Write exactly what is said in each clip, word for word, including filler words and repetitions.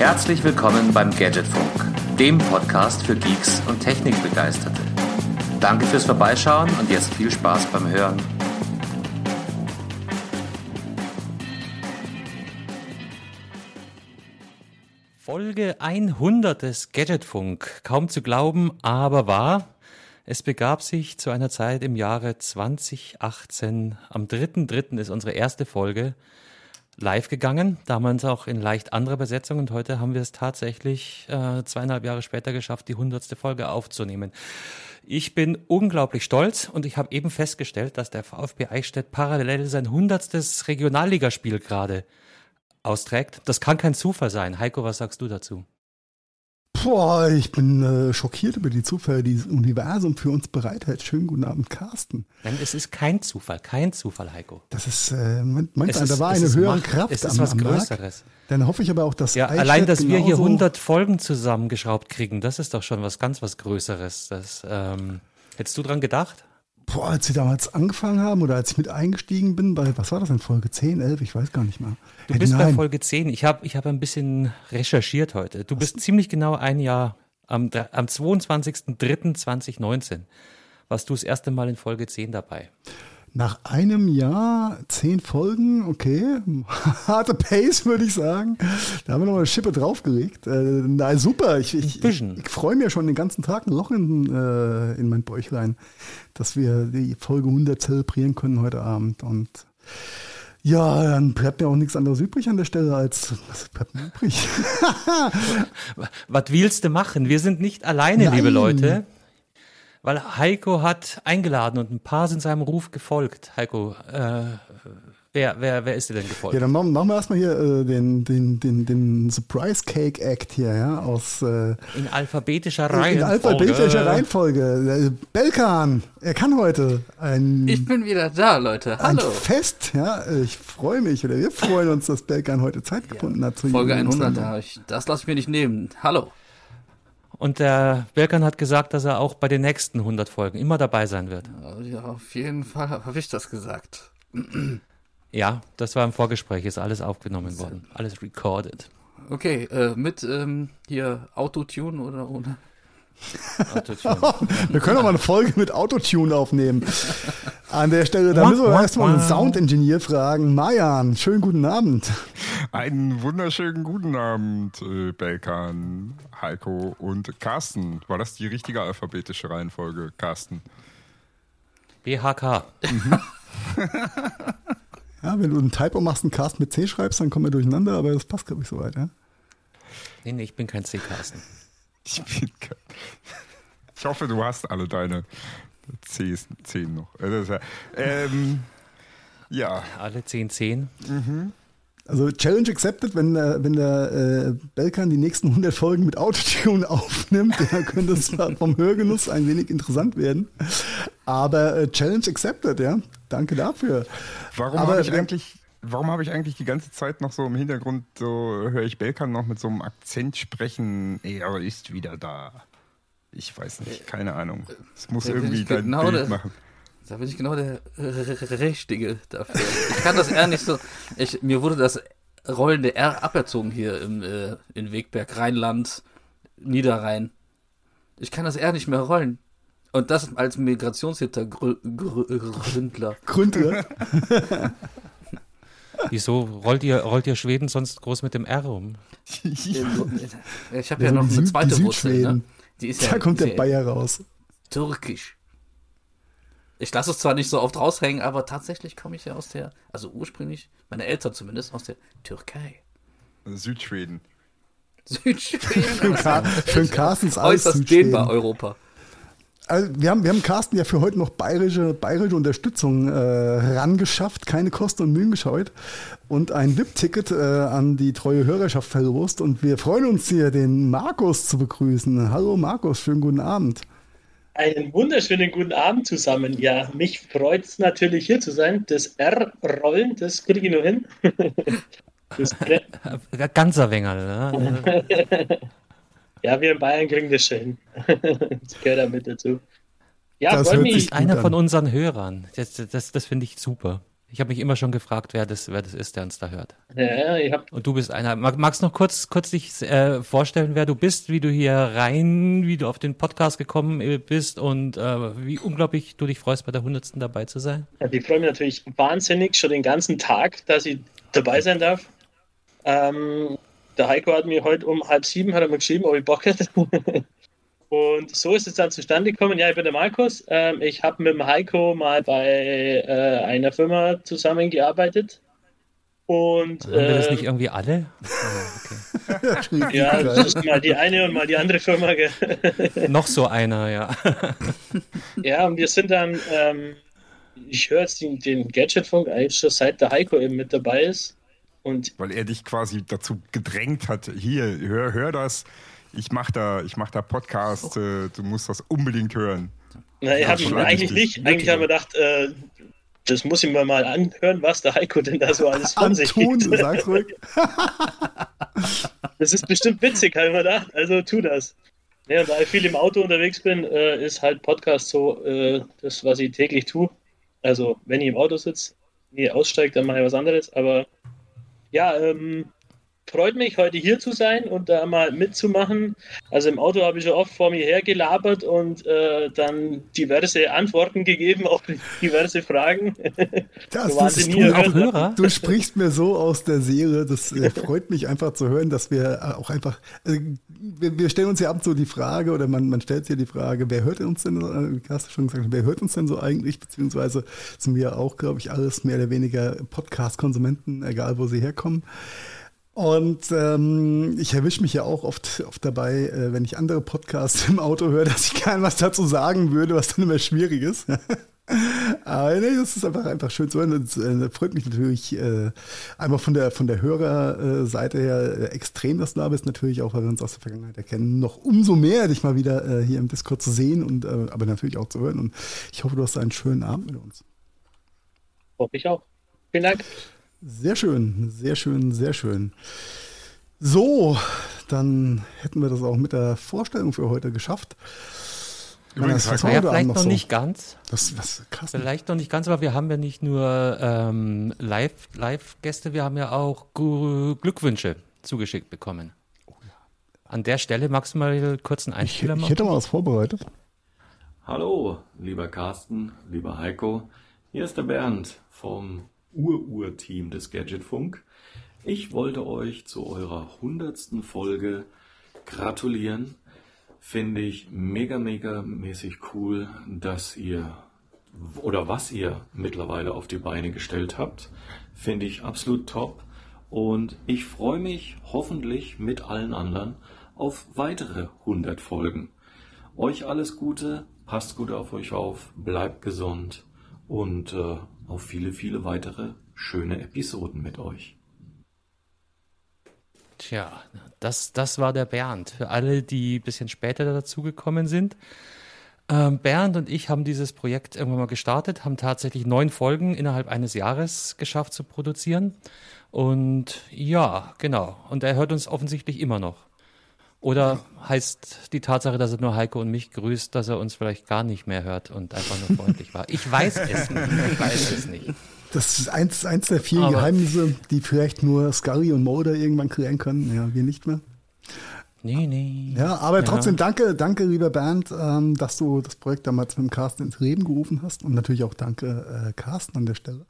Herzlich willkommen beim Gadgetfunk, dem Podcast für Geeks und Technikbegeisterte. Danke fürs Vorbeischauen und jetzt viel Spaß beim Hören. Folge hundert des Gadgetfunk. Kaum zu glauben, aber wahr. Es begab sich zu einer Zeit im Jahre zwanzig achtzehn. Am dritten dritten ist unsere erste Folge live gegangen, damals auch in leicht anderer Besetzung, und heute haben wir es tatsächlich äh, zweieinhalb Jahre später geschafft, die hundertste Folge aufzunehmen. Ich bin unglaublich stolz und ich habe eben festgestellt, dass der VfB Eichstätt parallel sein hundertstes Regionalligaspiel gerade austrägt. Das kann kein Zufall sein. Heiko, was sagst du dazu? Boah, ich bin äh, schockiert über die Zufälle, die das Universum für uns bereithält. Schönen guten Abend, Carsten. Nein, es ist kein Zufall, kein Zufall, Heiko. Das ist, äh, meint man, da war eine höhere Macht, Kraft am Werk. Es ist was Größeres. Dann hoffe ich aber auch, dass... Ja, allein, dass wir hier hundert Folgen zusammengeschraubt kriegen, das ist doch schon was ganz was Größeres. Das, ähm, hättest du dran gedacht? Boah, als wir damals angefangen haben oder als ich mit eingestiegen bin, bei, was war das in Folge zehn, elf, ich weiß gar nicht mehr. Du bist Nein. bei Folge zehn, ich habe ich hab ein bisschen recherchiert heute. Du was? bist ziemlich genau ein Jahr, am, am zweiundzwanzigsten dritten zweitausendneunzehn warst du das erste Mal in Folge zehn dabei. Nach einem Jahr, zehn Folgen, okay, harte Pace, würde ich sagen. Da haben wir noch eine Schippe draufgelegt. Äh, na super, ich, ich, ich, ich freue mich schon den ganzen Tag ein Loch in, äh, in mein Bäuchlein, dass wir die Folge hundert zelebrieren können heute Abend. Und ja, dann bleibt mir auch nichts anderes übrig an der Stelle als, was bleibt mir übrig? Was willst du machen? Wir sind nicht alleine, Nein. liebe Leute. Weil Heiko hat eingeladen und ein paar sind seinem Ruf gefolgt. Heiko, äh, wer, wer, wer ist dir denn gefolgt? Ja, dann machen, machen wir erstmal hier äh, den, den, den, den Surprise Cake Act hier, ja, aus. Äh, in alphabetischer Reihenfolge. In alphabetischer Reihenfolge. Belkan, er kann heute ein. Ich bin wieder da, Leute. Hallo. Ein Fest, ja. Ich freue mich, oder wir freuen uns, dass Belkan heute Zeit gefunden ja, hat. Zu Folge hundert, da hab ich, das lasse ich mir nicht nehmen. Hallo. Und der Belkan hat gesagt, dass er auch bei den nächsten hundert Folgen immer dabei sein wird. Ja, auf jeden Fall habe ich das gesagt. Ja, das war im Vorgespräch, ist alles aufgenommen worden, alles recorded. Okay, äh, mit ähm, hier Autotune oder ohne? Autotune. Wir können auch mal eine Folge mit Autotune aufnehmen. An der Stelle, da müssen wir erstmal einen Soundingenieur fragen. Marjan, schönen guten Abend. Einen wunderschönen guten Abend, Belkan, Heiko und Carsten. War das die richtige alphabetische Reihenfolge, Carsten? B H K. Mhm. Ja, wenn du einen Typo machst und Carsten mit C schreibst, dann kommen wir durcheinander, aber das passt, glaube ich, soweit, ja? Nee, nee, ich bin kein C-Carsten. Ich, bin kein ich hoffe, du hast alle deine Cs, zehn noch. Ähm, ja. Alle zehn, zehn. Mhm. Also Challenge accepted, wenn der, wenn der äh, Belkan die nächsten hundert Folgen mit Autotune aufnimmt, dann könnte es vom Hörgenuss ein wenig interessant werden. Aber äh, Challenge accepted, ja. Danke dafür. Warum habe ich eigentlich... Warum habe ich eigentlich die ganze Zeit noch so im Hintergrund, so höre ich Belkan noch mit so einem Akzent sprechen, er ist wieder da. Ich weiß nicht, keine Ahnung. Es muss da irgendwie dein genau Bild der, machen. Da bin ich genau der Richtige dafür. Ich kann das R nicht so, ich, mir wurde das rollende R aberzogen hier im, äh, in Wegberg, Rheinland, Niederrhein. Ich kann das R nicht mehr rollen. Und das als Migrationshintergründler. Gründler? Wieso rollt ihr, rollt ihr Schweden sonst groß mit dem R um? Ich habe ja, ja noch eine zweite Süd, Wurzel. Ne? Die ist ja, da kommt der ja Bayer raus. Türkisch. Ich lasse es zwar nicht so oft raushängen, aber tatsächlich komme ich ja aus der, also ursprünglich, meine Eltern zumindest, aus der Türkei. Südschweden. Südschweden. Schön, Car- Schön Carstens alles äußerst Südschweden. Dehnbar Europa. Also wir, haben, wir haben Carsten ja für heute noch bayerische, bayerische Unterstützung äh, herangeschafft, keine Kosten und Mühen gescheut und ein V I P-Ticket äh, an die treue Hörerschaft verlost. Und wir freuen uns hier, den Markus zu begrüßen. Hallo Markus, schönen guten Abend. Einen wunderschönen guten Abend zusammen. Ja, mich freut es natürlich, hier zu sein. Das R-Rollen, das kriege ich nur hin. Das ganzer Wengerl, ne? Ja, wir in Bayern kriegen das schön. Das gehört da mit dazu. Ja, das hört mich. Sich gut einer an. Von unseren Hörern. Das, das, das finde ich super. Ich habe mich immer schon gefragt, wer das, wer das ist, der uns da hört. Ja, ich hab... Und du bist einer. Mag, magst du noch kurz, kurz dich äh, vorstellen, wer du bist, wie du hier rein, wie du auf den Podcast gekommen bist und äh, wie unglaublich du dich freust, bei der hundertsten dabei zu sein? Ja, ich freue mich natürlich wahnsinnig schon den ganzen Tag, dass ich dabei sein darf. Ähm, der Heiko hat mir heute um halb sieben hat er mir geschrieben, ob ich Bock hätte. Und so ist es dann zustande gekommen. Ja, ich bin der Markus. Ähm, ich habe mit dem Heiko mal bei äh, einer Firma zusammengearbeitet. Und, haben wir ähm, das nicht irgendwie alle? Oh, okay. Ja, das ist mal die eine und mal die andere Firma. Noch so einer, ja. Ja, und wir sind dann, ähm, ich höre jetzt den, den Gadgetfunk eigentlich schon seit der Heiko eben mit dabei ist. Und weil er dich quasi dazu gedrängt hat, hier, hör, hör das. Ich mach da, ich mach da Podcast, äh, du musst das unbedingt hören. Na, ich hab eigentlich nicht. Eigentlich haben wir gedacht, äh, das muss ich mir mal anhören, was der Heiko denn da so alles von sich gibt. Sag's ruhig. Das ist bestimmt witzig, habe ich mir gedacht. Also tu das. Ja, da ich viel im Auto unterwegs bin, äh, ist halt Podcast so äh, das, was ich täglich tue. Also wenn ich im Auto sitze, nie aussteige, dann mache ich was anderes. Aber ja, ähm, freut mich, heute hier zu sein und da mal mitzumachen. Also im Auto habe ich schon oft vor mir her gelabert und äh, dann diverse Antworten gegeben auf diverse Fragen. Das, das ist du, auch Hörer. Du sprichst mir so aus der Serie. Das äh, freut mich einfach zu hören, dass wir auch einfach, äh, wir, wir stellen uns ja ab und zu die Frage, oder man, man stellt sich die Frage, wer hört uns denn, hast du schon gesagt, wer hört uns denn so eigentlich, beziehungsweise sind wir auch, glaube ich, alles mehr oder weniger Podcast-Konsumenten, egal wo sie herkommen. Und ähm, ich erwische mich ja auch oft, oft dabei, äh, wenn ich andere Podcasts im Auto höre, dass ich keinem was dazu sagen würde, was dann immer schwierig ist. Aber nee, das ist einfach, einfach schön zu hören. Das äh, freut mich natürlich äh, einmal von der, von der Hörerseite her äh, extrem, dass du da bist. Natürlich auch, weil wir uns aus der Vergangenheit erkennen, noch umso mehr dich mal wieder äh, hier im Discord zu sehen, und äh, aber natürlich auch zu hören. Und ich hoffe, du hast einen schönen Abend mit uns. Hoffe ich auch. Vielen Dank. Sehr schön, sehr schön, sehr schön. So, dann hätten wir das auch mit der Vorstellung für heute geschafft. Übrigens, das war ja vielleicht noch, noch so. nicht ganz. Das, das ist krass. Vielleicht noch nicht ganz, aber wir haben ja nicht nur ähm, Live, Live-Gäste, wir haben ja auch G- Glückwünsche zugeschickt bekommen. Oh ja. An der Stelle magst du mal kurz einen Einspieler machen? Ich hätte mal was vorbereitet. Hallo, lieber Carsten, lieber Heiko. Hier ist der Bernd vom Ur-Ur-Team des Gadgetfunk. Ich wollte euch zu eurer hundertsten Folge gratulieren. Finde ich mega, mega mäßig cool, dass ihr oder was ihr mittlerweile auf die Beine gestellt habt. Finde ich absolut top. Und ich freue mich hoffentlich mit allen anderen auf weitere hundert Folgen. Euch alles Gute, passt gut auf euch auf, bleibt gesund und äh, auf viele, viele weitere schöne Episoden mit euch. Tja, das, das war der Bernd. Für alle, die ein bisschen später dazugekommen sind. Ähm, Bernd und ich haben dieses Projekt irgendwann mal gestartet, haben tatsächlich neun Folgen innerhalb eines Jahres geschafft zu produzieren. Und ja, genau. Und er hört uns offensichtlich immer noch. Oder heißt die Tatsache, dass er nur Heiko und mich grüßt, dass er uns vielleicht gar nicht mehr hört und einfach nur freundlich war? Ich weiß es nicht. Ich weiß es nicht. Das ist eins, eins der vielen Aber Geheimnisse, die vielleicht nur Scully und Mulder irgendwann klären können. Ja, wir nicht mehr. Nee, nee. Ja, aber trotzdem ja. danke, danke, lieber Bernd, ähm, dass du das Projekt damals mit dem Carsten ins Leben gerufen hast. Und natürlich auch danke, äh, Carsten, an der Stelle.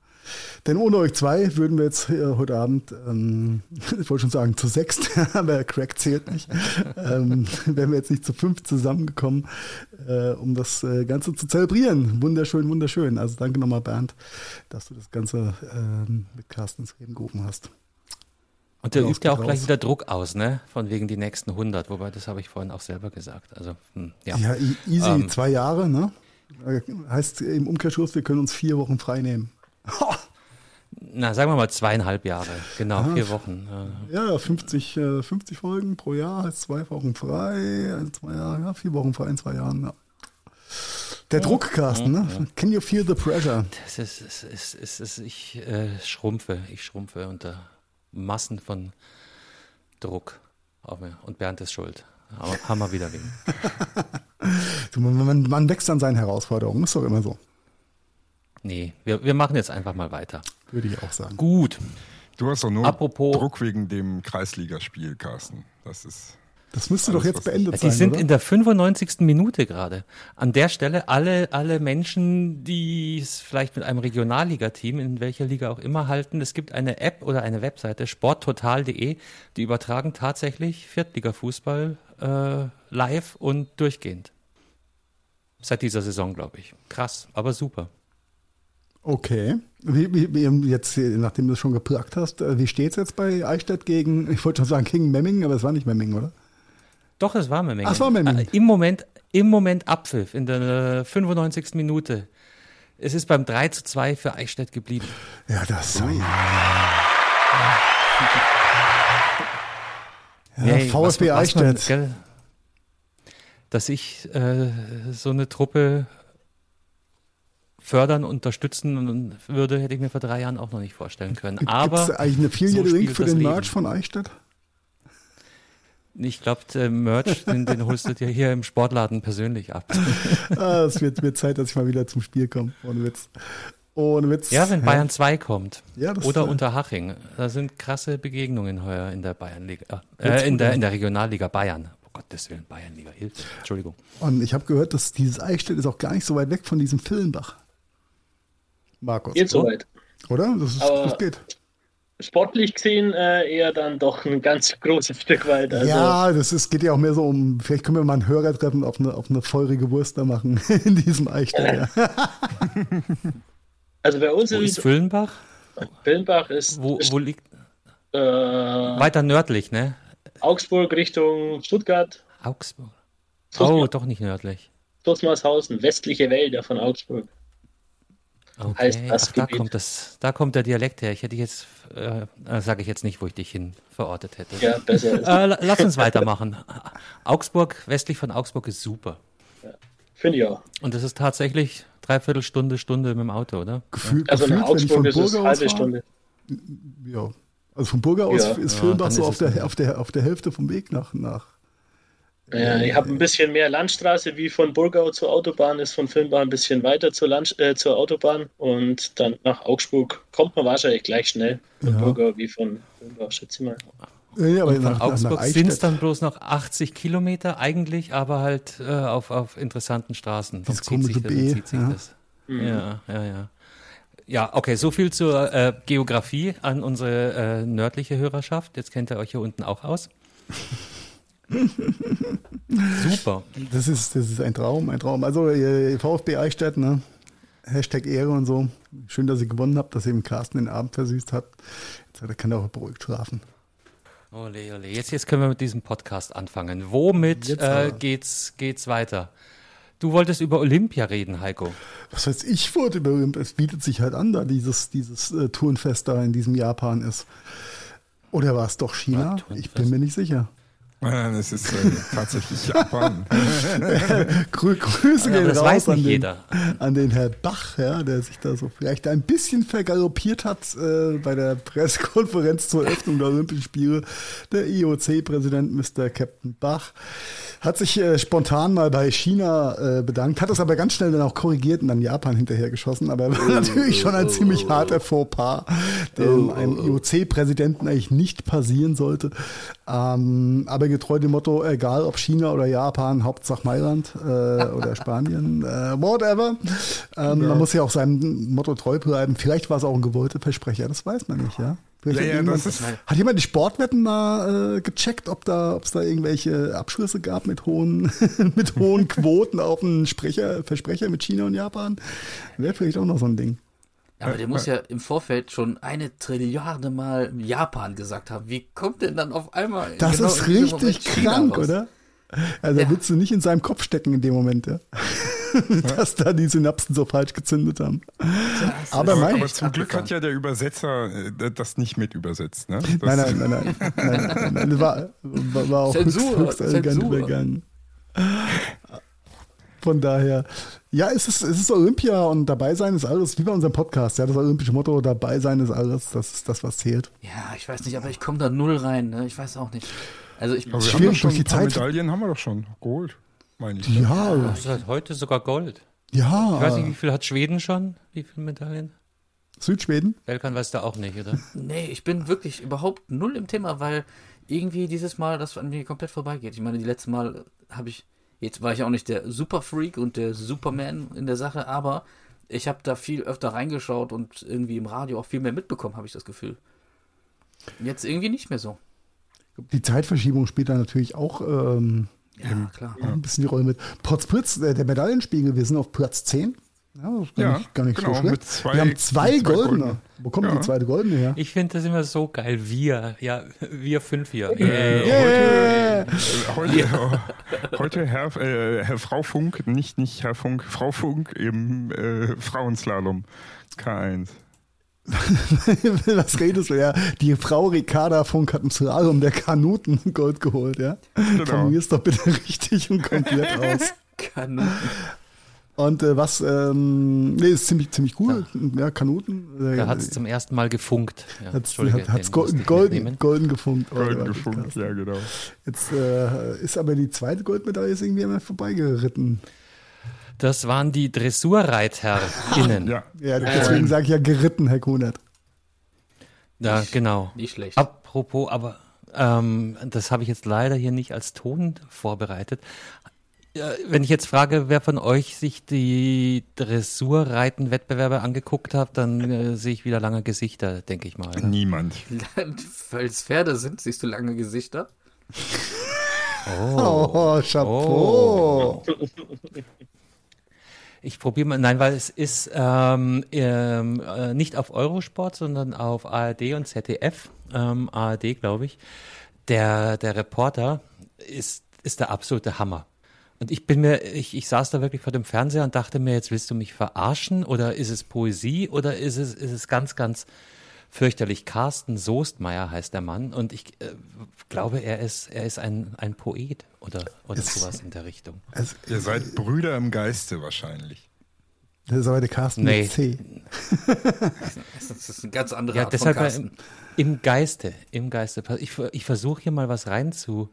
Denn ohne euch zwei würden wir jetzt äh, heute Abend, ähm, ich wollte schon sagen zu sechst, aber Crack zählt nicht, ähm, wären wir jetzt nicht zu fünf zusammengekommen, äh, um das äh, Ganze zu zelebrieren. Wunderschön, wunderschön. Also danke nochmal, Bernd, dass du das Ganze ähm, mit Carsten ins Leben gerufen hast. Und der übt ja auch gleich wieder Druck aus, ne? Von wegen die nächsten hundert, wobei das habe ich vorhin auch selber gesagt. Also hm, ja. ja, easy, ähm, zwei Jahre, ne? Heißt im Umkehrschluss, wir können uns vier Wochen frei nehmen. Oh. Na, sagen wir mal zweieinhalb Jahre, genau, ja, vier Wochen. Ja, fünfzig, fünfzig Folgen pro Jahr, heißt zwei Wochen frei, zwei Jahre, ja, vier Wochen frei in zwei Jahren. Ja. Der Druck, Carsten, ne? Ja. Can you feel the pressure? Das ist, ist, ist, ist, ist ich äh, schrumpfe, ich schrumpfe unter Massen von Druck auf mir. Und Bernd ist schuld. Aber Hammer wieder wegen. man, man, man wächst an seinen Herausforderungen, ist doch immer so. Nee, wir, wir machen jetzt einfach mal weiter. Würde ich auch sagen. Gut. Du hast doch nur Apropos Druck wegen dem Kreisligaspiel, Carsten. Das ist... Das müsste alles doch jetzt beendet sein, ja, die sind oder? In der fünfundneunzigsten Minute gerade. An der Stelle alle, alle Menschen, die es vielleicht mit einem Regionalligateam, in welcher Liga auch immer, halten. Es gibt eine App oder eine Webseite, sporttotal punkt de, die übertragen tatsächlich Viertligafußball äh, live und durchgehend. Seit dieser Saison, glaube ich. Krass, aber super. Okay. Wie, wie, jetzt, nachdem du es schon gepackt hast, wie steht es jetzt bei Eichstätt gegen, ich wollte schon sagen gegen Memmingen, aber es war nicht Memmingen, oder? Doch, es war Memmingen. Ach, es war Memmingen. Im Moment, im Moment Abpfiff, in der fünfundneunzigsten Minute. Es ist beim drei zu zwei für Eichstätt geblieben. Ja, das sei. Ja. Ja, VfB Eichstätt. Was man, gell, dass ich äh, so eine Truppe fördern, unterstützen würde, hätte ich mir vor drei Jahren auch noch nicht vorstellen können. Aber gibt's eigentlich eine vierjährige so Link für den Merch von Eichstätt? Ich glaube, den Merch, den, den holst du dir hier im Sportladen persönlich ab. Ah, es wird, wird Zeit, dass ich mal wieder zum Spiel komme. Ohne Witz. Ohne Witz. Ja, wenn Bayern zwei kommt. Ja, das oder ist, Unterhaching. Da sind krasse Begegnungen heuer in der Bayernliga, äh, in der, in der Regionalliga Bayern. Gottes Willen, Bayernliga hilft. Entschuldigung. Und ich habe gehört, dass dieses Eichstätt ist auch gar nicht so weit weg von diesem Filmbach. Markus. Geht so weit. Oder? Das, ist, das geht. Sportlich gesehen äh, eher dann doch ein ganz großes Stück weit. Also ja, das ist, geht ja auch mehr so um, vielleicht können wir mal einen Hörertreffen auf eine, auf eine feurige Wurst da machen in diesem Eichstätt. Ja. Also bei uns wo ist es Filmbach. Filmbach ist. Wo, wo liegt? Äh, weiter nördlich, ne? Augsburg Richtung Stuttgart. Augsburg. Stuttgart. Oh, doch nicht nördlich. Stuttgartshausen, westliche Wälder von Augsburg. Okay. Heißt das Ach, da, kommt das, da kommt der Dialekt her. Ich hätte jetzt, äh, sage ich jetzt nicht, wo ich dich hin verortet hätte. Ja, besser ist äh, lass uns weitermachen. Augsburg, westlich von Augsburg ist super. Ja, finde ich auch. Und das ist tatsächlich dreiviertel Stunde, Stunde mit dem Auto, oder? Gefühl, also gefühlt, in Augsburg ist es eine halbe Stunde. Ja. Also vom Burger aus ja. ist Filmbach ja, so auf der, auf, der, auf der Hälfte vom Weg nach. nach ja, ich habe ein bisschen mehr Landstraße, wie von Burgau zur Autobahn ist von Filmbach ein bisschen weiter zur, Land, äh, zur Autobahn und dann nach Augsburg kommt man wahrscheinlich gleich schnell von ja. Burgau wie von Filmbach, schätze ich mal. Ja, aber nach, nach Augsburg sind es dann bloß noch achtzig Kilometer eigentlich, aber halt äh, auf, auf interessanten Straßen. Das zieht sich das. Zieht sich ja. das. Mhm. ja, ja, ja. Ja, okay, so viel zur äh, Geografie an unsere äh, nördliche Hörerschaft. Jetzt kennt ihr euch hier unten auch aus. Super. Das ist, das ist ein Traum, ein Traum. Also äh, VfB Eichstätt, ne? Hashtag Ehre und so. Schön, dass ihr gewonnen habt, dass ihr eben Carsten den Abend versüßt habt. Jetzt kann er auch beruhigt schlafen. Ole, ole. Jetzt, jetzt können wir mit diesem Podcast anfangen. Womit jetzt, äh, geht's, geht's weiter? Du wolltest über Olympia reden, Heiko. Was heißt, ich wollte über Olympia. Es bietet sich halt an, da dieses, dieses äh, Turnfest da in diesem Japan ist. Oder war es doch China? Ja, ich bin mir nicht sicher. Nein, es ist äh, tatsächlich Japan. Grü- Grüße gehen raus an den, an den Herrn Bach, ja, der sich da so vielleicht ein bisschen vergaloppiert hat äh, bei der Pressekonferenz zur Eröffnung der Olympischen Spiele. Der I O C-Präsident Mister Captain Bach hat sich äh, spontan mal bei China äh, bedankt, hat das aber ganz schnell dann auch korrigiert und dann Japan hinterhergeschossen. Aber er war natürlich schon ein ziemlich harter Fauxpas, dem einem I O C-Präsidenten eigentlich nicht passieren sollte. Ähm, aber getreu dem Motto, egal ob China oder Japan, Hauptsache Mailand äh, oder Spanien, äh, whatever. Ähm, ja. Man muss ja auch seinem Motto treu bleiben. Vielleicht war es auch ein gewollter Versprecher, das weiß man nicht, ja. ja, hat, ja jemand, ist, hat jemand die Sportwetten mal äh, gecheckt, ob da, ob es da irgendwelche Abschlüsse gab mit hohen, mit hohen Quoten auf einen Sprecher, Versprecher mit China und Japan? Wäre vielleicht auch noch so ein Ding. Aber der muss ja im Vorfeld schon eine Trilliarde Mal Japan gesagt haben. Wie kommt denn dann auf einmal? Das genau ist richtig krank, raus? Oder? Also ja. willst du nicht in seinem Kopf stecken in dem Moment, ja? Dass da die Synapsen so falsch gezündet haben. Das aber mein, aber zum Glück hat ja der Übersetzer das nicht mit übersetzt, ne? Nein, nein, nein, nein, nein, nein, nein, nein. War, war, war auch Zensur, höchst, höchst elegant übergangen. Von daher, ja, es ist, es ist Olympia und dabei sein ist alles, wie bei unserem Podcast, ja, das olympische Motto, dabei sein ist alles, das ist das, was zählt. Ja, ich weiß nicht, aber ich komme da null rein, ne? Ich weiß auch nicht. Also ich aber wir schwierig haben doch schon durch die Zeit. Medaillen haben wir doch schon, Gold, meine ich. Ja, ja. Das ist halt heute sogar Gold. Ja. Ich weiß nicht, wie viel hat Schweden schon? Wie viele Medaillen? Südschweden? Belkan weiß da auch nicht, oder? Nee, ich bin wirklich überhaupt null im Thema, weil irgendwie dieses Mal das an mir komplett vorbeigeht. Ich meine, die letzten Mal habe ich, jetzt war ich auch nicht der Superfreak und der Superman in der Sache, aber ich habe da viel öfter reingeschaut und irgendwie im Radio auch viel mehr mitbekommen, habe ich das Gefühl. Jetzt irgendwie nicht mehr so. Die Zeitverschiebung spielt da natürlich auch ähm, ja, klar. ein bisschen die Rolle mit. Potzpritz, der Medaillenspiegel, wir sind auf Platz zehn. Ja, das ist gar ja, nicht, gar nicht genau, so schlecht. Zwei, wir haben zwei, zwei Goldene. Goldene. Wo kommt ja. die zweite Goldene her? Ich finde das immer so geil. Wir, ja, wir fünf hier. Äh, yeah. Heute, yeah. heute, heute Herr, äh, Herr Frau Funk, nicht, nicht Herr Funk, Frau Funk im äh, Frauenslalom K eins. Was redest du, ja? Die Frau Ricarda Funk hat im Slalom der Kanuten Gold geholt, ja? Genau. Formulier's doch bitte richtig und komplett aus. Kanuten. Und äh, was, ähm, nee, ist ziemlich, ziemlich cool. Ja, ja Kanuten. Da ja, hat es zum ersten Mal gefunkt. Ja, hat's, hat es golden, golden, golden gefunkt. Golden oh, gefunkt, ja, genau. Jetzt äh, ist aber die zweite Goldmedaille ist irgendwie einmal vorbeigeritten. Das waren die DressurreiterInnen. ja, ja deswegen ähm. sage ich ja geritten, Herr Kunert. Ja, nicht, genau. Nicht schlecht. Apropos, aber ähm, das habe ich jetzt leider hier nicht als Ton vorbereitet. Wenn ich jetzt frage, wer von euch sich die Dressurreiten-Wettbewerbe angeguckt hat, dann äh, sehe ich wieder lange Gesichter, denke ich mal. Niemand. Falls Pferde sind, siehst du lange Gesichter? Oh, oh Chapeau. Oh. Ich probiere mal, nein, weil es ist ähm, ähm, äh, nicht auf Eurosport, sondern auf A R D und Z D F, ähm, A R D glaube ich. Der, der Reporter ist, ist der absolute Hammer. Und ich bin mir, ich, ich saß da wirklich vor dem Fernseher und dachte mir, jetzt willst du mich verarschen oder ist es Poesie oder ist es, ist es ganz, ganz fürchterlich. Carsten Soestmeier heißt der Mann und ich äh, glaube, er ist, er ist ein, ein Poet oder, oder es, sowas in der Richtung. Es, es, Ihr seid Brüder im Geiste wahrscheinlich. Das ist aber der Carsten nee. mit C. Das ist ein ganz anderer ja, Art deshalb von Carsten. Im, im Geiste, im Geiste. Ich, ich versuche hier mal was reinzu.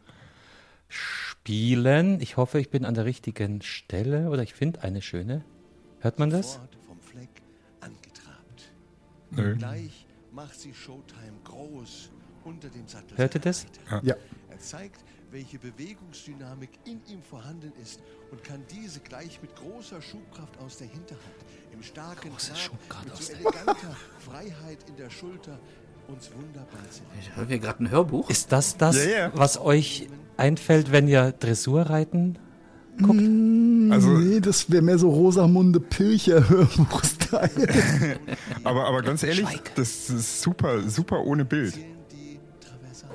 Spielen. Ich hoffe, ich bin an der richtigen Stelle oder ich finde eine schöne. Hört man das? Vom Fleck angetrabt. Nö. Gleich macht sie Showtime groß unter dem Sattel. Hört ihr das? Ja. Er zeigt, welche Bewegungsdynamik in ihm vorhanden ist und kann diese gleich mit großer Schubkraft aus der Hinterhand, im starken Trab, mit so eleganter Freiheit in der Schulter uns wunderbar zu machen. Hören wir gerade ein Hörbuch? Ist das das, yeah, yeah. was euch einfällt, wenn ihr Dressurreiten guckt? Also, nee, das wäre mehr so Rosamunde-Pilcher-Hörbuch-Style. aber, aber ganz ehrlich, Schweig. das ist super, super ohne Bild. Die Traversan,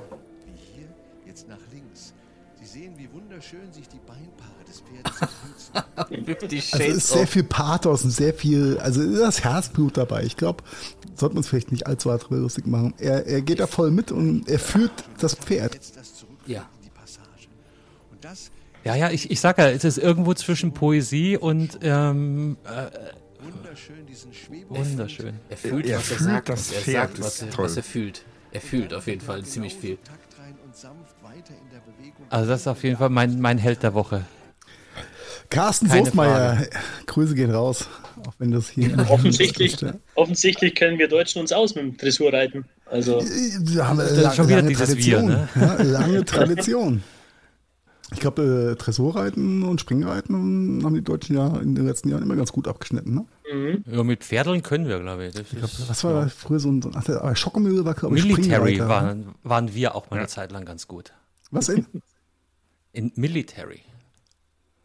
wie hier, jetzt nach links. Sie sehen, wie wunderschön sich die Beinpaare des Pferdes benutzen. Also ist sehr viel Pathos und sehr viel, also ist das Herzblut dabei. Ich glaube, sollte man es vielleicht nicht allzu hart lustig machen. Er, er geht da voll mit und er führt das Pferd. Ja. Ja, ja, ich, ich sag ja, es ist irgendwo zwischen Poesie und ähm, äh, wunderschön, diesen Schwebung. Wunderschön. Er fühlt, er was er sagt, das was er, sagt was, er, was er fühlt. Er fühlt auf jeden Fall ziemlich viel. Also das ist auf jeden Fall mein, mein Held der Woche. Carsten Soestmeier, Grüße gehen raus, auch wenn das hier offensichtlich, offensichtlich kennen wir Deutschen uns aus mit dem Dressurreiten. Also wir haben das lang, schon wieder lange Tradition, wir, ne? ja, lange Tradition. Ich glaube, äh, Dressurreiten und Springreiten haben die Deutschen ja in den letzten Jahren immer ganz gut abgeschnitten, ne? Mhm. Ja, mit Pferdeln können wir, glaube ich. Das ich glaub, was war ja. früher so ein, so ein Schokomühle war, glaube ich, Military waren, waren wir auch mal eine ja. Zeit lang ganz gut. Was in? In Military.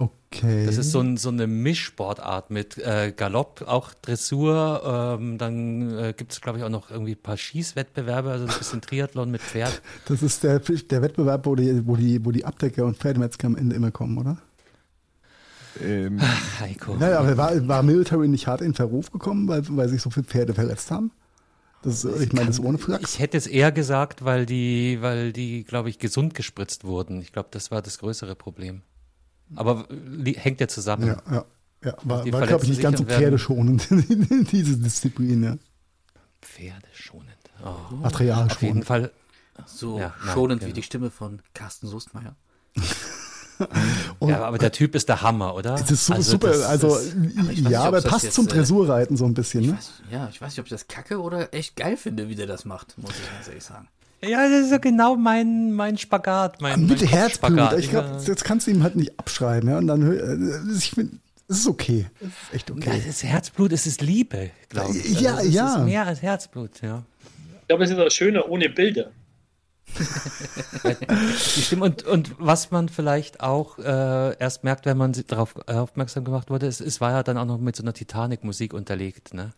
Okay. Das ist so, ein, so eine Mischsportart mit äh, Galopp, auch Dressur. Ähm, dann äh, gibt es, glaube ich, auch noch irgendwie ein paar Schießwettbewerbe, also ein bisschen Triathlon mit Pferd. Das ist der, der Wettbewerb, wo die, wo, die, wo die Abdecker und Pferdemetzger am Ende immer kommen, oder? Ähm. Ach, Heiko. Naja, aber war, war Military nicht hart in Verruf gekommen, weil, weil sich so viele Pferde verletzt haben? Das, ich meine, das ohne Flachs. Ich hätte es eher gesagt, weil die, weil die, glaube ich, gesund gespritzt wurden. Ich glaube, das war das größere Problem. Aber hängt ja zusammen. Ja, ja, ja. War, war glaube ich, nicht ganz so pferdeschonend, diese Disziplin. Ja. Pferdeschonend. Oh. Materialschonend. Auf jeden Fall so ja, schonend nein, genau. wie die Stimme von Carsten Soestmeier. Und ja, aber der Typ ist der Hammer, oder? Das ist so, also, super, das, also das, aber nicht, ja, aber passt jetzt zum Dressurreiten so ein bisschen. Ich ne? weiß, ja, ich weiß nicht, ob ich das kacke oder echt geil finde, wie der das macht, muss ich ganz ehrlich sagen. Ja, das ist ja genau mein, mein Spagat. Mein, Mit mein Herzblut, ich glaube, jetzt kannst du ihm halt nicht abschreiben. Ja? Und dann, ich bin, es ist okay, es ist echt okay. Ja, das ist Herzblut, es ist Liebe, glaube ich. Ja, also, ja. Es ist mehr als Herzblut, ja. Ich glaube, es ist auch schöner ohne Bilder. Stimmt, und, und was man vielleicht auch äh, erst merkt, wenn man darauf aufmerksam gemacht wurde, es, es war ja dann auch noch mit so einer Titanic-Musik unterlegt, ne?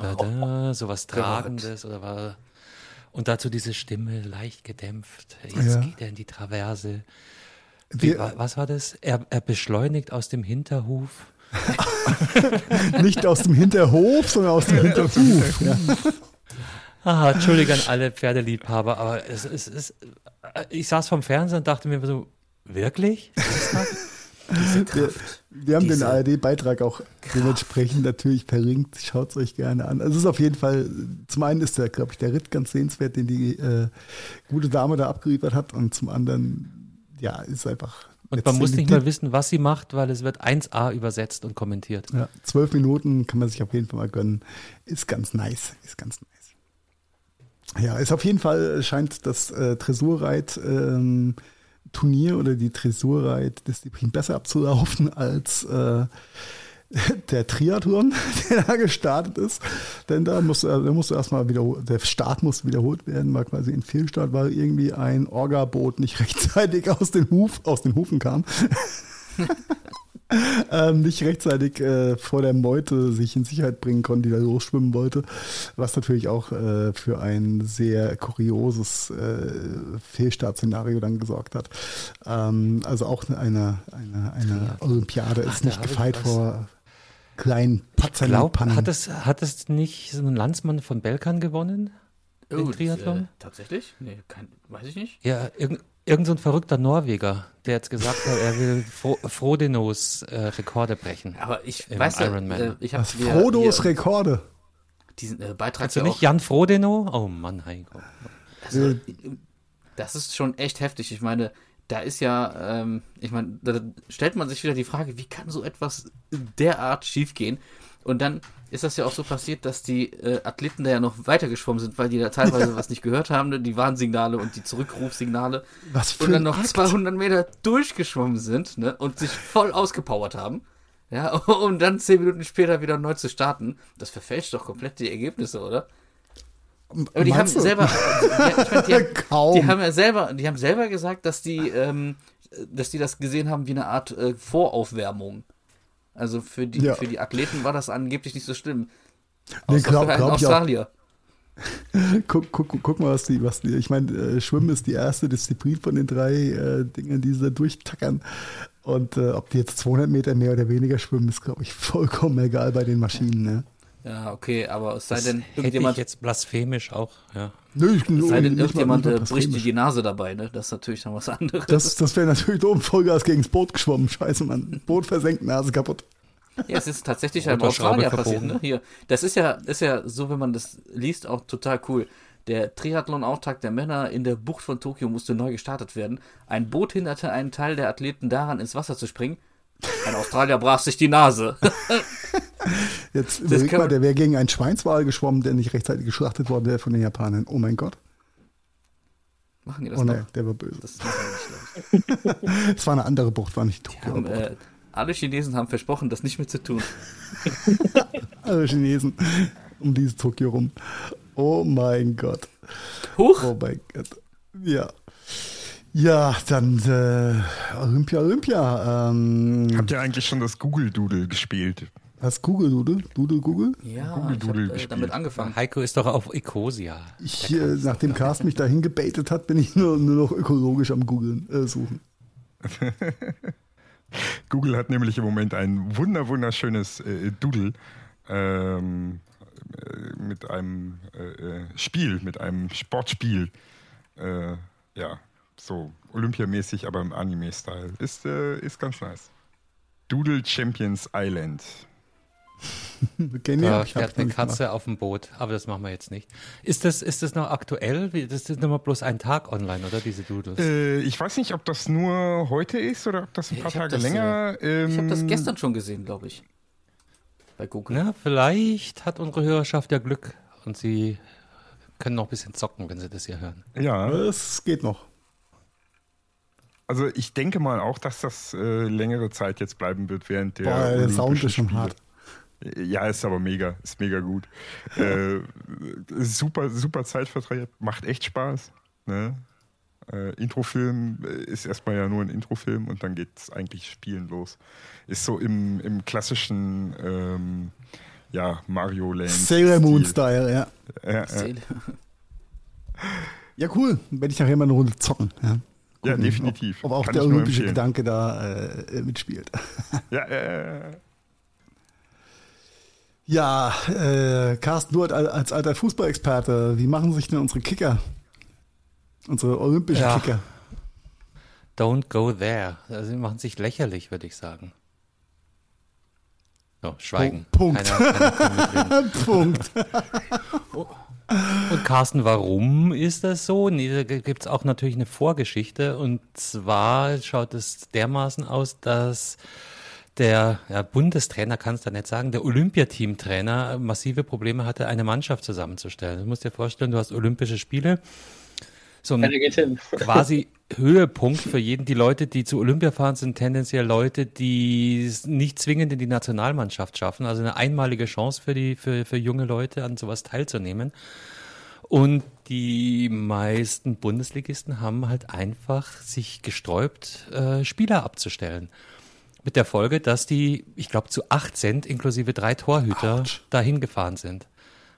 Da, da, so was Tragendes oder war, und dazu diese Stimme leicht gedämpft. Jetzt ja. geht er in die Traverse. Wie, Wir, was war das? Er, er beschleunigt aus dem Hinterhof. Nicht aus dem Hinterhof, sondern aus dem Hinterhof. Ja. Ah, Entschuldigung an alle Pferdeliebhaber, aber es ist, es, ich saß vorm Fernseher und dachte mir so, wirklich? Diese Kraft, wir, wir haben diese den A R D-Beitrag auch Kraft. dementsprechend natürlich verlinkt, schaut es euch gerne an. Also es ist auf jeden Fall, zum einen ist der, glaube ich, der Ritt ganz sehenswert, den die äh, gute Dame da abgeliefert hat, und zum anderen, ja, ist einfach... Und man muss nicht mal wissen, was sie macht, weil es wird eins a übersetzt und kommentiert. Ja, zwölf Minuten kann man sich auf jeden Fall mal gönnen. Ist ganz nice, ist ganz nice. Ja, ist auf jeden Fall, scheint das äh, Dressurreit-Turnier ähm, oder die Dressurreit-Disziplin besser abzulaufen als äh, der Triathlon, der da gestartet ist. Denn da musst, da musst du erstmal wiederholt, der Start muss wiederholt werden, weil quasi in Fehlstart, weil irgendwie ein Orga-Boot nicht rechtzeitig aus den, Huf, aus den Hufen kam. Ähm, nicht rechtzeitig äh, vor der Meute sich in Sicherheit bringen konnte, die da losschwimmen wollte, was natürlich auch äh, für ein sehr kurioses äh, Fehlstartszenario dann gesorgt hat. Ähm, also auch eine, eine, eine Olympiade ist Ach, nicht gefeit vor kleinen Patzern. Ich glaub, hat es, hat es nicht so ein Landsmann von Belkan gewonnen? Oh, den Triathlon? Äh, tatsächlich? Nee, kein, weiß ich nicht. Ja, irgendein Irgend so ein verrückter Norweger, der jetzt gesagt hat, er will Fro- Frodenos äh, Rekorde brechen. Aber ich weiß ja, äh, ich habe Frodos hier, Rekorde. Diesen äh, Beitrag Hast du nicht auch. Jan Frodeno? Oh Mann, Heiko. Also, äh. Das ist schon echt heftig. Ich meine, da ist ja, ähm, ich meine, da stellt man sich wieder die Frage, wie kann so etwas derart schiefgehen? Und dann ist das ja auch so passiert, dass die äh, Athleten da ja noch weitergeschwommen sind, weil die da teilweise ja. was nicht gehört haben, die Warnsignale und die Zurückrufsignale. Was für und dann noch Akt? zweihundert Meter durchgeschwommen sind, ne, und sich voll ausgepowert haben, ja, um dann zehn Minuten später wieder neu zu starten. Das verfälscht doch komplett die Ergebnisse, oder? Aber die Meinst haben du? selber, die, ich mein, die, haben, Kaum. die haben ja selber, die haben selber gesagt, dass die, ähm, dass die das gesehen haben wie eine Art äh, Voraufwärmung. Also für die, ja. für die Athleten war das angeblich nicht so schlimm. Nee, glaub, für einen glaub Australier. Guck, guck, guck mal, was die, was die. Ich meine, äh, Schwimmen ist die erste Disziplin von den drei äh, Dingen, die sie durchtackern. Und äh, ob die jetzt zweihundert Meter mehr oder weniger schwimmen, ist, glaube ich, vollkommen egal bei den Maschinen, ne? Ja, okay, aber es sei das denn, irgendjemand. Hätte ich jetzt blasphemisch auch, ja. Nö, ich, es sei denn, irgendjemand bricht dir die Nase dabei, ne? Das ist natürlich dann was anderes. Das, das wäre natürlich doof, Vollgas gegens Boot geschwommen. Scheiße, Mann. Boot versenkt, Nase kaputt. Ja, es ist tatsächlich halt in Australien passiert, ne? Hier. Das ist ja, ist ja so, wenn man das liest, auch total cool. Der Triathlon-Auftakt der Männer in der Bucht von Tokio musste neu gestartet werden. Ein Boot hinderte einen Teil der Athleten daran, ins Wasser zu springen. Ein Australier brach sich die Nase. Jetzt überleg mal, der wäre gegen einen Schweinswal geschwommen, der nicht rechtzeitig geschlachtet worden wäre von den Japanern. Oh mein Gott. Machen die das oh, noch? Nee, der war böse. Das, das war eine andere Bucht, war nicht Tokio. Äh, alle Chinesen haben versprochen, das nicht mehr zu tun. Alle Chinesen um dieses Tokio rum. Oh mein Gott. Huch. Oh mein Gott. Ja. Ja, dann äh, Olympia, Olympia. Ähm, Habt ihr eigentlich schon das Google-Doodle gespielt? Das Google-Doodle? Doodle-Google? Ja, Google-Doodle ich hab, äh, damit angefangen. Heiko ist doch auf Ecosia. Ich, äh, nachdem Carsten mich dahin gebaitet hat, bin ich nur, nur noch ökologisch am Googlen äh, suchen. Google hat nämlich im Moment ein wunder wunderschönes äh, Doodle ähm, äh, mit einem äh, Spiel, mit einem Sportspiel. Äh, ja. So, olympiamäßig, aber im Anime-Style. Ist, äh, ist ganz nice. Doodle Champions Island. Okay, nee, da fährt eine Katze auf dem Boot, aber das machen wir jetzt nicht. Ist das, ist das noch aktuell? Das ist nochmal bloß ein Tag online, oder, diese Doodles? Äh, ich weiß nicht, ob das nur heute ist oder ob das ein paar ich Tage das, länger... Äh, ähm, ich habe das gestern schon gesehen, glaube ich. Bei Google. Na, vielleicht hat unsere Hörerschaft ja Glück und sie können noch ein bisschen zocken, wenn sie das hier hören. Ja, es geht noch. Also ich denke mal auch, dass das äh, längere Zeit jetzt bleiben wird während der... Boah, der Sound ist schon hart. Ja, ist aber mega, ist mega gut. äh, super, super Zeitvertreib, macht echt Spaß. Ne? Äh, Introfilm ist erstmal ja nur ein Introfilm und dann geht's eigentlich spielen los. Ist so im, im klassischen ähm, ja, Mario Land. Sailor Moon Style, ja. Ja, äh. ja, cool. Werde ich nachher mal eine Runde zocken. Ja. Gucken, ja, definitiv. Ob, ob auch Kann der olympische Gedanke da äh, mitspielt. Ja, äh. Ja, äh, Carsten, du als alter Fußballexperte, wie machen sich denn unsere Kicker? Unsere olympischen ja. Kicker? Don't go there. Also sie machen sich lächerlich, würde ich sagen. So, schweigen. Oh, Punkt. Keiner, keiner Punkt. Oh. Und Carsten, warum ist das so? Nee, da gibt es auch natürlich eine Vorgeschichte. Und zwar schaut es dermaßen aus, dass... Der ja, Bundestrainer kann es da nicht sagen, der Olympiateamtrainer massive Probleme hatte, eine Mannschaft zusammenzustellen. Du musst dir vorstellen, du hast Olympische Spiele, so ein quasi Höhepunkt für jeden. Die Leute, die zu Olympia fahren, sind tendenziell Leute, die es nicht zwingend in die Nationalmannschaft schaffen. Also eine einmalige Chance für die für, für junge Leute, an sowas teilzunehmen. Und die meisten Bundesligisten haben halt einfach sich gesträubt, äh, Spieler abzustellen. Mit der Folge, dass die, ich glaube, zu acht sind, inklusive drei Torhüter, Ouch. dahin gefahren sind.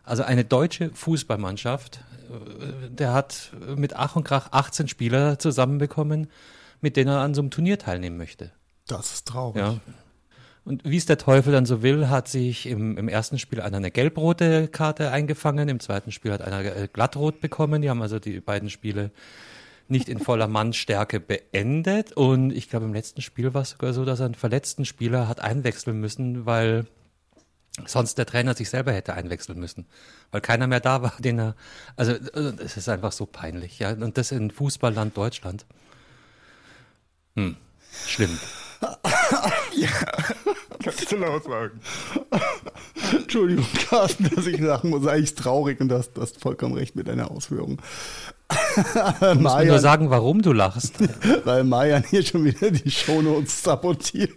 Also eine deutsche Fußballmannschaft, der hat mit Ach und Krach achtzehn Spieler zusammenbekommen, mit denen er an so einem Turnier teilnehmen möchte. Das ist traurig. Ja. Und wie es der Teufel dann so will, hat sich im, im ersten Spiel einer eine gelb-rote Karte eingefangen, im zweiten Spiel hat einer glattrot bekommen. Die haben also die beiden Spiele nicht in voller Mannstärke beendet. Und ich glaube, im letzten Spiel war es sogar so, dass er einen verletzten Spieler hat einwechseln müssen, weil sonst der Trainer sich selber hätte einwechseln müssen. Weil keiner mehr da war, den er... Also es ist einfach so peinlich. Ja? Und das in Fußballland Deutschland. Hm, schlimm. Ja, kannst du laut sagen. Entschuldigung, Carsten, dass ich sagen muss, eigentlich traurig und du hast, du hast vollkommen recht mit deiner Ausführung. Du musst Marian, mir nur sagen, warum du lachst. Weil Marian hier schon wieder die Shownotes sabotiert.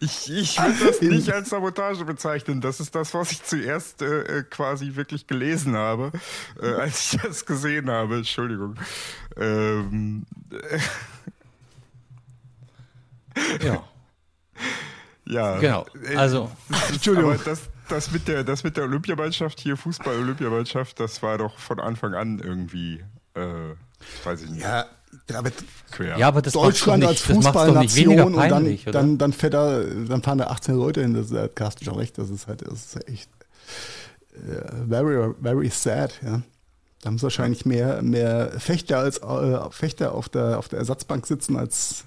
Ich, ich würde das nicht als Sabotage bezeichnen. Das ist das, was ich zuerst äh, quasi wirklich gelesen habe, äh, als ich das gesehen habe. Entschuldigung. Ähm, äh, ja. Ja. Genau. Also, ist, Entschuldigung. Aber das, Das mit der, das mit der Olympiamannschaft hier, Fußball-Olympiamannschaft, das war doch von Anfang an irgendwie, äh, weiß ich nicht. Ja, aber, ja, aber das Deutschland als Fußballnation und dann, dann, dann, fährt er, dann fahren da achtzehn Leute hin, das hat Carsten schon recht, das ist halt, das ist echt uh, very, very sad, ja. Da haben wahrscheinlich mehr, mehr Fechter als äh, Fechter auf der, auf der Ersatzbank sitzen als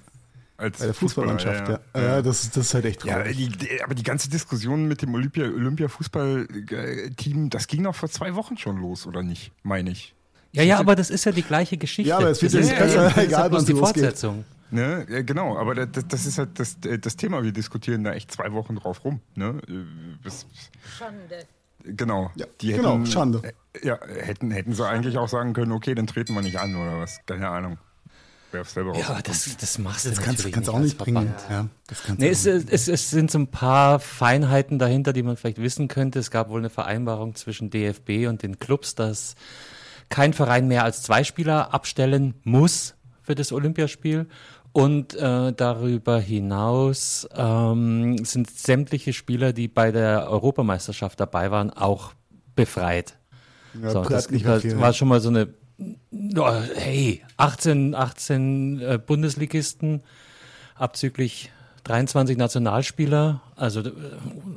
Als Bei der Fußballmannschaft, ja. ja. ja das, das ist halt echt traurig. Ja, die, aber die ganze Diskussion mit dem Olympia, Olympia-Fußball-Team, das ging doch vor zwei Wochen schon los, oder nicht? Meine ich. Ja, ja, aber das ist ja die gleiche Geschichte. Ja, aber es wird ja, ja, besser, ja, egal, ja, was die Fortsetzung. Ne? Ja, genau, aber das, das ist halt das, das Thema. Wir diskutieren da echt zwei Wochen drauf rum. Ne? Bis, Schande. Genau. Ja, die hätten, genau, Schande. Ja, hätten, hätten sie eigentlich auch sagen können, okay, dann treten wir nicht an oder was. Keine Ahnung. Ja, aber das, das machst du das kannst, kannst nicht auch nicht bringen. Ja, das nee, es, es, es sind so ein paar Feinheiten dahinter, die man vielleicht wissen könnte. Es gab wohl eine Vereinbarung zwischen D F B und den Clubs, dass kein Verein mehr als zwei Spieler abstellen muss für das Olympiaspiel. Und äh, darüber hinaus ähm, sind sämtliche Spieler, die bei der Europameisterschaft dabei waren, auch befreit. Ja, so, das nicht war, viel, war schon mal so eine... Hey, achtzehn, achtzehn äh, Bundesligisten abzüglich dreiundzwanzig Nationalspieler, also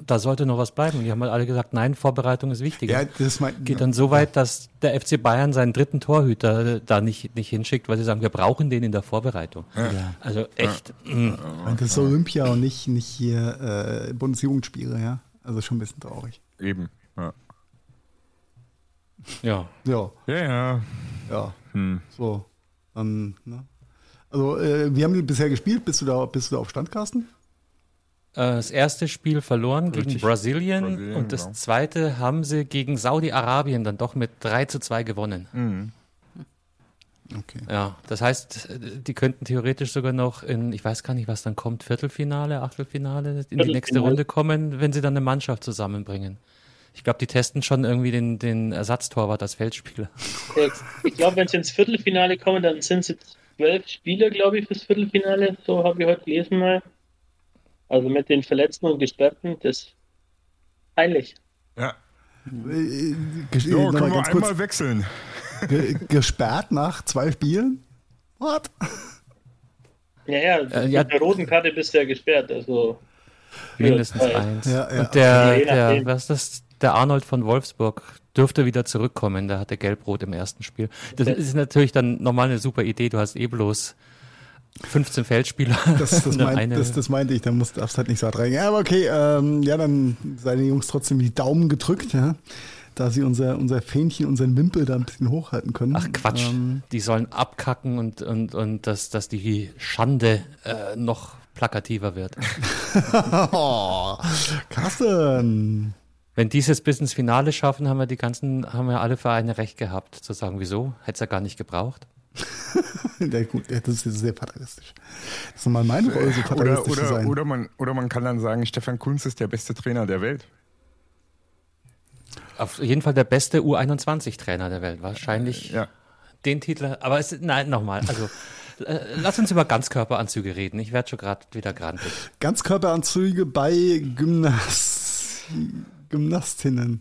da sollte noch was bleiben. Und die haben halt alle gesagt, nein, Vorbereitung ist wichtiger. Ja, das mein, geht dann so weit, dass der F C Bayern seinen dritten Torhüter da nicht, nicht hinschickt, weil sie sagen, wir brauchen den in der Vorbereitung. Ja. Ja. Also echt. Ja. Das ist Olympia und nicht, nicht hier äh, Bundesjugendspiele, ja. Also schon ein bisschen traurig. Eben, ja. Ja. Ja. Ja, ja. Ja. Hm. So. Dann, ne? Also, äh, wir haben die bisher gespielt. Bist du da, bist du da auf Stand, Carsten? Äh, das erste Spiel verloren Richtig. gegen Brasilien, Brasilien und das genau. zweite haben sie gegen Saudi-Arabien dann doch mit drei zu zwei gewonnen. Mhm. Okay. Ja, das heißt, die könnten theoretisch sogar noch in, ich weiß gar nicht, was dann kommt, Viertelfinale, Achtelfinale, in Viertelfinale. die nächste Runde kommen, wenn sie dann eine Mannschaft zusammenbringen. Ich glaube, die testen schon irgendwie den, den Ersatztorwart als Feldspieler. Ich glaube, wenn sie ins Viertelfinale kommen, dann sind sie zwölf Spieler, glaube ich, fürs Viertelfinale. So habe ich heute gelesen mal. Also mit den Verletzten und Gesperrten, das ist peinlich. Ja. Äh, ges- jo, können wir einmal kurz wechseln. Ge- gesperrt nach zwei Spielen? What? Ja, ja, mit äh, ja. der roten Karte bist du ja gesperrt. Also mindestens eins. Ja, ja. Und der, ja, der, was ist das? Der Arnold von Wolfsburg dürfte wieder zurückkommen, da hat er Gelb-Rot im ersten Spiel. Das ist natürlich dann nochmal eine super Idee, du hast eh bloß fünfzehn Feldspieler. Das, das, mein, das, das meinte ich, da musst, darfst du halt nicht so reinrein. Ja, aber okay, ähm, ja, dann seien die Jungs trotzdem die Daumen gedrückt, ja, da sie unser, unser Fähnchen, unseren Wimpel da ein bisschen hochhalten können. Ach Quatsch, ähm, die sollen abkacken und, und, und dass, dass die Schande äh, noch plakativer wird. Oh, Carsten! Wenn die es jetzt bis ins Finale schaffen, haben wir die ganzen, haben wir alle Vereine recht gehabt, zu sagen, wieso? Hätte es ja gar nicht gebraucht. Ja, gut, das ist sehr fatalistisch. Das ist mal meine Rolle, so fatalistisch oder, oder, zu sein. Oder man, oder man kann dann sagen, Stefan Kuntz ist der beste Trainer der Welt. Auf jeden Fall der beste U einundzwanzig Trainer der Welt. Wahrscheinlich ja. den Titel, aber es, nein, nochmal, also lass uns über Ganzkörperanzüge reden. Ich werde schon gerade wieder grantig. Ganzkörperanzüge bei Gymnas... Gymnastinnen.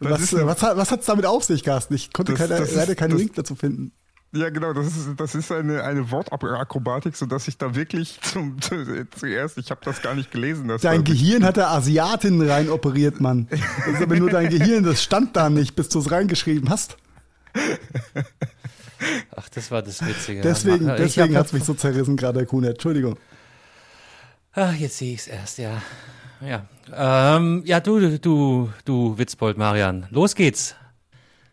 was was, was hat es damit auf sich, Carsten? Ich konnte das, keine, das leider ist, keinen das, Link dazu finden. Ja, genau. Das ist, das ist eine, eine Wortakrobatik, sodass ich da wirklich zum, zu, zuerst, ich habe das gar nicht gelesen. Dass dein da Gehirn hat da Asiatinnen rein operiert, Mann. Das ist aber nur dein Gehirn, das stand da nicht, bis du es reingeschrieben hast. Ach, das war das Witzige. Deswegen, deswegen hat es mich so zerrissen gerade, Herr Kuhn. Entschuldigung. Ach, jetzt sehe ich es erst, ja. Ja, ähm, ja du, du, du Witzbold, Marian, los geht's.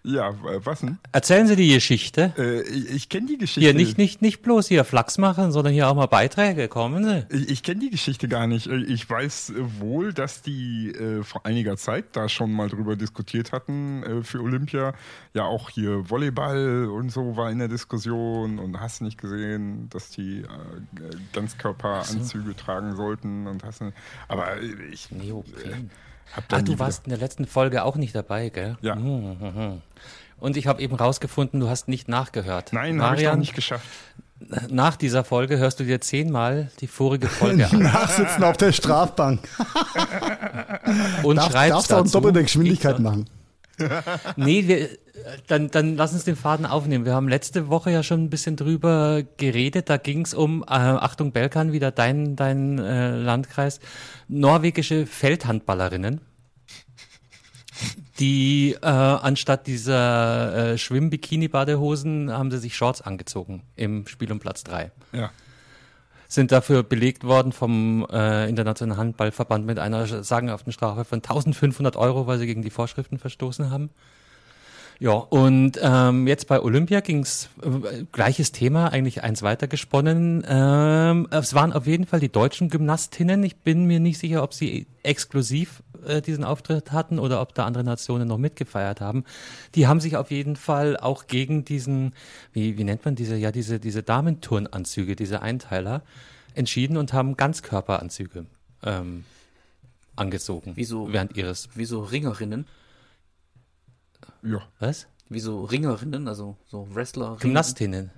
Ja, was denn? Erzählen Sie die Geschichte. Äh, ich ich kenne die Geschichte. Hier nicht, nicht, nicht bloß hier Flachs machen, sondern hier auch mal Beiträge, kommen Sie. Ich, ich kenne die Geschichte gar nicht. Ich weiß wohl, dass die äh, vor einiger Zeit da schon mal drüber diskutiert hatten äh, für Olympia. Ja, auch hier Volleyball und so war in der Diskussion und hast nicht gesehen, dass die äh, Ganzkörperanzüge so. tragen sollten und hast nicht. Aber ich... Neopren. Ah, du warst wieder. in der letzten Folge auch nicht dabei, gell? Ja. Und ich habe eben rausgefunden, du hast nicht nachgehört. Nein, habe ich auch nicht geschafft. Nach dieser Folge hörst du dir zehnmal die vorige Folge an. Nachsitzen auf der Strafbank. Und Darf, schreibst darfst dazu. Darfst du auch doppelte Geschwindigkeit ich, machen. Nee, wir, dann, dann lass uns den Faden aufnehmen. Wir haben letzte Woche ja schon ein bisschen drüber geredet. Da ging es um, äh, Achtung Belkan, wieder dein, dein äh, Landkreis, norwegische Feldhandballerinnen, die äh, anstatt dieser äh, Schwimm-Bikini-Badehosen haben sie sich Shorts angezogen im Spiel um Platz drei. Ja. Sind dafür belegt worden vom äh, Internationalen Handballverband mit einer sagenhaften Strafe von eintausendfünfhundert Euro, weil sie gegen die Vorschriften verstoßen haben. Ja, und ähm, jetzt bei Olympia ging's äh, gleiches Thema, eigentlich eins weiter gesponnen. Ähm, es waren auf jeden Fall die deutschen Gymnastinnen. Ich bin mir nicht sicher, ob sie exklusiv äh, diesen Auftritt hatten oder ob da andere Nationen noch mitgefeiert haben. Die haben sich auf jeden Fall auch gegen diesen, wie, wie nennt man diese, ja, diese, diese Damenturnanzüge, diese Einteiler entschieden und haben Ganzkörperanzüge ähm, angezogen. Wieso? Während ihres. Wieso Ringerinnen? Ja. Was? Wie so Ringerinnen, also so Wrestler. Gymnastinnen.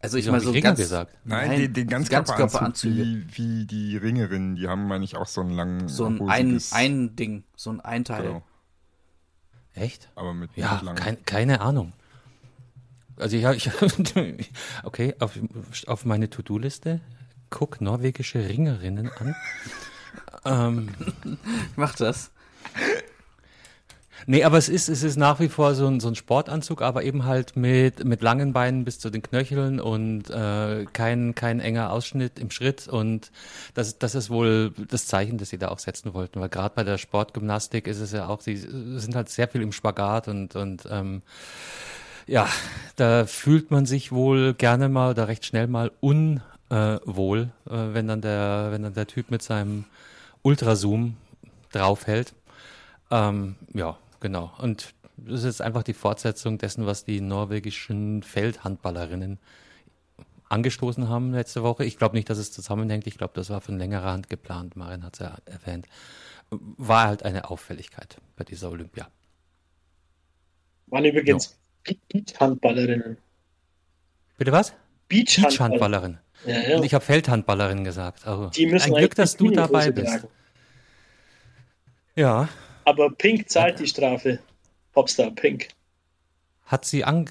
Also ich meine so Ringer ganz, gesagt. Nein, nein, den Ganzkörperanzüge. Wie, wie die Ringerinnen, die haben, meine ich, auch so einen langen... So ein, ein, ein Ding, so ein Einteil. Genau. Echt? Aber mit, ja, mit kein, keine Ahnung. Also ja, ich okay, auf, auf meine To-Do-Liste, guck norwegische Ringerinnen an. ähm, ich mach das. Nee, aber es ist, es ist nach wie vor so ein, so ein Sportanzug, aber eben halt mit, mit langen Beinen bis zu den Knöcheln und äh, kein, kein enger Ausschnitt im Schritt. Und das, das ist wohl das Zeichen, das sie da auch setzen wollten. Weil gerade bei der Sportgymnastik ist es ja auch, sie sind halt sehr viel im Spagat und, und ähm, ja, da fühlt man sich wohl gerne mal oder recht schnell mal unwohl, äh, äh, wenn dann der, wenn dann der Typ mit seinem Ultrazoom draufhält. Ähm, ja. Genau, und das ist einfach die Fortsetzung dessen, was die norwegischen Feldhandballerinnen angestoßen haben letzte Woche. Ich glaube nicht, dass es zusammenhängt. Ich glaube, das war von längerer Hand geplant. Marin hat es ja erwähnt. War halt eine Auffälligkeit bei dieser Olympia. Waren übrigens no. Beachhandballerinnen. Bitte was? Beachhandballerinnen. Ja, ja. Und ich habe Feldhandballerinnen gesagt. Also, die müssen ein Glück, dass du dabei bist. Tragen. Ja. Aber Pink zahlt die Strafe. Popstar Pink. Hat sie an...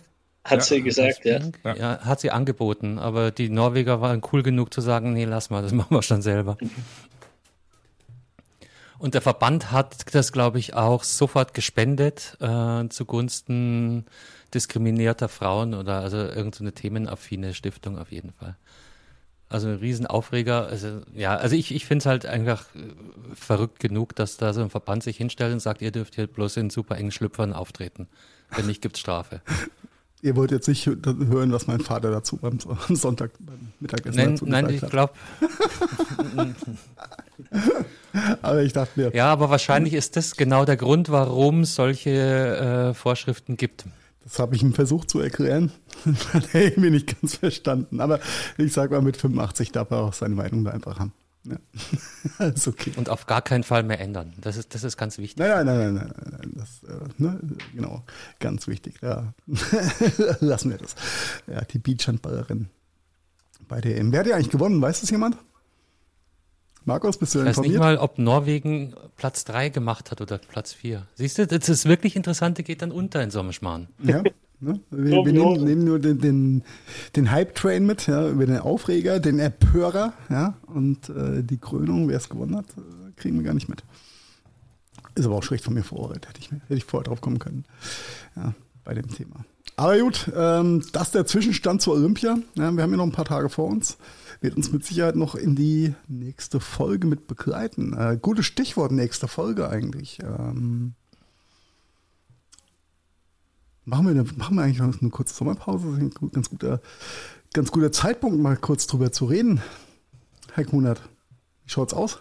Hat ja, sie gesagt, ja. Ja. ja. Hat sie angeboten, aber die Norweger waren cool genug zu sagen, nee, lass mal, das machen wir schon selber. Und der Verband hat das, glaube ich, auch sofort gespendet äh, zugunsten diskriminierter Frauen oder also irgendeine themenaffine Stiftung auf jeden Fall. Also ein Riesenaufreger. Also, ja, also ich, ich finde es halt einfach verrückt genug, dass da so ein Verband sich hinstellt und sagt, ihr dürft hier bloß in super engen Schlüpfern auftreten. Wenn nicht, gibt's Strafe. Ihr wollt jetzt nicht hören, was mein Vater dazu beim Sonntag, beim Mittagessen nein, dazu gesagt nein, ich glaube. Aber ich dachte mir. Ja, aber wahrscheinlich ist das genau der Grund, warum es solche äh, Vorschriften gibt. Das habe ich ihm versucht zu erklären. Das hat er irgendwie nicht ganz verstanden. Aber ich sage mal, mit fünfundachtzig darf er auch seine Meinung da einfach haben. Ja. Alles okay. Und auf gar keinen Fall mehr ändern. Das ist, das ist ganz wichtig. Nein, nein, nein, nein, nein, nein. Das, äh, ne? Genau, ganz wichtig. Ja. Lassen wir das. Ja, die Beachhandballerin bei der E M. Wer hat ja eigentlich gewonnen? Weiß das jemand? Markus, bist du informiert? Ich weiß nicht mal, ob Norwegen Platz drei gemacht hat oder Platz vier. Siehst du, das ist wirklich Interessante geht dann unter in so einem Schmarrn. Ja, ne? wir, wir nehmen, nehmen nur den, den, den Hype-Train mit, ja, über den Aufreger, den Empörer, ja, und äh, die Krönung, wer es gewonnen hat, kriegen wir gar nicht mit. Ist aber auch schlecht von mir vorbereitet, hätte ich, hätte ich vorher drauf kommen können, ja, bei dem Thema. Aber gut, ähm, das ist der Zwischenstand zur Olympia. Ja, wir haben ja noch ein paar Tage vor uns. Wird uns mit Sicherheit noch in die nächste Folge mit begleiten. Äh, gutes Stichwort, nächste Folge eigentlich. Ähm, machen, wir eine, machen wir eigentlich noch eine kurze Sommerpause? Das ist ein ganz guter, ganz guter Zeitpunkt, mal kurz drüber zu reden. Herr Kunert, wie schaut's aus?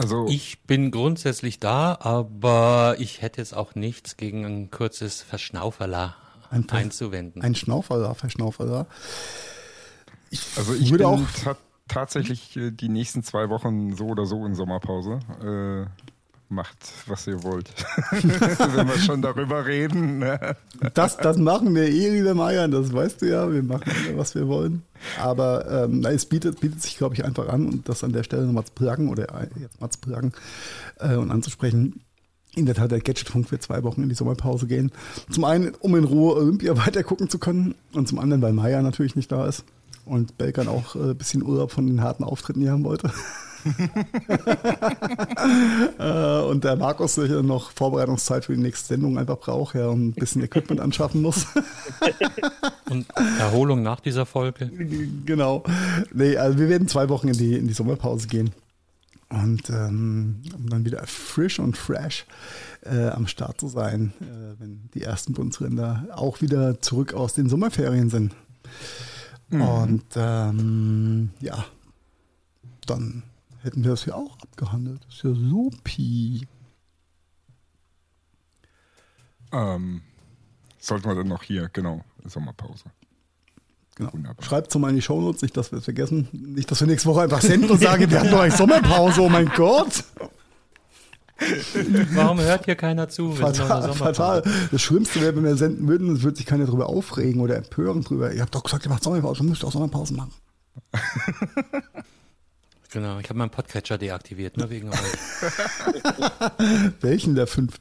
Also, ich bin grundsätzlich da, aber ich hätte jetzt auch nichts gegen ein kurzes Verschnauferler ein Ver- einzuwenden. Ein Schnauferler, Verschnauferler. Ich also ich würde bin auch ta- tatsächlich die nächsten zwei Wochen so oder so in Sommerpause. Äh, macht, was ihr wollt. Wenn wir schon darüber reden. Ne? Das, das machen wir eh, liebe Marian, das weißt du ja. Wir machen immer, was wir wollen. Aber ähm, es bietet, bietet sich, glaube ich, einfach an, und das an der Stelle nochmal zu plagen oder jetzt mal zu plagen äh, und anzusprechen. In der Tat, der Gadgetfunk wird zwei Wochen in die Sommerpause gehen. Zum einen, um in Ruhe Olympia weiter gucken zu können, und zum anderen, weil Maya natürlich nicht da ist und Belkan auch ein äh, bisschen Urlaub von den harten Auftritten hier haben wollte. äh, und der Markus sich noch Vorbereitungszeit für die nächste Sendung einfach braucht, ja, und ein bisschen Equipment anschaffen muss. Und Erholung nach dieser Folge. Genau. Nee, also wir werden zwei Wochen in die, in die Sommerpause gehen und ähm, um dann wieder frisch und fresh äh, am Start zu sein, äh, wenn die ersten Bundesländer auch wieder zurück aus den Sommerferien sind. Mhm. Und ähm, ja, dann hätten wir das ja auch abgehandelt. Das ist ja supi. Ähm, sollten wir dann noch hier, genau, Sommerpause. Genau. Schreibt es mal in die Shownotes, nicht, dass wir es vergessen. Nicht, dass wir nächste Woche einfach senden und sagen, wir hatten doch eine Sommerpause, oh mein Gott. Warum hört hier keiner zu? Fatal, fatal. Das Schlimmste wäre, wenn wir senden würden, es würde sich keiner drüber aufregen oder empören drüber. Ihr habt doch gesagt, ihr macht Sommerpause, müsst ihr auch Sommerpause machen. Genau, ich habe meinen Podcatcher deaktiviert, ne, wegen euch. Welchen der fünf?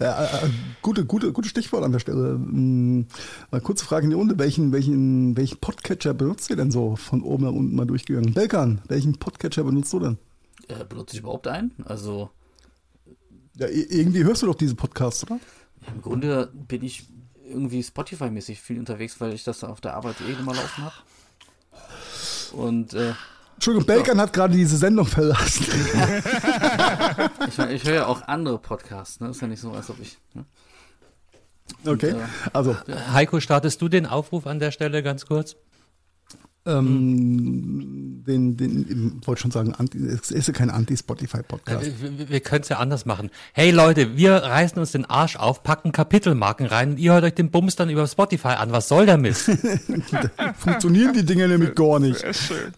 Ja, äh, gute, gute, gute Stichwort an der Stelle. Hm, mal kurze Frage in die Runde. Welchen, welchen, welchen Podcatcher benutzt ihr denn so? Von oben nach unten mal durchgegangen. Belkan, welchen Podcatcher benutzt du denn? Äh, benutze ich überhaupt einen? Also. Ja, irgendwie hörst du doch diese Podcasts, oder? Ja, im Grunde bin ich irgendwie Spotify-mäßig viel unterwegs, weil ich das auf der Arbeit eh immer laufen habe. Und, äh, Entschuldigung, Belkan hat gerade diese Sendung verlassen. Ja. Ich meine, ich höre ja auch andere Podcasts, ne? Ist ja nicht so, als ob ich. Ne? Und, okay, äh, also. Heiko, startest du den Aufruf an der Stelle ganz kurz? Ähm, den, den, wollte schon sagen, anti, es ist ja kein Anti-Spotify-Podcast. Wir, wir können es ja anders machen. Hey Leute, wir reißen uns den Arsch auf, packen Kapitelmarken rein und ihr hört euch den Bums dann über Spotify an. Was soll der Mist? Funktionieren die Dinger nämlich gar nicht.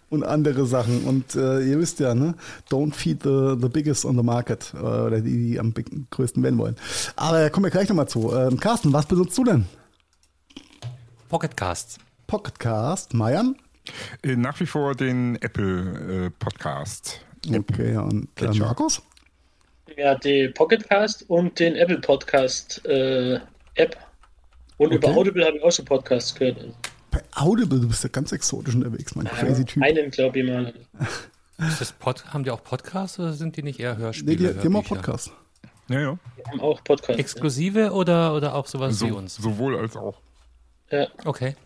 Und andere Sachen. Und äh, ihr wisst ja, ne? Don't feed the, the biggest on the market. Äh, oder die, die am größten werden wollen. Aber kommen wir gleich nochmal zu. Ähm, Carsten, was benutzt du denn? Pocketcasts. Pocketcast, Mayan? Nach wie vor den Apple äh, Podcast. Okay, und äh, Markus? Ja, den Pocketcast und den Apple Podcast äh, App. Und okay. Über Audible habe ich auch schon Podcasts gehört. Bei Audible, du bist ja ganz exotisch unterwegs, mein ja, crazy Typ. Einen, glaube ich mal. Ist das Pod- haben die auch Podcasts oder sind die nicht eher Hörspiele? Nee, die, die haben auch Podcasts. Ja, ja. Die haben auch Podcasts. Exklusive ja. oder, oder auch sowas so, wie uns? Sowohl als auch. Ja. Okay.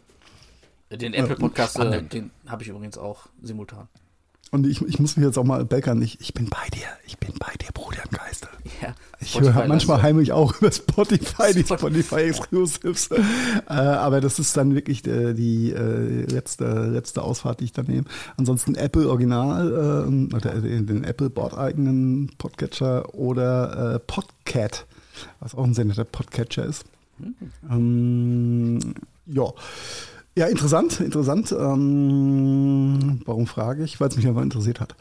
Den Apple-Podcast, äh, den habe ich übrigens auch simultan. Und ich, ich muss mich jetzt auch mal bäckern. Ich, ich bin bei dir. Ich bin bei dir, Bruder im Geiste. Ja, ich höre manchmal heimlich auch über Spotify, die Spotify-Exclusives. äh, aber das ist dann wirklich die, die äh, letzte, letzte Ausfahrt, die ich dann nehme. Ansonsten Apple-Original, äh, oder den Apple-Bot-eigenen Podcatcher oder äh, Podcat, was auch ein sehr netter Podcatcher ist. Mhm. Ähm, ja. Ja, interessant, interessant. Ähm, warum frage ich? Weil es mich einfach interessiert hat.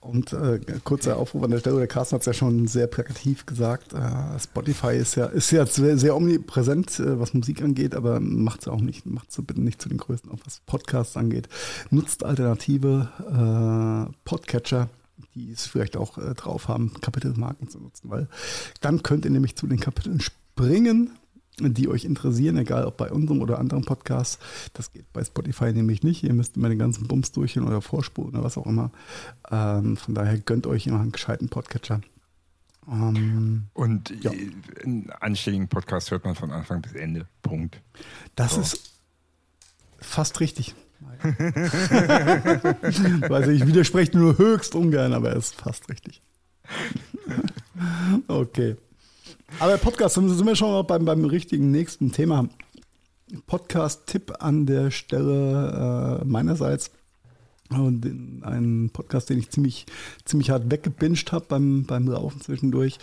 Und äh, kurzer Aufruf an der Stelle, der Carsten hat es ja schon sehr plakativ gesagt, äh, Spotify ist ja, ist ja sehr, sehr omnipräsent, äh, was Musik angeht, aber macht es auch nicht, macht es bitte nicht zu den Größten, auch was Podcasts angeht. Nutzt alternative äh, Podcatcher, die es vielleicht auch äh, drauf haben, Kapitelmarken zu nutzen, weil dann könnt ihr nämlich zu den Kapiteln springen, die euch interessieren, egal ob bei unserem oder anderen Podcast. Das geht bei Spotify nämlich nicht. Ihr müsst immer den ganzen Bums durchhören oder vorspulen oder was auch immer. Ähm, von daher gönnt euch immer einen gescheiten Podcatcher. Ähm, Und ja. Einen anständigen Podcast hört man von Anfang bis Ende. Punkt. Das so. Ist fast richtig. Also ich widerspreche nur höchst ungern, aber es ist fast richtig. Okay. Aber Podcast, dann sind wir schon mal beim, beim richtigen nächsten Thema. Podcast-Tipp an der Stelle äh, meinerseits. Und in einen Podcast, den ich ziemlich, ziemlich hart weggebinged habe beim, beim Laufen zwischendurch,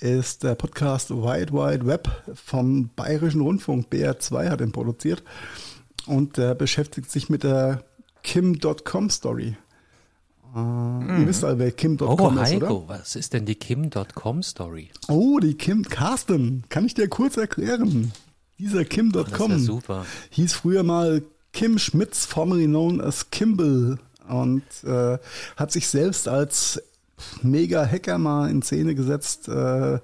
ist der Podcast Wide Wide Web vom Bayerischen Rundfunk. B R zwei hat ihn produziert. Und der beschäftigt sich mit der Kim Punkt com Story. Uh, mm. Ihr wisst alle, wer Kim Punkt com oh, ist, oder? Heiko, was ist denn die Kim Punkt com Story? Oh, die Kim, Carsten, kann ich dir kurz erklären. Dieser Kim Punkt com oh, super. Hieß früher mal Kim Schmitz, formerly known as Kimball, und äh, hat sich selbst als Mega-Hacker mal in Szene gesetzt, äh,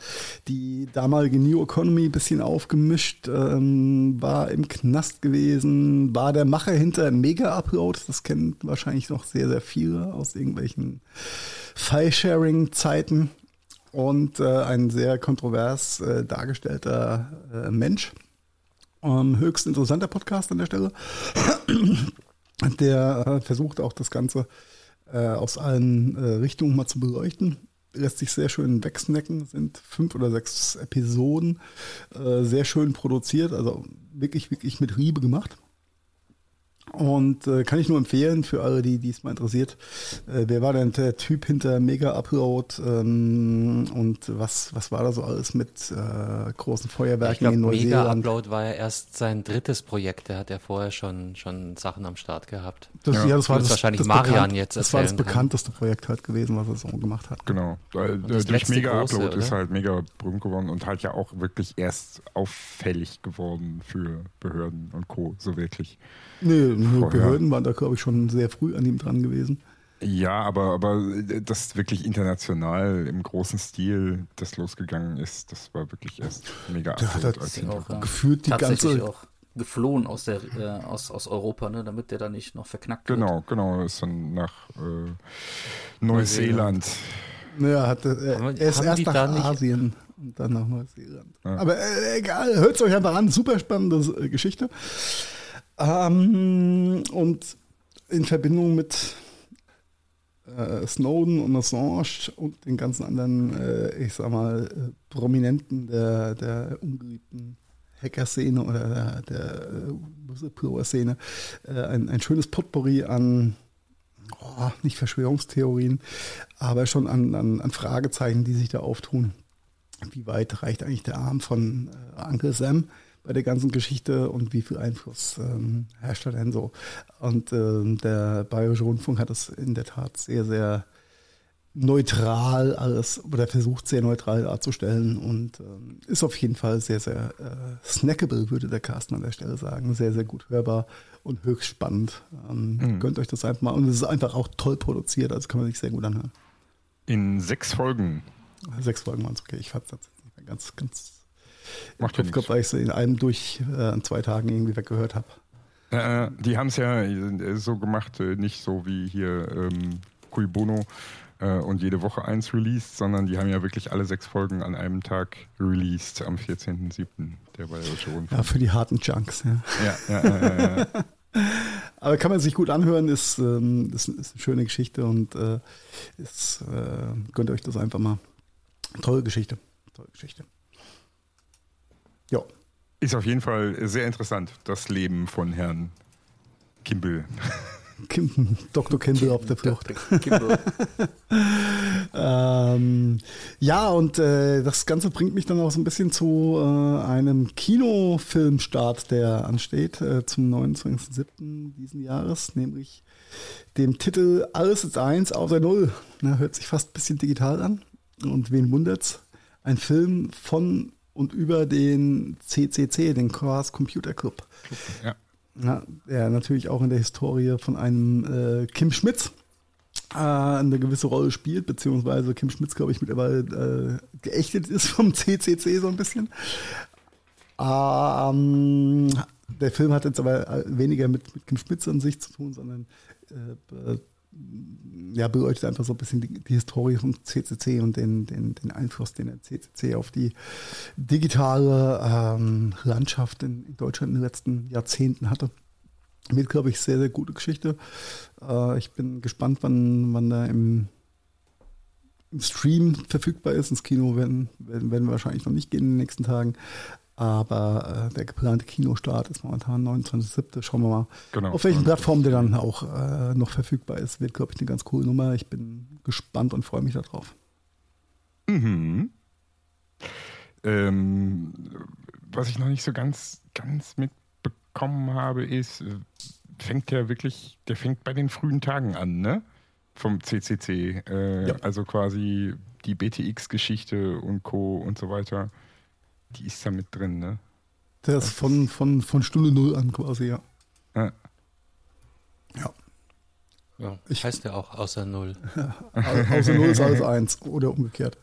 die damalige New Economy ein bisschen aufgemischt, ähm, war im Knast gewesen, war der Macher hinter Mega-Upload, das kennen wahrscheinlich noch sehr, sehr viele aus irgendwelchen File-Sharing-Zeiten, und äh, ein sehr kontrovers äh, dargestellter äh, Mensch. Ähm, höchst interessanter Podcast an der Stelle, der äh, versucht auch das Ganze aus allen äh, Richtungen mal zu beleuchten. Lässt sich sehr schön wegsnacken. Sind fünf oder sechs Episoden. Äh, sehr schön produziert. Also wirklich, wirklich mit Liebe gemacht. Und äh, kann ich nur empfehlen für alle, die es mal interessiert. Äh, wer war denn der Typ hinter Mega Upload? Ähm, und was, was war da so alles mit äh, großen Feuerwerken ich glaub, in Neuseeland? Mega Upload war ja erst sein drittes Projekt. Der hat ja vorher schon, schon Sachen am Start gehabt. Das, ja. Ja, das war das, wahrscheinlich das, Marian bekannt, jetzt das war das bekannteste kann. Projekt halt gewesen, was er so gemacht hat. Genau. Äh, durch Mega Upload große, ist halt mega berühmt geworden und halt ja auch wirklich erst auffällig geworden für Behörden und Co. so wirklich. Nee, Behörden waren da, glaube ich, schon sehr früh an ihm dran gewesen. Ja, aber, aber dass wirklich international im großen Stil das losgegangen ist, das war wirklich erst mega absurd. Da hat auch, ja. gefühlt die ganze... auch geflohen aus, der, äh, aus, aus Europa, ne, damit der da nicht noch verknackt genau, wird. Genau, genau, ist dann nach äh, Neuseeland. Ja, hat, äh, haben, er ist haben erst nach Asien nicht? Und dann nach Neuseeland. Ja. Aber äh, egal, hört es euch einfach an, super spannende äh, Geschichte. Ähm, und in Verbindung mit Snowden und Assange und den ganzen anderen, ich sag mal, Prominenten der, der ungeliebten Hacker-Szene oder der Whistleblower-Szene ein, ein schönes Potpourri an, oh, nicht Verschwörungstheorien, aber schon an, an, an Fragezeichen, die sich da auftun. Wie weit reicht eigentlich der Arm von Uncle Sam bei der ganzen Geschichte und wie viel Einfluss ähm, herrscht da denn so? Und ähm, der Bayerische Rundfunk hat das in der Tat sehr, sehr neutral alles oder versucht sehr neutral darzustellen und ähm, ist auf jeden Fall sehr, sehr äh, snackable, würde der Carsten an der Stelle sagen. Sehr, sehr gut hörbar und höchst spannend. Ähm, mhm. Gönnt euch das einfach mal und es ist einfach auch toll produziert, also kann man sich sehr gut anhören. In sechs Folgen. Sechs Folgen waren es, okay. Ich fand es nicht mehr ganz, ganz. Macht ich glaube, weil ich sie in einem durch äh, an zwei Tagen irgendwie weggehört habe. Äh, die haben es ja so gemacht, äh, nicht so wie hier ähm, Cui Bono äh, und jede Woche eins released, sondern die haben ja wirklich alle sechs Folgen an einem Tag released am vierzehnten siebten der Bayerische Rundfunk. Ja, für die harten Junks, ja. ja, ja, ja, ja, ja. Aber kann man sich gut anhören, ist, ähm, ist, ist eine schöne Geschichte und äh, ist, äh, könnt ihr euch das einfach mal. Tolle Geschichte, tolle Geschichte. Ja. Ist auf jeden Fall sehr interessant, das Leben von Herrn Kimball. Kim, Doktor Kimball auf der Flucht. ähm, ja, und äh, das Ganze bringt mich dann auch so ein bisschen zu äh, einem Kinofilmstart, der ansteht, äh, zum neunundzwanzigsten siebten diesen Jahres, nämlich dem Titel Alles ist eins außer Null. Na, hört sich fast ein bisschen digital an. Und wen wundert's? Ein Film von und über den C C C, den Chaos Computer Club. Ja. Ja, der natürlich auch in der Historie von einem äh, Kim Schmitz äh, eine gewisse Rolle spielt, beziehungsweise Kim Schmitz, glaube ich, mittlerweile äh, geächtet ist vom C C C so ein bisschen. Ähm, der Film hat jetzt aber weniger mit, mit Kim Schmitz an sich zu tun, sondern äh, ja, beleuchtet einfach so ein bisschen die, die Historie vom C C C und den, den, den Einfluss, den der C C C auf die digitale ähm, Landschaft in, in Deutschland in den letzten Jahrzehnten hatte. Mit, glaube ich, sehr, sehr gute Geschichte. Äh, ich bin gespannt, wann, wann da im, im Stream verfügbar ist. Ins Kino werden, werden, werden wir wahrscheinlich noch nicht gehen in den nächsten Tagen. Aber äh, der geplante Kinostart ist momentan neunundzwanzigsten siebten Schauen wir mal, genau, auf welchen Plattformen der dann auch äh, noch verfügbar ist. Wird, glaube ich, eine ganz coole Nummer. Ich bin gespannt und freue mich darauf. Mhm. Ähm, was ich noch nicht so ganz, ganz mitbekommen habe, ist, fängt ja wirklich, der fängt bei den frühen Tagen an, ne? Vom C C C. Äh, ja. Also quasi die B T X-Geschichte und Co. und so weiter. Die ist da mit drin, ne? Der ist von, von, von Stunde Null an quasi, ja. Ja. Ja. ja ich heißt ja auch außer Null. Außer Null ist alles eins oder umgekehrt.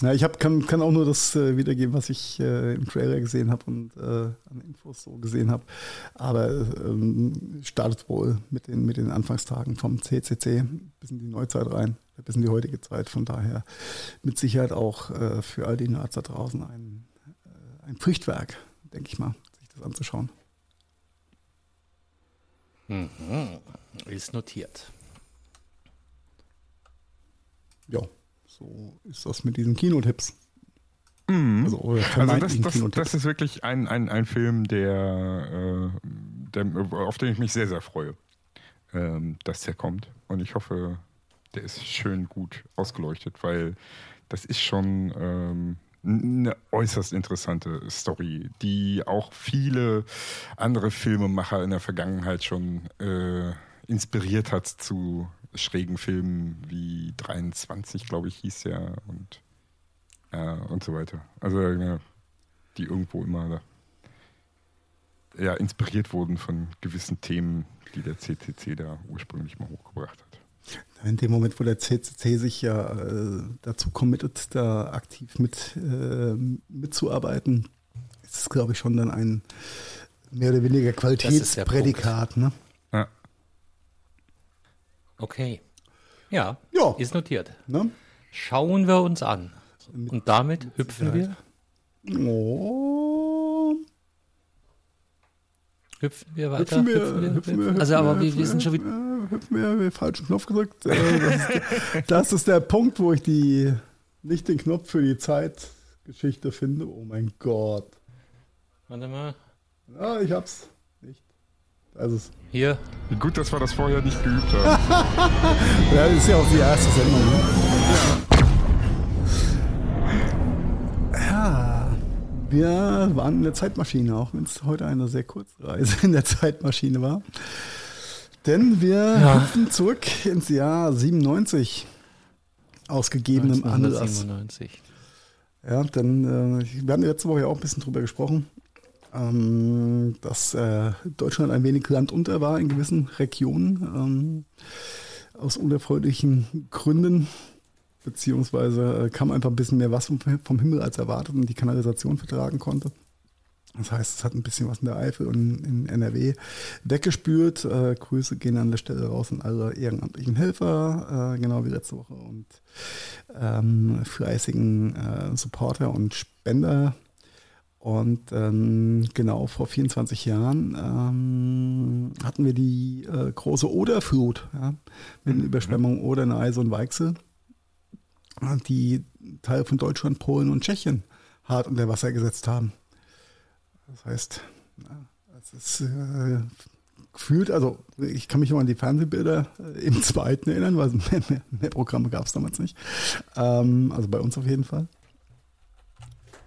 Na, ich hab, kann, kann auch nur das äh, wiedergeben, was ich äh, im Trailer gesehen habe und äh, an Infos so gesehen habe. Aber ähm, startet wohl mit den, mit den Anfangstagen vom C C C bis in die Neuzeit rein, bis in die heutige Zeit. Von daher mit Sicherheit auch äh, für all die Nerds da draußen ein, äh, ein Pflichtwerk, denke ich mal, sich das anzuschauen. Mhm. Ist notiert. Ja. So ist das mit diesen Kinotipps. Mhm. Also, also das, das, das ist wirklich ein, ein, ein Film, der, äh, der, auf den ich mich sehr, sehr freue, ähm, dass der kommt. Und ich hoffe, der ist schön gut ausgeleuchtet, weil das ist schon ähm, eine äußerst interessante Story, die auch viele andere Filmemacher in der Vergangenheit schon äh, inspiriert hat zu schrägen Filmen wie dreiundzwanzig, glaube ich, hieß ja und, äh, und so weiter. Also ja, die irgendwo immer da, ja, inspiriert wurden von gewissen Themen, die der C C C da ursprünglich mal hochgebracht hat. In dem Moment, wo der C C C sich ja äh, dazu committet, da aktiv mit, äh, mitzuarbeiten, ist es, glaube ich, schon dann ein mehr oder weniger Qualitätsprädikat. Ne? Ja. Okay. Ja, ja, ist notiert. Ne? Schauen wir uns an. Mit Und damit mit hüpfen Sicherheit. wir. Oh. Hüpfen wir weiter. Hüpfen wir, hüpfen wir, hüpfen wir, also, aber wir wissen schon wieder. Hüpfen wir, wir haben falschen Knopf gedrückt. Das ist, das ist der Punkt, wo ich die, nicht den Knopf für die Zeitgeschichte finde. Oh mein Gott. Warte mal. Ah, ich hab's. Nicht. Also es. Hier. Gut, dass wir das vorher nicht geübt haben. Ja, das ist ja auch die erste Sendung. Ne? Ja. Wir waren in der Zeitmaschine, auch wenn es heute eine sehr kurze Reise in der Zeitmaschine war. Denn wir ja. hüpfen zurück ins Jahr siebenundneunzig, ausgegebenem Anlass. Ja, denn äh, wir hatten letzte Woche ja auch ein bisschen drüber gesprochen, ähm, dass äh, Deutschland ein wenig landunter war in gewissen Regionen, ähm, aus unerfreulichen Gründen, beziehungsweise äh, kam einfach ein bisschen mehr Wasser vom, vom Himmel als erwartet und die Kanalisation vertragen konnte. Das heißt, es hat ein bisschen was in der Eifel und in N R W weggespült. Äh, Grüße gehen an der Stelle raus an alle ehrenamtlichen Helfer, äh, genau wie letzte Woche, und ähm, fleißigen äh, Supporter und Spender. Und ähm, genau vor vierundzwanzig Jahren ähm, hatten wir die äh, große Oderflut, ja, mit den Überschwemmungen Oder, Neiße und Weichsel, die Teile von Deutschland, Polen und Tschechien hart unter Wasser gesetzt haben. Das heißt, es ist äh, gefühlt, also ich kann mich noch an die Fernsehbilder äh, im Zweiten erinnern, weil mehr, mehr, mehr Programme gab es damals nicht. Ähm, also bei uns auf jeden Fall.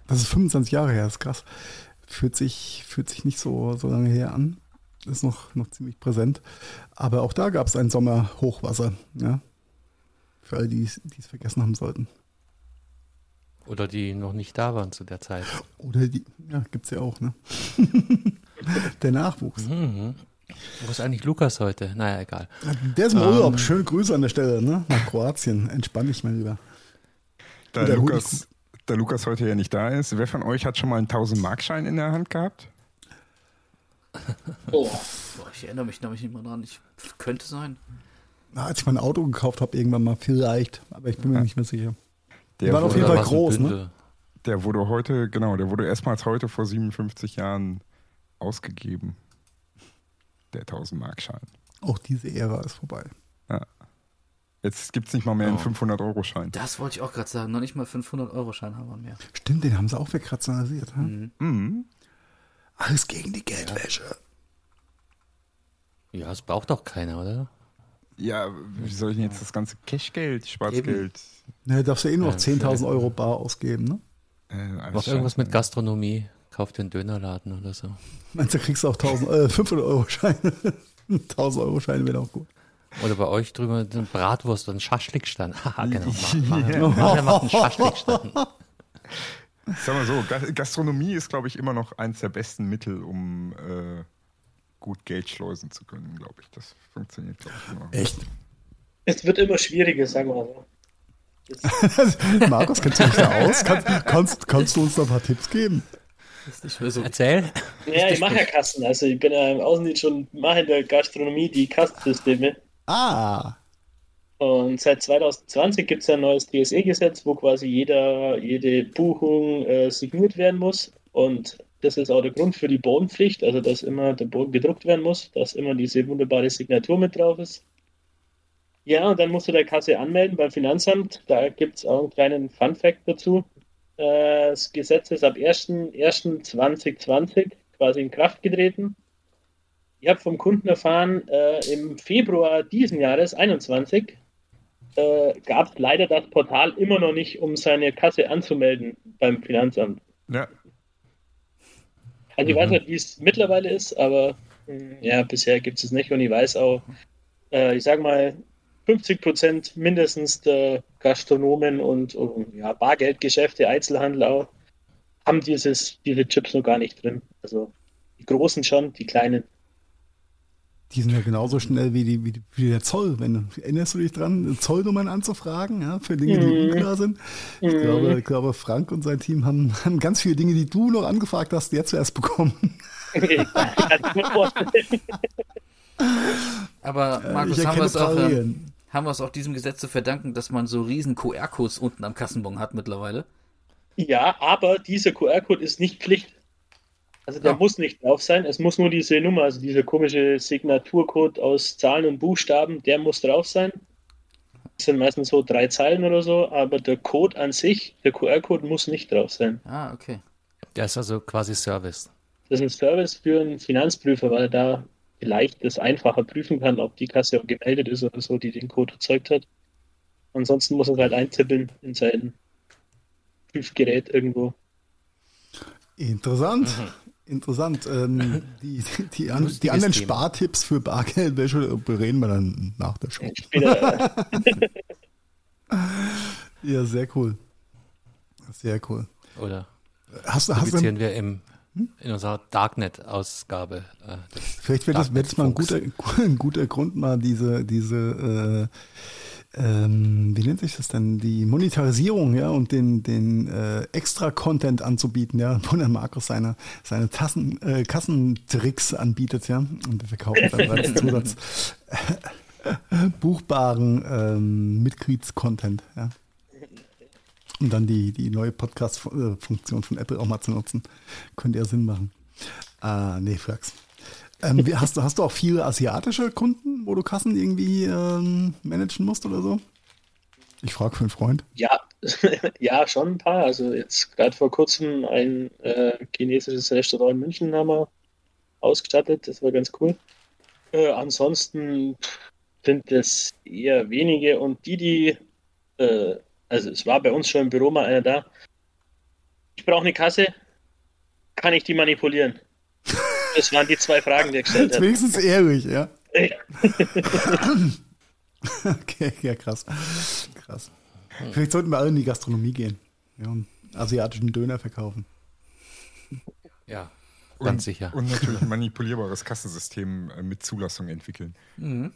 Das ist fünfundzwanzig Jahre her, das ist krass. Fühlt sich, fühlt sich nicht so, so lange her an. Ist noch, noch ziemlich präsent. Aber auch da gab es ein Sommerhochwasser. Ja? Für alle, die es vergessen haben sollten. Oder die noch nicht da waren zu der Zeit. Oder die, ja, gibt's ja auch, ne? Der Nachwuchs. Mhm. Wo ist eigentlich Lukas heute? Naja, egal. Der ist im Urlaub. Um, Schöne Grüße an der Stelle, ne? Nach Kroatien. Entspann dich mal lieber. Da Lukas, da Lukas heute ja nicht da ist, wer von euch hat schon mal einen tausend-Mark-Schein in der Hand gehabt? Oh, ich erinnere mich nämlich nicht mehr dran. Ich, könnte sein. Na, als ich mein Auto gekauft habe, irgendwann mal, vielleicht. Aber ich bin mir ja. nicht mehr sicher. Der war auf jeden Fall groß, ne? Der wurde heute, genau, der wurde erstmals heute vor siebenundfünfzig Jahren ausgegeben. Der tausend-Mark-Schein. Auch diese Ära ist vorbei. Ja. Jetzt gibt es nicht mal mehr oh. einen fünfhundert-Euro-Schein. Das wollte ich auch gerade sagen. Noch nicht mal fünfhundert-Euro-Schein haben wir mehr. Stimmt, den haben sie auch wegrationalisiert. Hm? Mhm. Alles gegen die Geldwäsche. Ja, das braucht doch keiner, oder? Ja, wie soll ich denn jetzt das ganze Cashgeld, Schwarzgeld? Ne, darfst du eh nur noch ja, zehntausend Euro bar ausgeben, ne? Äh, Mach irgendwas mit Gastronomie, kauf den Dönerladen oder so. Meinst du, kriegst du auch tausend, äh, fünfhundert-Euro-Scheine? tausend-Euro-Scheine wäre auch gut. Oder bei euch drüber eine Bratwurst und einen Schaschlikstand. Haha, genau. Mach, yeah. mach, der macht einen Schaschlikstand. Sag mal so, Gastronomie ist, glaube ich, immer noch eins der besten Mittel, um äh, gut Geld schleusen zu können, glaube ich. Das funktioniert, glaube ich, immer. Echt? Es wird immer schwieriger, sagen wir mal so. Markus, kennst du dich da aus? Kannst, kannst, kannst du uns da ein paar Tipps geben? So. Erzähl. Ja, ich mache ja Kassen. Also ich bin ja im Außendienst schon, mache in der Gastronomie die Kassensysteme. Ah. Und seit zwanzig zwanzig gibt es ja ein neues D S E-Gesetz, wo quasi jeder, jede Buchung äh, signiert werden muss. Und das ist auch der Grund für die Bodenpflicht, also dass immer der Boden gedruckt werden muss, dass immer diese wunderbare Signatur mit drauf ist. Ja, und dann musst du der Kasse anmelden beim Finanzamt. Da gibt es auch einen kleinen Funfact dazu. Das Gesetz ist ab erster Januar zweitausendzwanzig quasi in Kraft getreten. Ich habe vom Kunden erfahren, äh, im Februar diesen Jahres, einundzwanzig, äh, gab es leider das Portal immer noch nicht, um seine Kasse anzumelden beim Finanzamt. Ja. Also ich mhm. weiß nicht, wie es mittlerweile ist, aber mh, ja, bisher gibt es nicht. Und ich weiß auch, äh, ich sag mal, fünfzig Prozent mindestens der Gastronomen und, und ja, Bargeldgeschäfte, Einzelhandel auch, haben dieses, diese Chips noch gar nicht drin. Also die Großen schon, die Kleinen. Die sind ja genauso schnell wie, die, wie, die, wie der Zoll. Wenn, erinnerst du dich dran, Zollnummern anzufragen, ja, für Dinge, die mm. unklar sind? Ich mm. glaube, ich glaube, Frank und sein Team haben, haben ganz viele Dinge, die du noch angefragt hast, jetzt zuerst bekommen. Aber Markus, ich haben wir es auch, haben wir es auch diesem Gesetz zu verdanken, dass man so riesen Q R-Codes unten am Kassenbon hat mittlerweile? Ja, aber dieser Q R-Code ist nicht Pflicht. Also der ja. muss nicht drauf sein, es muss nur diese Nummer, also dieser komische Signaturcode aus Zahlen und Buchstaben, der muss drauf sein. Das sind meistens so drei Zeilen oder so, aber der Code an sich, der Q R-Code muss nicht drauf sein. Ah, okay. Das ist also quasi Service. Das ist ein Service für einen Finanzprüfer, weil er da vielleicht das einfacher prüfen kann, ob die Kasse auch gemeldet ist oder so, die den Code erzeugt hat. Ansonsten muss er halt eintippeln in sein Prüfgerät irgendwo. Interessant. Mhm. Interessant. Ähm, die die, an, die anderen Thema. Spartipps für Bargeldwäsche reden wir dann nach der Show. Ja, sehr cool. Sehr cool. Oder hast, publizieren hast, wir im, hm? in unserer Darknet-Ausgabe. Äh, Vielleicht wäre das, wär das mal ein guter, ein guter Grund, mal diese, diese äh, ähm, wie nennt sich das denn, die Monetarisierung, ja, und den, den äh, Extra-Content anzubieten, ja, wo dann Markus seine, seine Tassen, äh, Kassentricks anbietet, ja, und wir verkaufen dann als Zusatz buchbaren ähm, Mitglieds-Content, ja. Und dann die, die neue Podcast-Funktion von Apple auch mal zu nutzen. Könnte ja Sinn machen. Ah, nee, Frax. Ähm, hast, hast du auch viele asiatische Kunden, wo du Kassen irgendwie ähm, managen musst oder so? Ich frage für einen Freund. Ja, ja, schon ein paar. Also jetzt gerade vor kurzem ein äh, chinesisches Restaurant in München haben wir ausgestattet. Das war ganz cool. Äh, ansonsten sind es eher wenige. Und die, die... Äh, Also es war bei uns schon im Büro mal einer da. Ich brauche eine Kasse. Kann ich die manipulieren? Das waren die zwei Fragen, die er gestellt hat. Wenigstens ehrlich, ja. Okay, ja, krass. Krass. Vielleicht sollten wir alle in die Gastronomie gehen. Ja, und asiatischen Döner verkaufen. Ja, ganz und, sicher. Und natürlich ein manipulierbares Kassensystem mit Zulassung entwickeln. Mhm.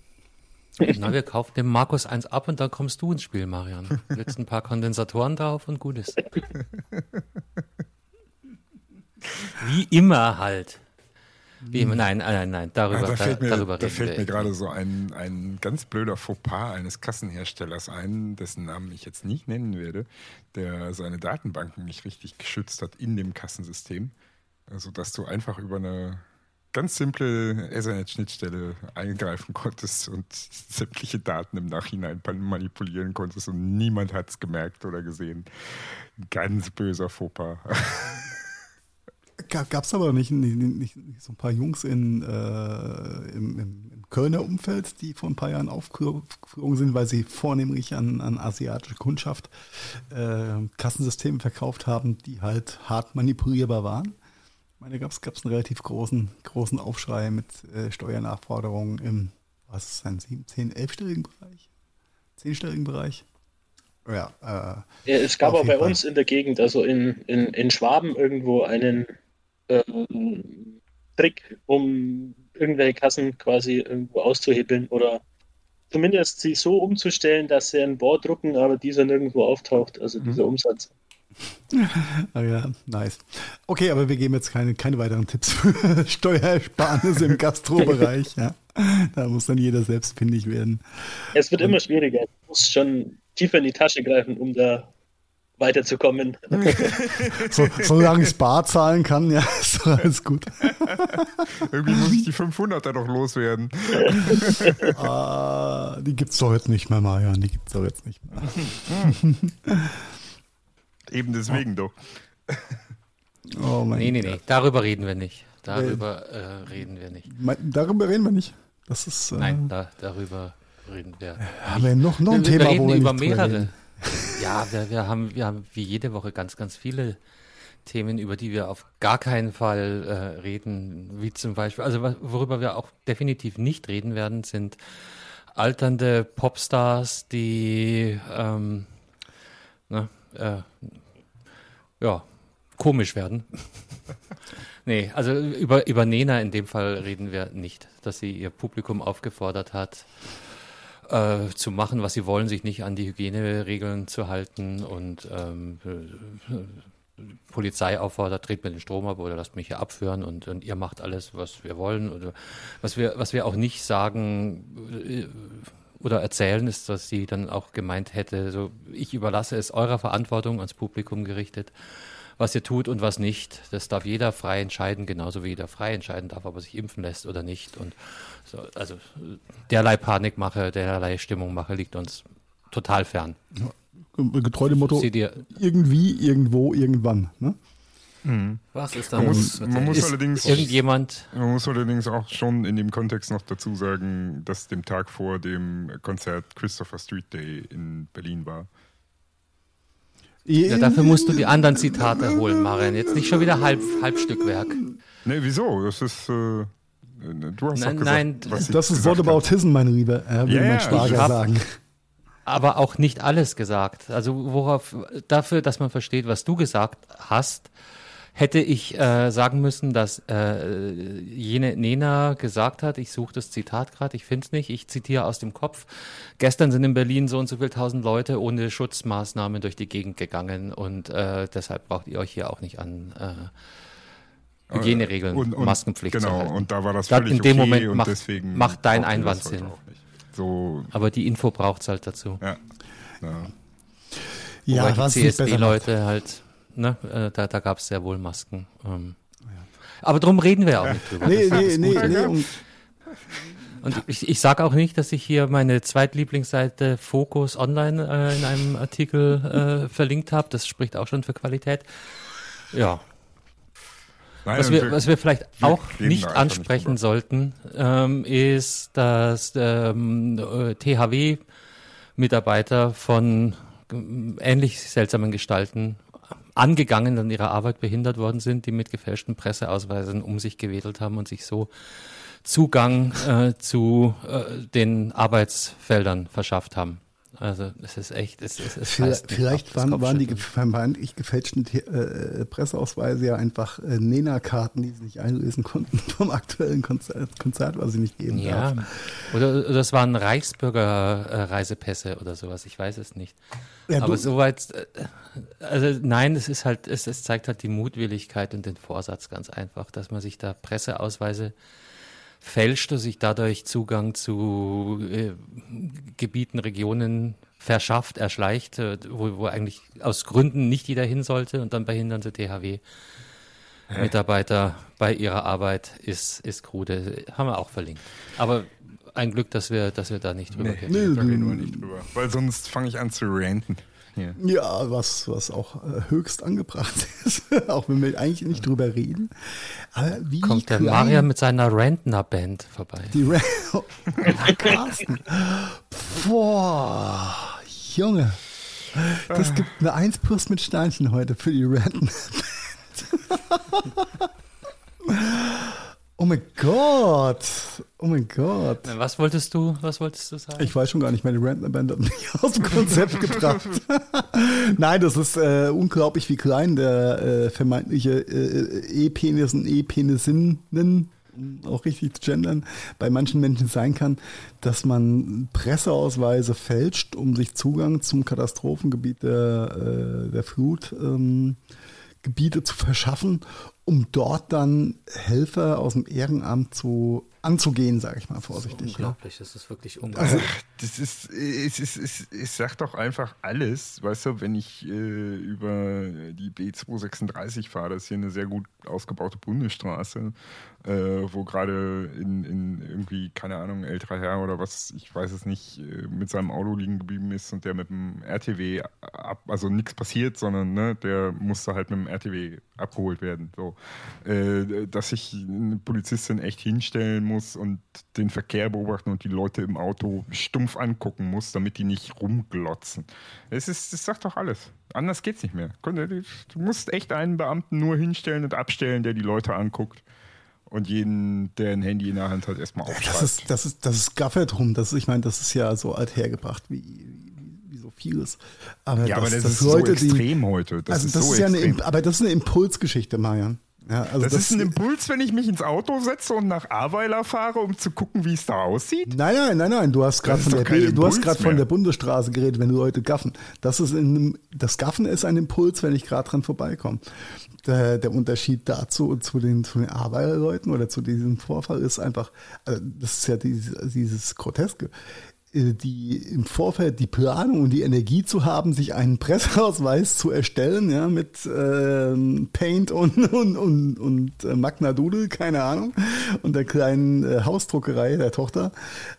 Na, wir kaufen dem Markus eins ab und dann kommst du ins Spiel, Marian. Setzt ein paar Kondensatoren drauf und gut ist. Wie immer halt. Wie immer. Nein, nein, nein, darüber, da fällt mir, darüber da fällt mir gerade so ein, ein ganz blöder Fauxpas eines Kassenherstellers ein, dessen Namen ich jetzt nicht nennen werde, der seine Datenbanken nicht richtig geschützt hat in dem Kassensystem, sodass du einfach über eine ganz simple Ethernet-Schnittstelle eingreifen konntest und sämtliche Daten im Nachhinein manipulieren konntest und niemand hat es gemerkt oder gesehen. Ganz böser Fauxpas. Gab es aber nicht, nicht, nicht, nicht so ein paar Jungs in, äh, im, im, im Kölner Umfeld, die vor ein paar Jahren aufgeflogen sind, weil sie vornehmlich an, an asiatische Kundschaft äh, Kassensysteme verkauft haben, die halt hart manipulierbar waren? Ich meine, gab es einen relativ großen, großen Aufschrei mit äh, Steuernachforderungen im, was ist denn, siebzehn-, elfstelligen Bereich? zehnstelligen Bereich? Ja, äh, ja, es gab auch bei Fall. uns in der Gegend, also in, in, in Schwaben irgendwo einen äh, Trick, um irgendwelche Kassen quasi irgendwo auszuhebeln oder zumindest sie so umzustellen, dass sie ein Board drucken, aber dieser nirgendwo auftaucht, also mhm. dieser Umsatz. Ah ja, nice. Okay, aber wir geben jetzt keine, keine weiteren Tipps für Steuersparnisse im Gastrobereich. Ja. Da muss dann jeder selbst findig werden. Es wird Und, immer schwieriger. Du musst schon tiefer in die Tasche greifen, um da weiterzukommen. So, solange ich Bar zahlen kann, ja, ist doch alles gut. Irgendwie muss ich die fünfhunderter doch loswerden. Ah, die gibt's doch jetzt nicht mehr, Marian. Die gibt's doch jetzt nicht mehr. Eben deswegen oh. doch. Oh mein nee, nee, nee, darüber reden wir nicht. Darüber äh, reden wir nicht. Darüber reden wir nicht. Das ist, äh, Nein, da, darüber reden wir nicht. Haben wir noch, noch ein wir, Thema, wir reden wo wir über mehrere. Reden. Ja, wir, wir, haben, wir haben wie jede Woche ganz, ganz viele Themen, über die wir auf gar keinen Fall äh, reden. Wie zum Beispiel, also worüber wir auch definitiv nicht reden werden, sind alternde Popstars, die ähm, ne, Äh, ja, komisch werden. Nee, also über, über Nena in dem Fall reden wir nicht, dass sie ihr Publikum aufgefordert hat, äh, zu machen, was sie wollen, sich nicht an die Hygieneregeln zu halten und ähm, Polizei auffordert, dreht mir den Strom ab oder lasst mich hier abführen und, und ihr macht alles, was wir wollen. Oder was wir, was wir auch nicht sagen oder erzählen, ist, dass sie dann auch gemeint hätte, so, ich überlasse es eurer Verantwortung, ans Publikum gerichtet, was ihr tut und was nicht. Das darf jeder frei entscheiden, genauso wie jeder frei entscheiden darf, ob er sich impfen lässt oder nicht. Und so, also derlei Panikmache, derlei Stimmungmache liegt uns total fern. Ja. Getreu dem Motto, irgendwie, irgendwo, irgendwann. Ne? Mhm. Was ist da man muss, man muss ist allerdings irgendjemand? Man muss allerdings auch schon in dem Kontext noch dazu sagen, dass dem Tag vor dem Konzert Christopher Street Day in Berlin war. Ja, dafür musst du die anderen Zitate holen, Marian. Jetzt nicht schon wieder halb, Halbstückwerk. Ne, wieso? Das ist... Äh du hast nein, gesagt, nein, was das ist Whataboutism, mein Lieber, äh, würde yeah, mein Schwager sagen. Aber auch nicht alles gesagt. Also worauf, dafür, dass man versteht, was du gesagt hast, hätte ich äh, sagen müssen, dass äh, jene Nena gesagt hat, ich suche das Zitat gerade, ich finde es nicht, ich zitiere aus dem Kopf, gestern sind in Berlin so und so viel tausend Leute ohne Schutzmaßnahmen durch die Gegend gegangen und äh, deshalb braucht ihr euch hier auch nicht an äh, Hygieneregeln, und, und, Maskenpflicht genau, zu halten. Genau, und da war das völlig in dem okay Moment und macht, deswegen macht dein Einwand Sinn. So. Aber die Info braucht es halt dazu. Ja, ja. Wobei ja die C S D-Leute halt, ne, äh, da, da gab es sehr wohl Masken. Ähm. Ja. Aber drum reden wir auch nicht drüber. Nee, nee, nee, nee. Und, und ich, ich sage auch nicht, dass ich hier meine Zweitlieblingsseite Focus Online äh, in einem Artikel äh, verlinkt habe. Das spricht auch schon für Qualität. Ja. Nein, was, wir, was wir vielleicht auch nicht ansprechen nicht sollten, ähm, ist, dass ähm, T H W-Mitarbeiter von ähnlich seltsamen Gestalten angegangen an ihrer Arbeit behindert worden sind, die mit gefälschten Presseausweisen um sich gewedelt haben und sich so Zugang äh, zu äh, den Arbeitsfeldern verschafft haben. Also es ist echt, es, es, es vielleicht, vielleicht waren, waren die vermeintlich gefälschten äh, Presseausweise ja einfach äh, Nena-Karten, die sie nicht einlösen konnten vom aktuellen Konzert, Konzert was sie nicht geben ja. darf. Oder, oder es waren Reichsbürger-Reisepässe äh, oder sowas, ich weiß es nicht. Ja, aber soweit, äh, also nein, es ist halt, es, es zeigt halt die Mutwilligkeit und den Vorsatz ganz einfach, dass man sich da Presseausweise fälscht und sich dadurch Zugang zu äh, Gebieten, Regionen verschafft, erschleicht, äh, wo, wo eigentlich aus Gründen nicht jeder hin sollte und dann behindern sie T H W-Mitarbeiter bei ihrer Arbeit, ist, ist krude. Haben wir auch verlinkt. Aber ein Glück, dass wir, dass wir da nicht drüber nee, reden. Nee, da reden wir nicht drüber, weil sonst fange ich an zu ranten. Yeah. Ja, was, was auch äh, höchst angebracht ist, auch wenn wir eigentlich nicht drüber reden. Aber wie kommt der Marian mit seiner Rentner-Band vorbei? Die Ren- oh, Carsten. Boah, Junge. Das gibt eine Eins-Plus mit Steinchen heute für die Rentner-Band. Oh mein Gott, oh mein Gott. Was wolltest du, was wolltest du sagen? Ich weiß schon gar nicht, meine Rentner-Band hat mich aus dem Konzept gebracht. Nein, das ist äh, unglaublich, wie klein der äh, vermeintliche äh, E-Penis und E-Penisinnen, auch richtig zu gendern, bei manchen Menschen sein kann, dass man Presseausweise fälscht, um sich Zugang zum Katastrophengebiet der, äh, der Flut ähm, Gebiete zu verschaffen, um dort dann Helfer aus dem Ehrenamt zu anzugehen, sage ich mal vorsichtig. Das ist unglaublich, ja. Das ist wirklich unglaublich. Also, das ist, es, ist, es, es sagt doch einfach alles, weißt du, wenn ich äh, über die B zwei drei sechs fahre, das ist hier eine sehr gut ausgebaute Bundesstraße, äh, wo gerade in, in irgendwie, keine Ahnung, älterer Herr oder was, ich weiß es nicht, mit seinem Auto liegen geblieben ist und der mit dem R T W, ab, also nichts passiert, sondern ne, der musste halt mit dem R T W abgeholt werden, so. Äh, dass ich eine Polizistin echt hinstellen muss und den Verkehr beobachten und die Leute im Auto stumpf angucken muss, damit die nicht rumglotzen. Es ist, das sagt doch alles. Anders geht's nicht mehr. Du musst echt einen Beamten nur hinstellen und abstellen, der die Leute anguckt. Und jeden, der ein Handy in der Hand hat, erstmal aufschreibt. Das ist, das ist, das ist Gafferdrum. Das ist, ich meine, das ist ja so althergebracht wie so vieles. Aber ja, das, aber das, das ist Leute, so extrem die, heute. Das also ist das so ist ja extrem. Eine, aber das ist eine Impulsgeschichte, Marian. Ja, also das, das ist ein Impuls, wenn ich mich ins Auto setze und nach Ahrweiler fahre, um zu gucken, wie es da aussieht? Nein, nein, nein, nein. Du hast gerade von, B- von der Bundesstraße geredet, wenn du Leute gaffen. Das, ist in, das Gaffen ist ein Impuls, wenn ich gerade dran vorbeikomme. Der, der Unterschied dazu und zu den, zu den Ahrweiler-Leuten oder zu diesem Vorfall ist einfach, also das ist ja dieses, dieses Groteske. Die im Vorfeld die Planung und die Energie zu haben, sich einen Presseausweis zu erstellen, ja, mit ähm, Paint und, und, und, und Magna Doodle, keine Ahnung, und der kleinen äh, Hausdruckerei der Tochter,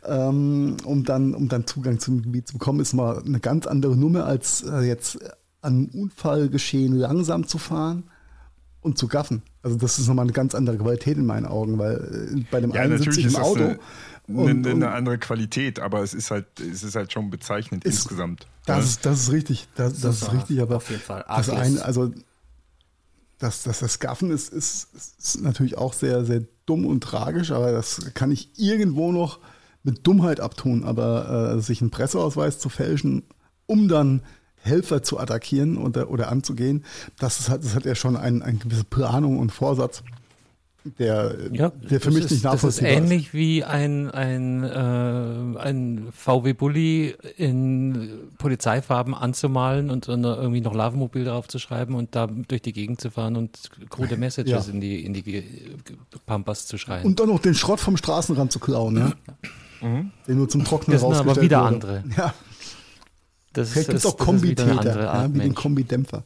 ähm, um, dann, um dann Zugang zum Gebiet zu bekommen, ist mal eine ganz andere Nummer, als äh, jetzt an einem Unfallgeschehen langsam zu fahren und zu gaffen. Also das ist nochmal eine ganz andere Qualität in meinen Augen, weil äh, bei dem ja, einen sitze ich im Auto. Eine Und, eine, eine andere Qualität, aber es ist halt, es ist halt schon bezeichnend ist, insgesamt. Das, ja. ist, das ist richtig, das, das, das ist richtig, aber auf jeden Fall. Das ein, also dass das, das Gaffen ist, ist, ist natürlich auch sehr, sehr dumm und tragisch, aber das kann ich irgendwo noch mit Dummheit abtun, aber äh, sich einen Presseausweis zu fälschen, um dann Helfer zu attackieren oder, oder anzugehen, das, ist halt, das hat ja schon eine ein gewisse Planung und Vorsatz. Der, ja, der für mich ist, nicht nachvollziehbar ist. Das ist ähnlich wie ein, ein, äh, ein V W-Bulli in Polizeifarben anzumalen und irgendwie noch Lavamobil drauf zu schreiben und da durch die Gegend zu fahren und krude Messages ja. in, die, in die Pampas zu schreien. Und dann noch den Schrott vom Straßenrand zu klauen, ne? Ja. Mhm. Den nur zum Trocknen rausgestellt wurde. Das sind aber wieder wurde. andere. Ja. Das Vielleicht gibt es auch Kombitäter, ja, wie den Kombidämpfer.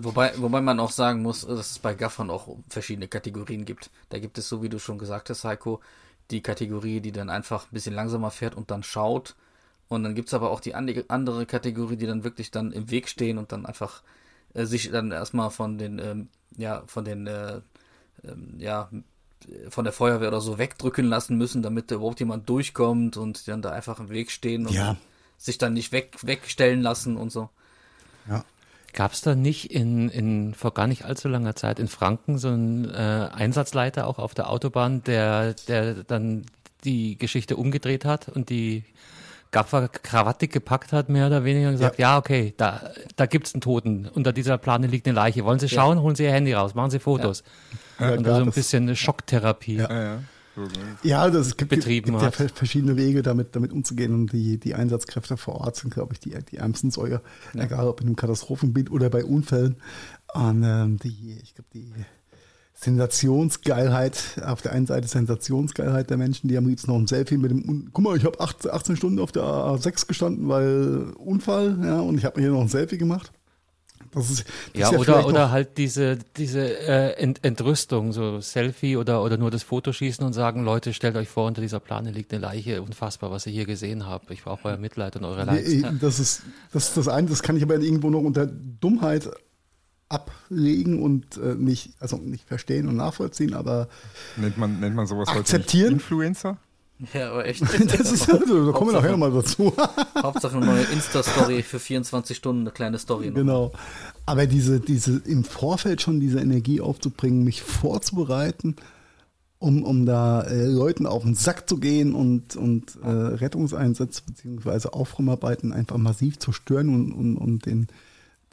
Wobei, wobei man auch sagen muss, dass es bei Gaffern auch verschiedene Kategorien gibt. Da gibt es, so wie du schon gesagt hast, Heiko, die Kategorie, die dann einfach ein bisschen langsamer fährt und dann schaut. Und dann gibt es aber auch die andere Kategorie, die dann wirklich dann im Weg stehen und dann einfach äh, sich dann erstmal von den, ähm, ja, von den, äh, ähm, ja, von der Feuerwehr oder so wegdrücken lassen müssen, damit da überhaupt jemand durchkommt und die dann da einfach im Weg stehen und ja. sich dann nicht weg, wegstellen lassen und so. Ja. Gab es da nicht in, in vor gar nicht allzu langer Zeit in Franken so einen äh, Einsatzleiter auch auf der Autobahn, der, der dann die Geschichte umgedreht hat und die Gaffer krawattig gepackt hat, mehr oder weniger, und gesagt, ja, ja okay, da, da gibt es einen Toten, unter dieser Plane liegt eine Leiche. Wollen Sie schauen, ja. holen Sie Ihr Handy raus, machen Sie Fotos. Ja. Ja, und also ein bisschen eine Schocktherapie. Ja, ja. Ja, das gibt, gibt ja verschiedene Wege, damit, damit umzugehen, und die, die Einsatzkräfte vor Ort sind, glaube ich, die, die ärmsten Säuger, ja. egal ob in einem Katastrophenbild oder bei Unfällen. Und ähm, die, ich glaube, die Sensationsgeilheit, auf der einen Seite Sensationsgeilheit der Menschen, die am liebsten noch ein Selfie mit dem, guck mal, ich habe achtzehn Stunden auf der A sechs gestanden, weil Unfall, ja, und ich habe mir hier noch ein Selfie gemacht. Das ist, das ja, ist ja oder, oder halt diese, diese äh, Ent- Entrüstung, so Selfie oder, oder nur das Fotoschießen und sagen, Leute, stellt euch vor, unter dieser Plane liegt eine Leiche, unfassbar, was ihr hier gesehen habt. Ich brauche euer Mitleid und eure Leid. Nee, das ist das, ist das eine, das kann ich aber irgendwo noch unter Dummheit ablegen und äh, nicht, also nicht verstehen und nachvollziehen, aber nennt man, nennt man sowas akzeptieren? Heute nicht Influencer? Ja, aber echt. Das ist, da kommen wir nachher nochmal dazu. Hauptsache eine neue Insta-Story für vierundzwanzig Stunden, eine kleine Story. Noch. Genau. Aber diese, diese, im Vorfeld schon diese Energie aufzubringen, mich vorzubereiten, um, um da äh, Leuten auf den Sack zu gehen und, und äh, Rettungseinsatz bzw. Aufräumarbeiten einfach massiv zu stören und, und, und den,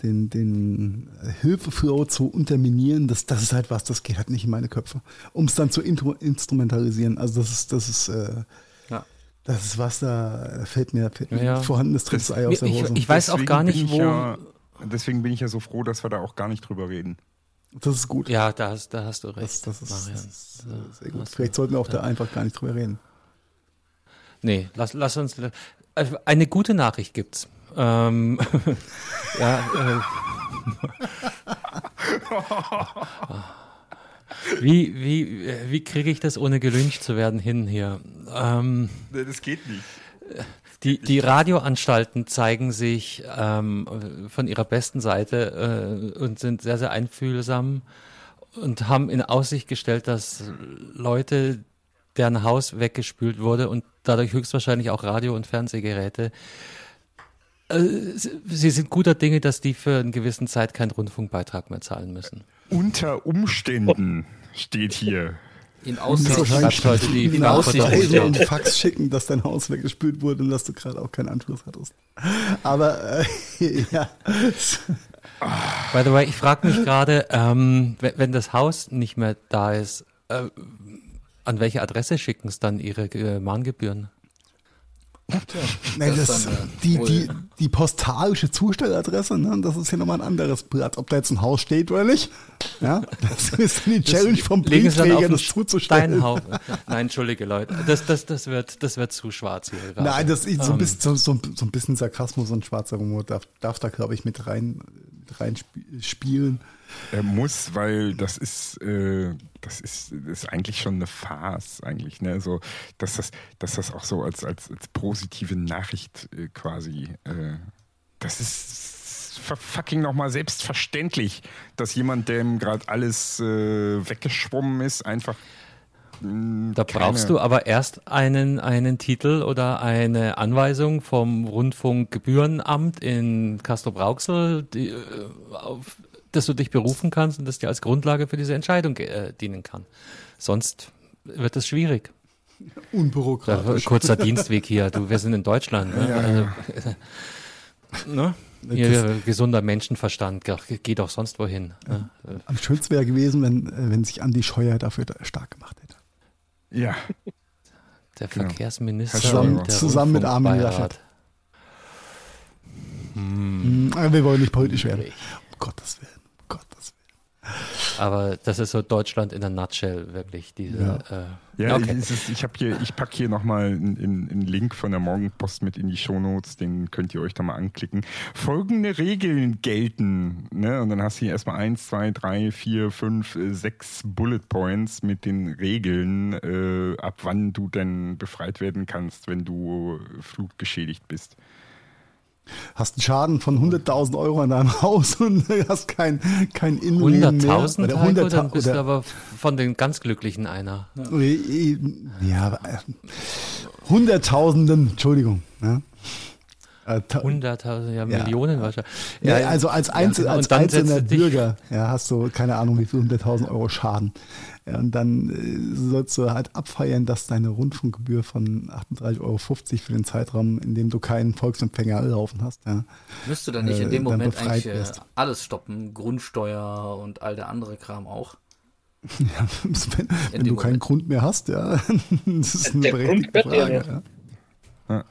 den, den Hilfeflow zu unterminieren, das, das ist halt was, das geht halt nicht in meine Köpfe. Um es dann zu intro, instrumentalisieren, also das ist, das ist, äh, ja. das ist was, da fällt mir, fällt mir ja. vorhandenes Triebsei aus der Hose. Ich, ich weiß deswegen auch gar nicht, wo... Ja, deswegen bin ich ja so froh, dass wir da auch gar nicht drüber reden. Das ist gut. Ja, da hast, da hast du recht, das, das ist, Marian. Das ist, das ist sehr gut. Vielleicht sollten wir auch da einfach gar nicht drüber reden. Nee, lass, lass uns... Eine gute Nachricht gibt's. Ähm, ja, äh, wie wie, wie kriege ich das, ohne gelyncht zu werden, hin hier? Ähm, das geht nicht. Die, die Radioanstalten zeigen sich ähm, von ihrer besten Seite äh, und sind sehr, sehr einfühlsam und haben in Aussicht gestellt, dass Leute, deren Haus weggespült wurde und dadurch höchstwahrscheinlich auch Radio- und Fernsehgeräte, sie sind guter Dinge, dass die für einen gewissen Zeit keinen Rundfunkbeitrag mehr zahlen müssen. Unter Umständen steht hier. In Aussicht. Die in Aussicht. Und Fax schicken, dass dein Haus weggespült wurde und dass du gerade auch keinen Anschluss hattest. Aber äh, ja. By the way, ich frage mich gerade, ähm, wenn das Haus nicht mehr da ist, äh, an welche Adresse schicken es dann ihre äh, Mahngebühren? Tja, Nein, das das, dann, die, die, die postalische Zustelladresse, ne, das ist hier nochmal ein anderes Blatt, ob da jetzt ein Haus steht oder nicht. Ja, das ist die Challenge vom Briefträger, das zuzustellen. Steinhaufen. Nein, entschuldige Leute, das, das, das, wird, das wird zu schwarz hier gerade. Nein, das ist so ein bisschen, so, so, so ein bisschen Sarkasmus und schwarzer Humor darf, darf da, glaube ich, mit rein, mit rein spielen. Er muss, weil das ist, äh, das ist, das ist eigentlich schon eine Farce eigentlich, ne? So, dass das, dass das auch so als, als, als positive Nachricht äh, quasi, äh, das ist fucking nochmal selbstverständlich, dass jemand, dem gerade alles äh, weggeschwommen ist, einfach Da brauchst Keine. du aber erst einen, einen Titel oder eine Anweisung vom Rundfunkgebührenamt in Castrop-Rauxel, die, auf, dass du dich berufen kannst und das dir als Grundlage für diese Entscheidung äh, dienen kann. Sonst wird es schwierig. Unbürokratisch. Da, kurzer Dienstweg hier. Du, wir sind in Deutschland. Ne? Ja, also, ne? Ihr gesunder Menschenverstand, geht auch sonst wohin. Ne? Am schönsten wäre gewesen, wenn, wenn sich Andi Scheuer dafür stark gemacht hätte. Ja. Der genau. Verkehrsminister. Zusammen, der zusammen mit Armin Laschet. Hm. Wir wollen nicht politisch werden. Um Gottes Willen. Um Gottes Willen. Aber das ist so Deutschland in der Nutshell, wirklich. Diese, ja, äh, ja okay. ich, ich, ich, ich packe hier nochmal einen, einen Link von der Morgenpost mit in die Shownotes, den könnt ihr euch da mal anklicken. Folgende Regeln gelten. Ne? Und dann hast du hier erstmal eins, zwei, drei, vier, fünf, sechs Bullet Points mit den Regeln, äh, ab wann du denn befreit werden kannst, wenn du flutgeschädigt bist. Hast einen Schaden von hunderttausend Euro an deinem Haus und hast kein, kein Innenleben mehr. hunderttausend Euro, dann bist du aber von den ganz Glücklichen einer. Ja, Hunderttausenden, Entschuldigung. Ja. Hunderttausend, ja, Millionen ja. wahrscheinlich. Ja, ja, also als, Einzel, ja, als einzelner Bürger ja, hast du, keine Ahnung, wie viel hunderttausend Euro Schaden. Ja, und dann sollst du halt abfeiern, dass deine Rundfunkgebühr von achtunddreißig Euro fünfzig für den Zeitraum, in dem du keinen Volksempfänger laufen hast. Ja, müsstest du dann nicht äh, in dem Moment eigentlich wirst. alles stoppen? Grundsteuer und all der andere Kram auch? Ja, wenn, wenn du keinen Moment. Grund mehr hast, ja. Das ist eine der berechtigte Grund Frage. Ja. Ja.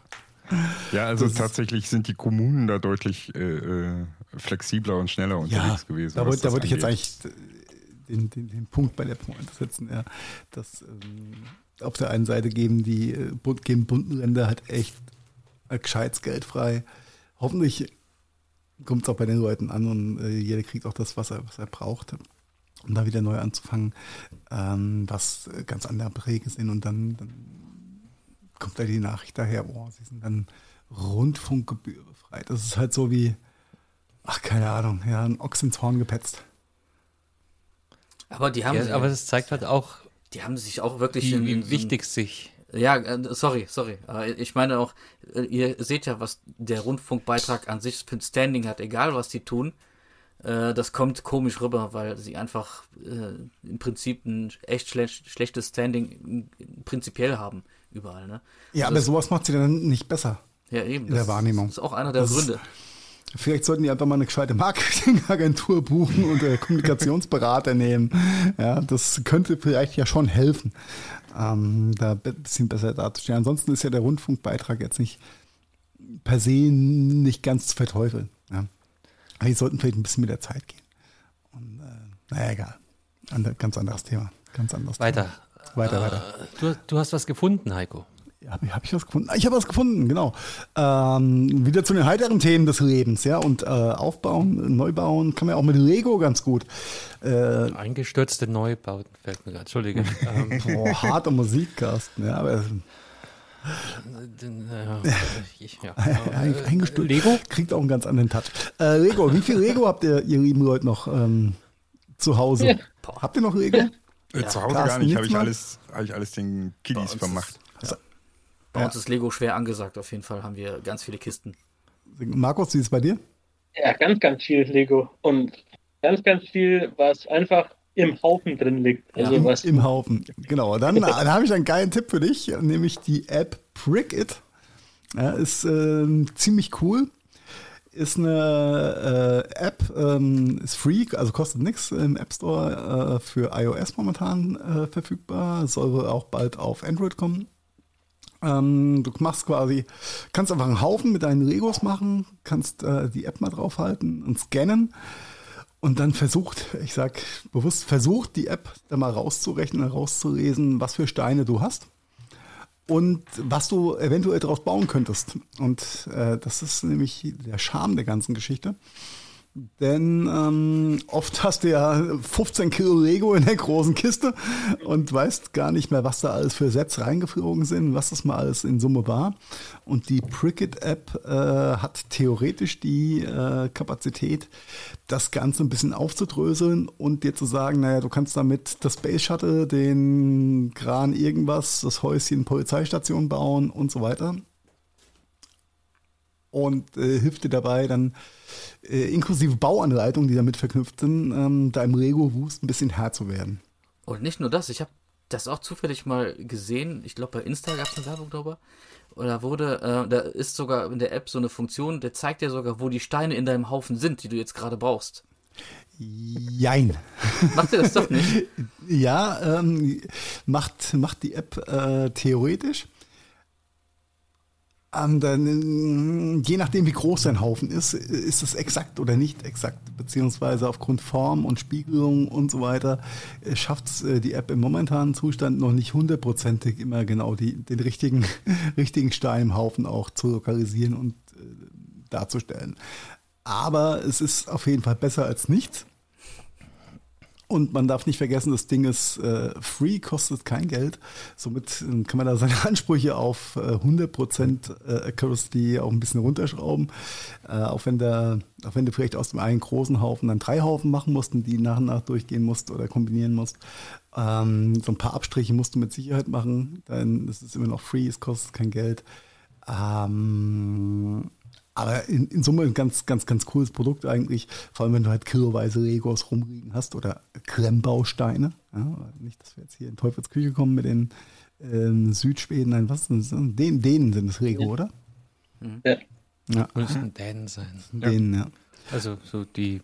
Ja, also das tatsächlich sind die Kommunen da deutlich äh, flexibler und schneller unterwegs ja, gewesen. Da wollte wollt ich jetzt eigentlich den, den, den Punkt bei der Pointe setzen, ja, dass ähm, auf der einen Seite geben die geben Bundesländer halt echt gescheites Geld frei. Hoffentlich kommt es auch bei den Leuten an und äh, jeder kriegt auch das, was er, was er braucht, um da wieder neu anzufangen, ähm, was ganz andere Beträge sind und dann, dann kommt da die Nachricht daher, oh, sie sind dann Rundfunkgebühr befreit. Das ist halt so wie, ach, keine Ahnung, ja, ein Ochs ins Horn gepetzt. Aber die haben ja, sich, aber das zeigt halt auch, die haben sich auch wirklich wie, in, in so wichtig sich. Ja, sorry, sorry. Ich meine auch, ihr seht ja, was der Rundfunkbeitrag an sich für ein Standing hat, egal was die tun. Das kommt komisch rüber, weil sie einfach äh, im Prinzip ein echt schlech- schlechtes Standing prinzipiell haben, überall. Ne? Ja, also aber sowas macht sie dann nicht besser. Ja, eben. In das der Wahrnehmung. Das ist auch einer der das Gründe. Ist, vielleicht sollten die einfach mal eine gescheite Marketingagentur buchen und äh, Kommunikationsberater nehmen. Ja, das könnte vielleicht ja schon helfen, ähm, da ein bisschen besser darzustellen. Ansonsten ist ja der Rundfunkbeitrag jetzt nicht per se nicht ganz zu verteufeln. Ja. Aber die sollten vielleicht ein bisschen mit der Zeit gehen. Und, äh, naja, egal. Ander, ganz anderes Thema. Ganz anderes weiter. Thema. Weiter, äh, weiter. Du, du hast was gefunden, Heiko. Ja, habe hab ich was gefunden? Ich habe was gefunden, genau. Ähm, wieder zu den heiteren Themen des Lebens, ja. Und äh, aufbauen, neubauen kann man ja auch mit Lego ganz gut. Äh, Eingestürzte Neubauten fällt mir gerade. Entschuldige. ähm, boah, harte Musik, Carsten. Ja, aber... Ja. Eingestürzt. Lego kriegt auch einen ganz anderen Touch. Äh, Lego, wie viel Lego habt ihr, ihr lieben Leute, noch ähm, zu Hause? Ja. Habt ihr noch Lego? Ja. Zu Hause Carsten, gar nicht, habe ich, hab ich alles den Kiddies vermacht. Ist, ja. Bei uns ja. ist Lego schwer angesagt, auf jeden Fall haben wir ganz viele Kisten. Markus, wie ist es bei dir? Ja, ganz, ganz viel Lego und ganz, ganz viel, was einfach im Haufen drin liegt. Also ja, was im Haufen, genau. Dann, dann habe ich einen geilen Tipp für dich, nämlich die App Brickit. Ja, ist äh, ziemlich cool. Ist eine äh, App, ähm, ist free, also kostet nichts, im App Store äh, für iOS momentan äh, verfügbar. Soll auch bald auf Android kommen. Ähm, du machst quasi, kannst einfach einen Haufen mit deinen Legos machen, kannst äh, die App mal draufhalten und scannen. Und dann versucht, ich sag bewusst, versucht die App da mal rauszurechnen, rauszulesen, was für Steine du hast und was du eventuell daraus bauen könntest. Und äh, das ist nämlich der Charme der ganzen Geschichte. Denn ähm, oft hast du ja fünfzehn Kilo Lego in der großen Kiste und weißt gar nicht mehr, was da alles für Sets reingeflogen sind, was das mal alles in Summe war. Und die Prickit-App äh, hat theoretisch die äh, Kapazität, das Ganze ein bisschen aufzudröseln und dir zu sagen, naja, du kannst damit das Space Shuttle, den Kran irgendwas, das Häuschen Polizeistation bauen und so weiter. Und äh, hilft dir dabei, dann äh, inklusive Bauanleitungen, die damit verknüpft sind, ähm, deinem Lego-Wust ein bisschen Herr zu werden. Und nicht nur das, ich habe das auch zufällig mal gesehen, ich glaube bei Insta gab es eine Werbung drüber, oder wurde, äh, da ist sogar in der App so eine Funktion, der zeigt dir sogar, wo die Steine in deinem Haufen sind, die du jetzt gerade brauchst. Jein. Macht ihr das doch nicht? Ja, ähm, macht, macht die App äh, theoretisch. Um, dann, je nachdem, wie groß dein Haufen ist, ist es exakt oder nicht exakt, beziehungsweise aufgrund Form und Spiegelung und so weiter, schafft es die App im momentanen Zustand noch nicht hundertprozentig immer genau die, den richtigen, richtigen Stein im Haufen auch zu lokalisieren und äh, darzustellen. Aber es ist auf jeden Fall besser als nichts. Und man darf nicht vergessen, das Ding ist äh, free, kostet kein Geld. Somit äh, kann man da seine Ansprüche auf äh, hundert Prozent äh, Accuracy auch ein bisschen runterschrauben. Äh, auch, wenn der, auch wenn du vielleicht aus dem einen großen Haufen dann drei Haufen machen musst und die nach und nach durchgehen musst oder kombinieren musst. Ähm, so ein paar Abstriche musst du mit Sicherheit machen, denn es ist immer noch free, es kostet kein Geld. Ähm... Aber in, in Summe ein ganz, ganz, ganz cooles Produkt eigentlich. Vor allem, wenn du halt kiloweise Legos rumliegen hast oder Klemmbausteine. Ja, nicht, dass wir jetzt hier in Teufelsküche kommen mit den ähm, Südschweden. Nein, was sind das? Den, Dänen sind das Lego, ja. Oder? Ja. Ja. Müssen Dänen sein. Dänen, ja. ja. Also so die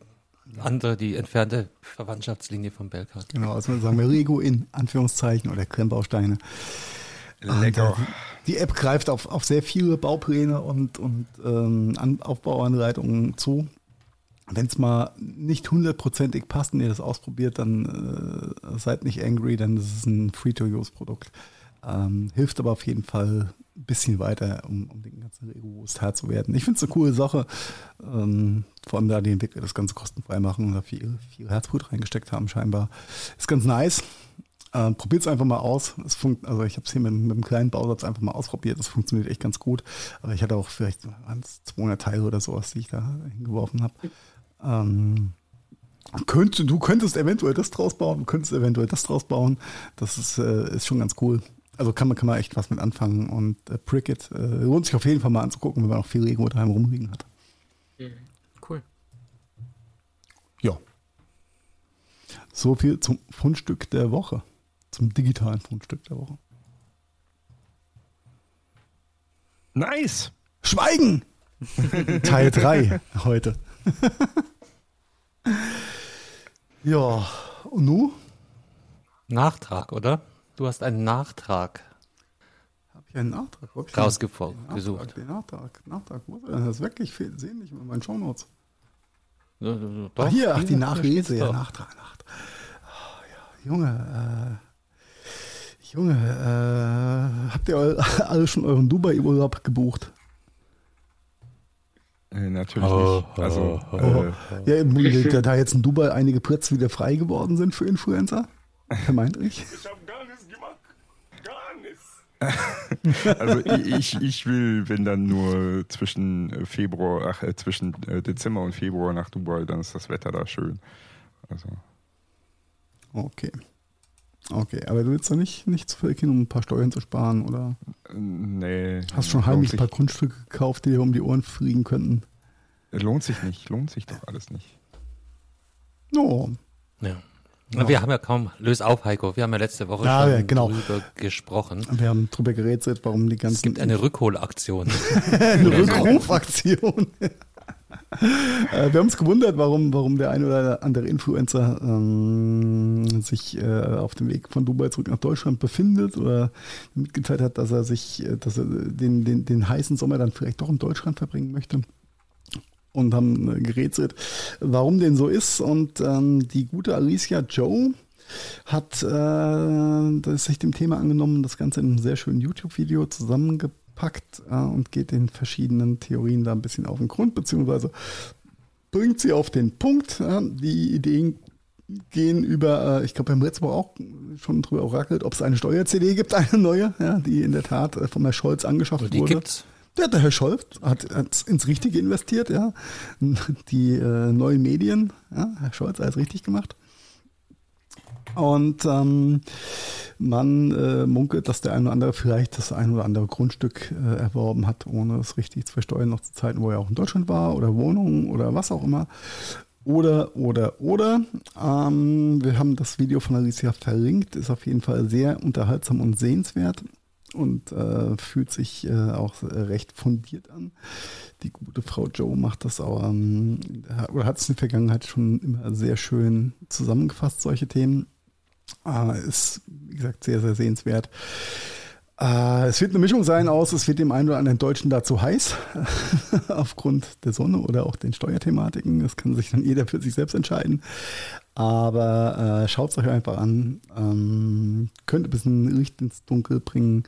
andere, die entfernte Verwandtschaftslinie von Belgrad. Genau, also sagen wir Lego in Anführungszeichen oder Klemmbausteine. Lecker. Und, äh, die App greift auf, auf sehr viele Baupläne und, und ähm, An- Aufbauanleitungen zu. Wenn es mal nicht hundertprozentig passt und ihr das ausprobiert, dann äh, seid nicht angry, denn das ist ein Free-to-Use-Produkt. Ähm, hilft aber auf jeden Fall ein bisschen weiter, um, um den ganzen Lego-Wust Herr zu werden. Ich finde es eine coole Sache, ähm, vor allem da die Entwickler das Ganze kostenfrei machen und da viel, viel Herzblut reingesteckt haben scheinbar. Ist ganz nice. Ähm, probiert es einfach mal aus. Es funkt, also ich habe es hier mit, mit einem kleinen Bausatz einfach mal ausprobiert. Das funktioniert echt ganz gut. Aber ich hatte auch vielleicht zweihundert Teile oder sowas, die ich da hingeworfen habe. Ähm, könnt, du könntest eventuell das draus bauen, du könntest eventuell das draus bauen. Das ist, äh, ist schon ganz cool. Also kann man, kann man echt was mit anfangen. Und äh, Prickit äh, lohnt sich auf jeden Fall mal anzugucken, wenn man auch viel Lego daheim rumliegen hat. Cool. Ja. So viel zum Fundstück der Woche. Zum digitalen Fundstück der Woche. Nice! Schweigen! Teil drei heute. Ja, und nu? Nachtrag, oder? Du hast einen Nachtrag. Habe ich einen Nachtrag? Rausgesucht. Den Nachtrag, Nachtrag. Das ist wirklich viel. Sehen nicht mehr in meinen Shownotes. Doch, ach, hier, ach, die Nachlese. Ja, Nachtrag, Nachtrag. Oh, ja, Junge, äh. Junge, äh, habt ihr eu- alle schon euren Dubai-Urlaub gebucht? Äh, natürlich oh, nicht. Also, oh, äh, oh. Ja, da, da jetzt in Dubai einige Plätze wieder frei geworden sind für Influencer, vermeintlich. Ich hab gar nichts gemacht. Gar nichts. Also ich, ich will, wenn dann nur zwischen Februar, ach, äh, zwischen Dezember und Februar nach Dubai, dann ist das Wetter da schön. Also. Okay. Okay, aber du willst da nicht, nicht zu viel hin, um ein paar Steuern zu sparen, oder? Nee. Hast schon heimlich ein paar Grundstücke gekauft, die dir um die Ohren fliegen könnten? Lohnt sich nicht, lohnt sich doch alles nicht. No. Ja. No. Wir haben ja kaum, löst auf, Heiko, wir haben ja letzte Woche ja, schon ja, genau. drüber gesprochen. Wir haben drüber gerätselt, warum die ganzen... Es gibt eine Rückholaktion. Eine Rückrufaktion. Wir haben uns gewundert, warum, warum der ein oder andere Influencer ähm, sich äh, auf dem Weg von Dubai zurück nach Deutschland befindet oder mitgeteilt hat, dass er sich, dass er den, den, den heißen Sommer dann vielleicht doch in Deutschland verbringen möchte. Und haben gerätselt, warum denn so ist. Und ähm, die gute Alicia Joe hat äh, das sich dem Thema angenommen, das Ganze in einem sehr schönen YouTube-Video zusammengebracht. Packt äh, und geht den verschiedenen Theorien da ein bisschen auf den Grund, beziehungsweise bringt sie auf den Punkt. Äh, die Ideen gehen über, äh, ich glaube, wir haben letztes Mal auch schon drüber orakelt, ob es eine Steuer-C D gibt, eine neue, ja, die in der Tat äh, von Herrn Scholz angeschafft wurde. Die gibt's. Ja, der Herr Scholz hat ins Richtige investiert, ja. Die äh, neuen Medien, ja, Herr Scholz hat es richtig gemacht. Und ähm, man äh, munkelt, dass der eine oder andere vielleicht das ein oder andere Grundstück äh, erworben hat, ohne es richtig zu versteuern, noch zu Zeiten, wo er auch in Deutschland war oder Wohnungen oder was auch immer. Oder, oder, oder. Ähm, wir haben das Video von Alicia verlinkt, ist auf jeden Fall sehr unterhaltsam und sehenswert und äh, fühlt sich äh, auch recht fundiert an. Die gute Frau Joe macht das auch, ähm, oder hat es in der Vergangenheit schon immer sehr schön zusammengefasst, solche Themen. Ah, ist, wie gesagt, sehr, sehr sehenswert. Ah, es wird eine Mischung sein aus, es wird dem einen oder anderen Deutschen dazu heiß, aufgrund der Sonne oder auch den Steuerthematiken. Das kann sich dann jeder für sich selbst entscheiden. Aber äh, schaut es euch einfach an. Ähm, könnt ein bisschen Licht ins Dunkel bringen,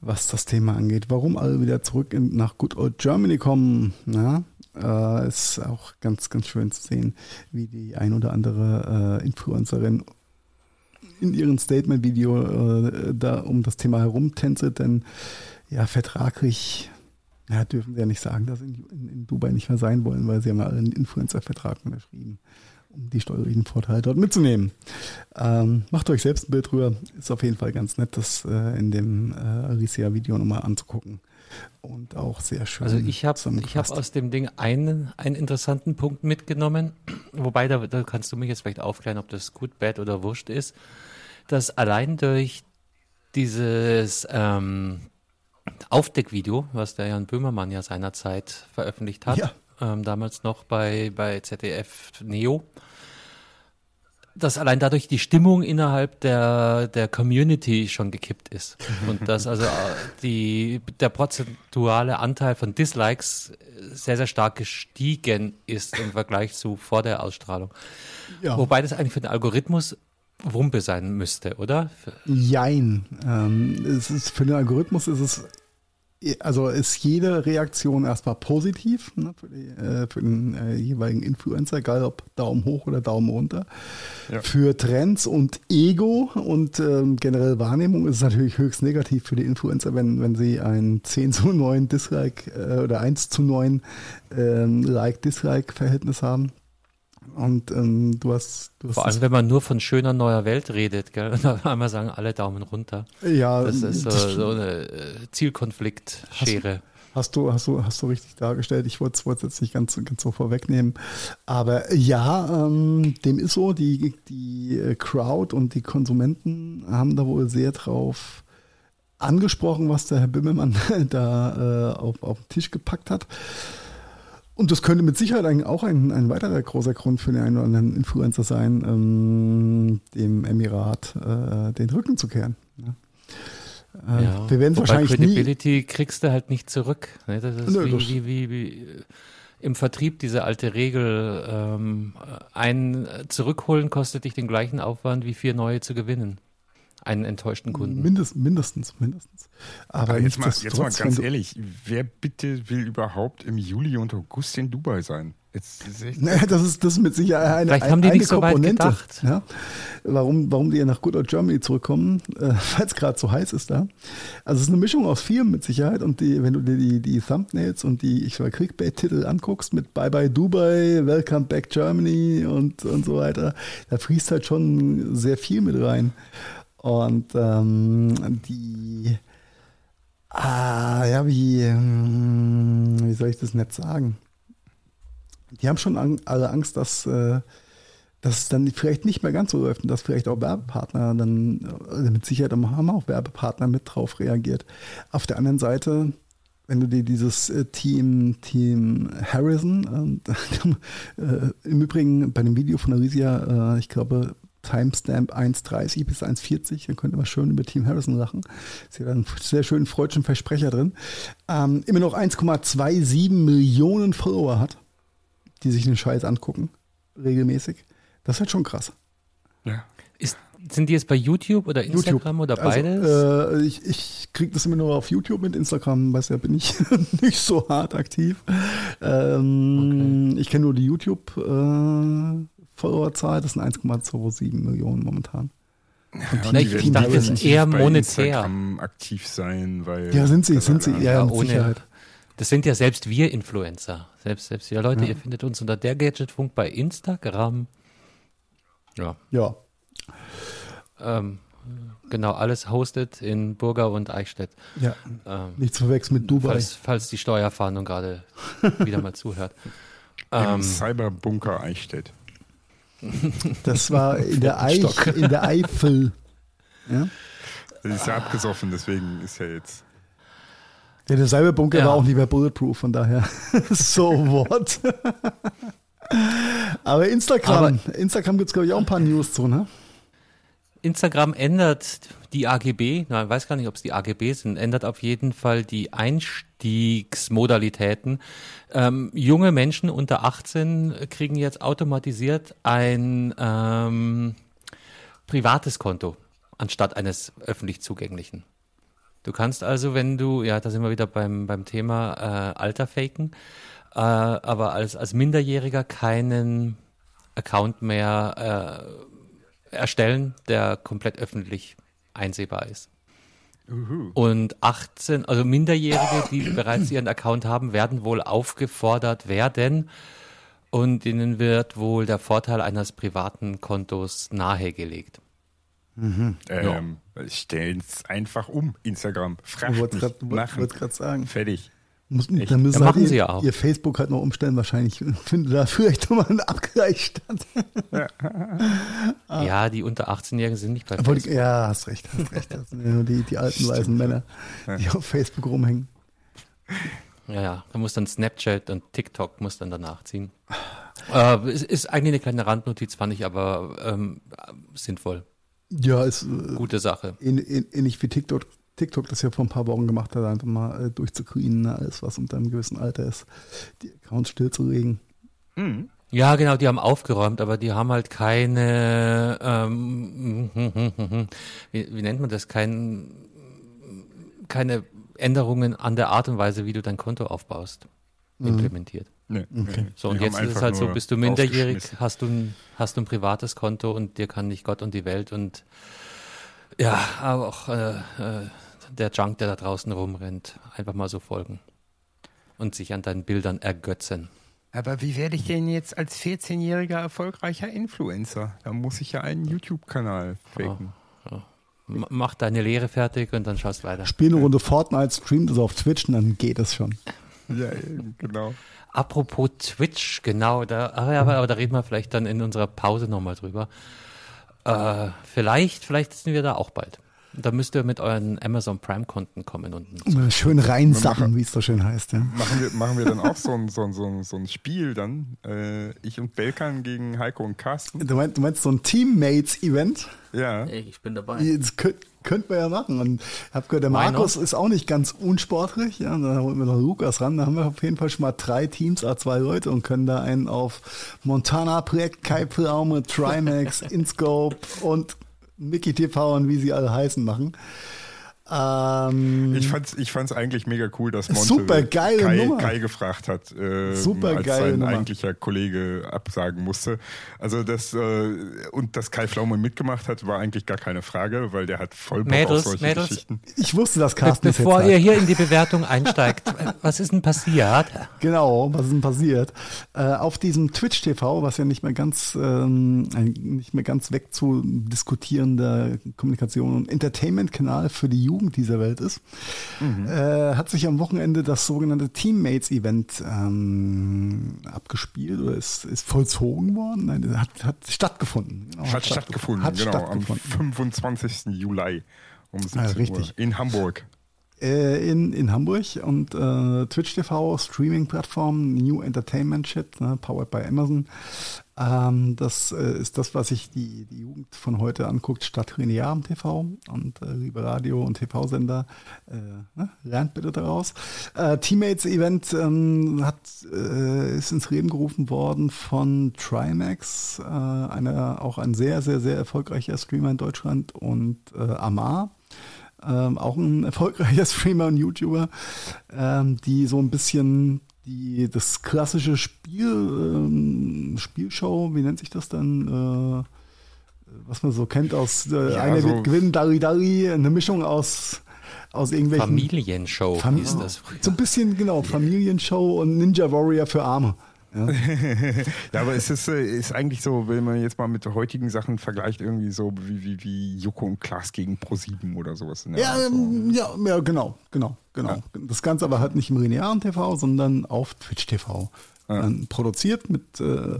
was das Thema angeht. Warum alle wieder zurück in, nach Good Old Germany kommen, na? Äh, ist auch ganz, ganz schön zu sehen, wie die ein oder andere äh, Influencerin in ihrem Statement-Video äh, da um das Thema herumtänzelt, denn ja, vertraglich ja, dürfen sie ja nicht sagen, dass sie in, in, in Dubai nicht mehr sein wollen, weil sie haben ja alle einen Influencer-Vertrag unterschrieben, um die steuerlichen Vorteile dort mitzunehmen. Ähm, macht euch selbst ein Bild drüber. Ist auf jeden Fall ganz nett, das äh, in dem äh, Alicia-Video nochmal anzugucken. Und auch sehr schön. Also ich habe hab aus dem Ding einen, einen interessanten Punkt mitgenommen, wobei da, da kannst du mich jetzt vielleicht aufklären, ob das gut, bad oder wurscht ist, dass allein durch dieses ähm, Aufdeckvideo, was der Jan Böhmermann ja seinerzeit veröffentlicht hat, ja. ähm, damals noch bei, bei Z D F Neo, dass allein dadurch die Stimmung innerhalb der, der Community schon gekippt ist. Und dass also die, der prozentuale Anteil von Dislikes sehr, sehr stark gestiegen ist im Vergleich zu vor der Ausstrahlung. Ja. Wobei das eigentlich für den Algorithmus Wumpe sein müsste, oder? Jein. Ähm, es ist, für den Algorithmus ist es Also ist jede Reaktion erstmal positiv, ne, für, die, äh, für den äh, jeweiligen Influencer, egal ob Daumen hoch oder Daumen runter. Ja. Für Trends und Ego und ähm, generell Wahrnehmung ist es natürlich höchst negativ für die Influencer, wenn, wenn sie ein zehn zu neun Dislike äh, oder eins zu neun äh, Like-Dislike-Verhältnis haben. Und ähm, du hast, du hast vor allem, wenn man nur von schöner neuer Welt redet, gell? Und dann einmal sagen alle Daumen runter. Ja, das ist so, so eine Zielkonfliktschere. Hast, hast du, hast du, hast du richtig dargestellt. Ich wollte es jetzt nicht ganz, ganz so vorwegnehmen, aber ja, ähm, dem ist so. Die, die Crowd und die Konsumenten haben da wohl sehr drauf angesprochen, was der Herr Böhmermann da äh, auf, auf den Tisch gepackt hat. Und das könnte mit Sicherheit ein, auch ein, ein weiterer großer Grund für den einen oder anderen Influencer sein, ähm, dem Emirat äh, den Rücken zu kehren. Ne? Äh, ja, wir werden wahrscheinlich Credibility nie kriegst du halt nicht zurück. Ne? Das ist Nö, wie, das wie, wie, wie im Vertrieb diese alte Regel, ähm, ein Zurückholen kostet dich den gleichen Aufwand wie vier neue zu gewinnen. Einen enttäuschten Kunden. Mindest, mindestens, mindestens. Aber, Aber jetzt, mal, jetzt trotz, mal ganz ehrlich, wer bitte will überhaupt im Juli und August in Dubai sein? Jetzt, naja, das ist das ist mit Sicherheit eine, Vielleicht haben die eine nicht Komponente. So weit gedacht. Ja? Warum, warum die ja nach Good Old Germany zurückkommen, äh, weil es gerade so heiß ist da. Also es ist eine Mischung aus vielen mit Sicherheit und die, wenn du dir die, die Thumbnails und die ich sag, Clickbait-Titel anguckst mit Bye Bye Dubai, Welcome Back Germany und, und so weiter, da fließt halt schon sehr viel mit rein. Und ähm, die, ah, ja, wie, wie soll ich das nett sagen? Die haben schon an, alle Angst, dass, äh, dass es dann vielleicht nicht mehr ganz so läuft und dass vielleicht auch Werbepartner dann, also mit Sicherheit haben auch Werbepartner mit drauf reagiert. Auf der anderen Seite wenn du dir dieses Team Team Harrison, äh, äh, im Übrigen bei dem Video von Arisia, äh, ich glaube, Timestamp eins dreißig bis eins vierzig, dann könnte man schön über Team Harrison lachen. Ist ja einen sehr schönen freudschen Versprecher drin. Ähm, immer noch eins Komma siebenundzwanzig Millionen Follower hat, die sich den Scheiß angucken, regelmäßig. Das ist halt schon krass. Ja. Ist, sind die jetzt bei YouTube oder Instagram YouTube. Oder beides? Also, äh, ich, ich kriege das immer nur auf YouTube mit. Instagram, weiß ja, bin ich nicht so hart aktiv. Ähm, okay. Ich kenne nur die YouTube- äh, Followerzahl, das sind eins Komma siebenundzwanzig Millionen momentan. Ja, die, die werden das nicht eher bei monetär Instagram aktiv sein, weil ja sind sie, sind sie eher ja, ohne Sicherheit. Das sind ja selbst wir Influencer, selbst selbst ja Leute, ja. Ihr findet uns unter der Gadgetfunk bei Instagram. Ja, ja. Ähm, genau, alles hostet in Burger und Eichstätt. Ja. Ähm, nichts verwechselt mit Dubai. Falls, falls die Steuerfahndung gerade wieder mal zuhört. Ähm, Im Cyberbunker Eichstätt. Das war in der, Eich, in der Eifel. Ja? Das ist ja abgesoffen, deswegen ist ja jetzt. Ja, der Cyberbunker ja. war auch nicht mehr bulletproof, von daher. So what? Aber Instagram, Aber Instagram gibt es, glaube ich, auch ein paar News zu, ne? Instagram ändert die A G B, nein, weiß gar nicht, ob es die A G B sind, ändert auf jeden Fall die Einstiegsmodalitäten. Ähm, junge Menschen unter achtzehn kriegen jetzt automatisiert ein ähm, privates Konto anstatt eines öffentlich zugänglichen. Du kannst also, wenn du, ja, da sind wir wieder beim, beim Thema äh, Alter faken, äh, aber als, als Minderjähriger keinen Account mehr äh, erstellen, der komplett öffentlich einsehbar ist. Uhu. Und achtzehn, also Minderjährige, die bereits ihren Account haben, werden wohl aufgefordert werden und ihnen wird wohl der Vorteil eines privaten Kontos nahegelegt. Mhm. Ähm, ja. Stellen es einfach um, Instagram. Frag mich, grad, machen. Ich wollte gerade sagen. Fertig. Muss, dann müssen ja, halt machen ihr, sie ja auch. Ihr Facebook halt noch umstellen, wahrscheinlich. Finde da vielleicht nochmal einen Abgleich statt. Ja, die unter achtzehn-Jährigen sind nicht bei Facebook. Ja, hast recht, hast recht. Das sind ja nur die, die alten weißen Männer, die ja. auf Facebook rumhängen. Ja, ja, da muss dann Snapchat und TikTok muss dann danach ziehen. Äh, ist, ist eigentlich eine kleine Randnotiz, fand ich aber ähm, sinnvoll. Ja, ist äh, gute Sache. Ähnlich wie TikTok. TikTok das ja vor ein paar Wochen gemacht hat, einfach mal äh, durchzukriegen, alles, was unter einem gewissen Alter ist, die Accounts stillzulegen. Mhm. Ja, genau, die haben aufgeräumt, aber die haben halt keine, ähm, wie, wie nennt man das, kein, keine Änderungen an der Art und Weise, wie du dein Konto aufbaust, mhm. implementiert. Nee, okay. So, und jetzt ist es halt so, bist du minderjährig, hast du, ein, hast du ein privates Konto und dir kann nicht Gott und die Welt und ja, aber auch äh, äh, der Junk, der da draußen rumrennt, einfach mal so folgen und sich an deinen Bildern ergötzen. Aber wie werde ich denn jetzt als vierzehnjähriger erfolgreicher Influencer? Da muss ich ja einen YouTube-Kanal faken. Oh, oh. M- mach deine Lehre fertig und dann schaust weiter. Spiel eine Runde Fortnite, stream das auf Twitch und dann geht es schon. Ja, genau. Apropos Twitch, genau, da, aber, aber da reden wir vielleicht dann in unserer Pause nochmal drüber. Äh, vielleicht, vielleicht sind wir da auch bald. Da müsst ihr mit euren Amazon Prime-Konten kommen und so. Schön reinsachen, wie es so schön heißt. Ja. Machen wir, machen wir dann auch so ein, so ein, so ein, so ein Spiel dann? Äh, ich und Belkan gegen Heiko und Carsten. Du meinst, du meinst so ein Teammates-Event? Ja. Ich bin dabei. Das könnt, könnten wir ja machen. Und ich habe gehört, der Why Markus not? Ist auch nicht ganz unsportlich. Ja, da holen wir noch Lukas ran. Da haben wir auf jeden Fall schon mal drei Teams, a zwei Leute und können da einen auf Montana Projekt, Kai Pflaume, Trimax, Inscope und Mickey T V und wie sie alle heißen machen. Ähm, ich fand's, ich fand's eigentlich mega cool, dass Monte Kai, Kai gefragt hat, äh, super als sein Nummer. Eigentlicher Kollege absagen musste. Also das äh, und dass Kai Pflaume mitgemacht hat, war eigentlich gar keine Frage, weil der hat voll Bock Mädels, auf solche Mädels. Geschichten. Ich wusste, dass Carsten Be- Bevor ihr hier in die Bewertung einsteigt, was ist denn passiert? Genau, was ist denn passiert? Äh, auf diesem Twitch-T V, was ja nicht mehr ganz ähm, nicht mehr ganz weg zu diskutierender Kommunikation und Entertainment-Kanal für die Jugend dieser Welt ist, mhm. äh, hat sich am Wochenende das sogenannte Teammates-Event ähm, abgespielt oder ist, ist vollzogen worden. Nein, hat, hat stattgefunden. Genau, hat, hat stattgefunden, stattgefunden. Hat genau, stattgefunden. Am fünfundzwanzigsten Juli um siebzehn Uhr in Hamburg. äh, in, in Hamburg und äh, Twitch T V, Streaming-Plattform, New Entertainment Shit, ne, powered by Amazon. Ähm, das äh, ist das, was sich die, die Jugend von heute anguckt, statt linearem T V und äh, liebe Radio- und T V-Sender. Äh, ne? Lernt bitte daraus. Äh, Teammates-Event ähm, hat, äh, ist ins Leben gerufen worden von Trimax, äh, einer, auch ein sehr, sehr, sehr erfolgreicher Streamer in Deutschland, und äh, Amar. Ähm, auch ein erfolgreicher Streamer und YouTuber, ähm, die so ein bisschen die, das klassische Spiel, ähm, Spielshow, wie nennt sich das dann, äh, was man so kennt aus, äh, ja, einer so wird gewinnen, Dari Dari, eine Mischung aus aus irgendwelchen... Familienshow Fam- hieß das früher. So ein bisschen, genau, Familienshow und Ninja Warrior für Arme. Ja. Ja, aber es ist, ist eigentlich so, wenn man jetzt mal mit heutigen Sachen vergleicht, irgendwie so wie, wie, wie Joko und Klaas gegen ProSieben oder sowas. Ne? Ja, also, ja, ja, genau, genau, genau. Ja. Das Ganze aber halt nicht im linearen T V, sondern auf Twitch T V. Ja. Ähm, produziert mit äh,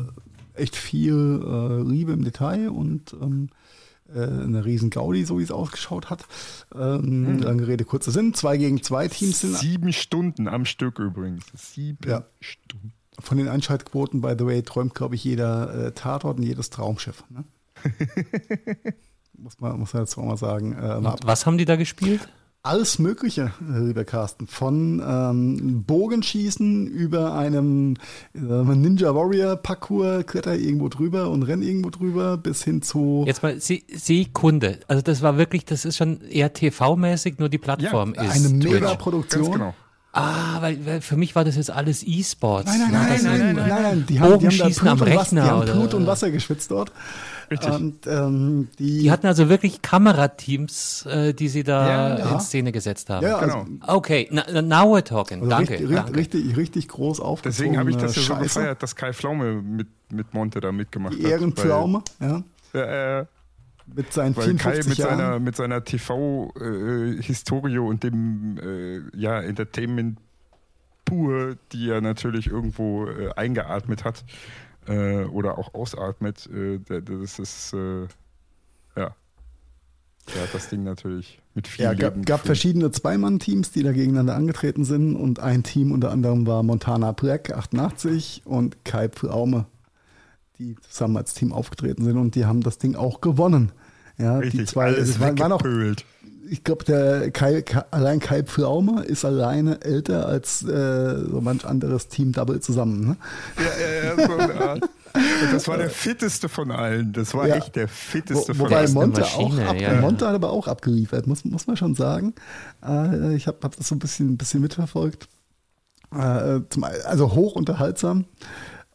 echt viel äh, Liebe im Detail und ähm, äh, eine riesen Gaudi, so wie es ausgeschaut hat. Ähm, mhm. Lange Rede, kurzer Sinn. Zwei gegen zwei Teams sind... Sieben Stunden am Stück übrigens. Sieben ja. Stunden. Von den Einschaltquoten, by the way, träumt, glaube ich, jeder äh, Tatort und jedes Traumschiff. Ne? muss, man, muss man jetzt auch mal sagen. Äh, mal was haben die da gespielt? Alles Mögliche, lieber Carsten. Von ähm, Bogenschießen über einem äh, Ninja Warrior Parkour, kletter irgendwo drüber und renn irgendwo drüber, bis hin zu... Jetzt mal Se- Sekunde. Also das war wirklich, das ist schon eher T V-mäßig, nur die Plattform ja, ist eine Mega-Produktion. Ganz genau. Ah, weil, weil für mich war das jetzt alles E-Sports. Nein, nein, nein, nein, nein, nein, nein, nein. Die haben, die haben da Blut am Rechner, die haben Blut und Wasser geschwitzt dort. Richtig. Und, ähm, die, die hatten also wirklich Kamerateams, äh, die sie da ja, ja. in Szene gesetzt haben. Ja, genau. Also, okay, na, now we're talking. Also danke, richtig, danke. Richtig, richtig groß aufgezogen. Deswegen habe ich das ja so gefeiert, dass Kai Pflaume mit, mit Monte da mitgemacht die hat. Ehrenpflaume, ja. ja äh, Mit seinen Weil Kai mit seiner, mit seiner T V-Historie äh, und dem äh, ja, Entertainment pur, die er natürlich irgendwo äh, eingeatmet hat äh, oder auch ausatmet, äh, das ist äh, ja. ja das Ding natürlich mit viel ja, Leben. Es gab verschiedene Zweimann-Teams, die da gegeneinander angetreten sind, und ein Team unter anderem war Montana Black achtundachtzig und Kai Pflaume, die zusammen als Team aufgetreten sind, und die haben das Ding auch gewonnen. Ja, richtig, die zwei, alles waren, waren auch, ich glaube, der Kai, Kai, allein Kai Pflaume ist alleine älter als äh, so manch anderes Team Double zusammen. Ne? Ja, ja, ja, so eine Art. Und das war der fitteste von allen. Das war ja. echt der fitteste Wo, von allen. Wobei Monte auch ab, ja. Monte hat aber auch abgeliefert, muss, muss man schon sagen. Äh, ich habe hab das so ein bisschen, ein bisschen mitverfolgt. Äh, zum, also hoch unterhaltsam.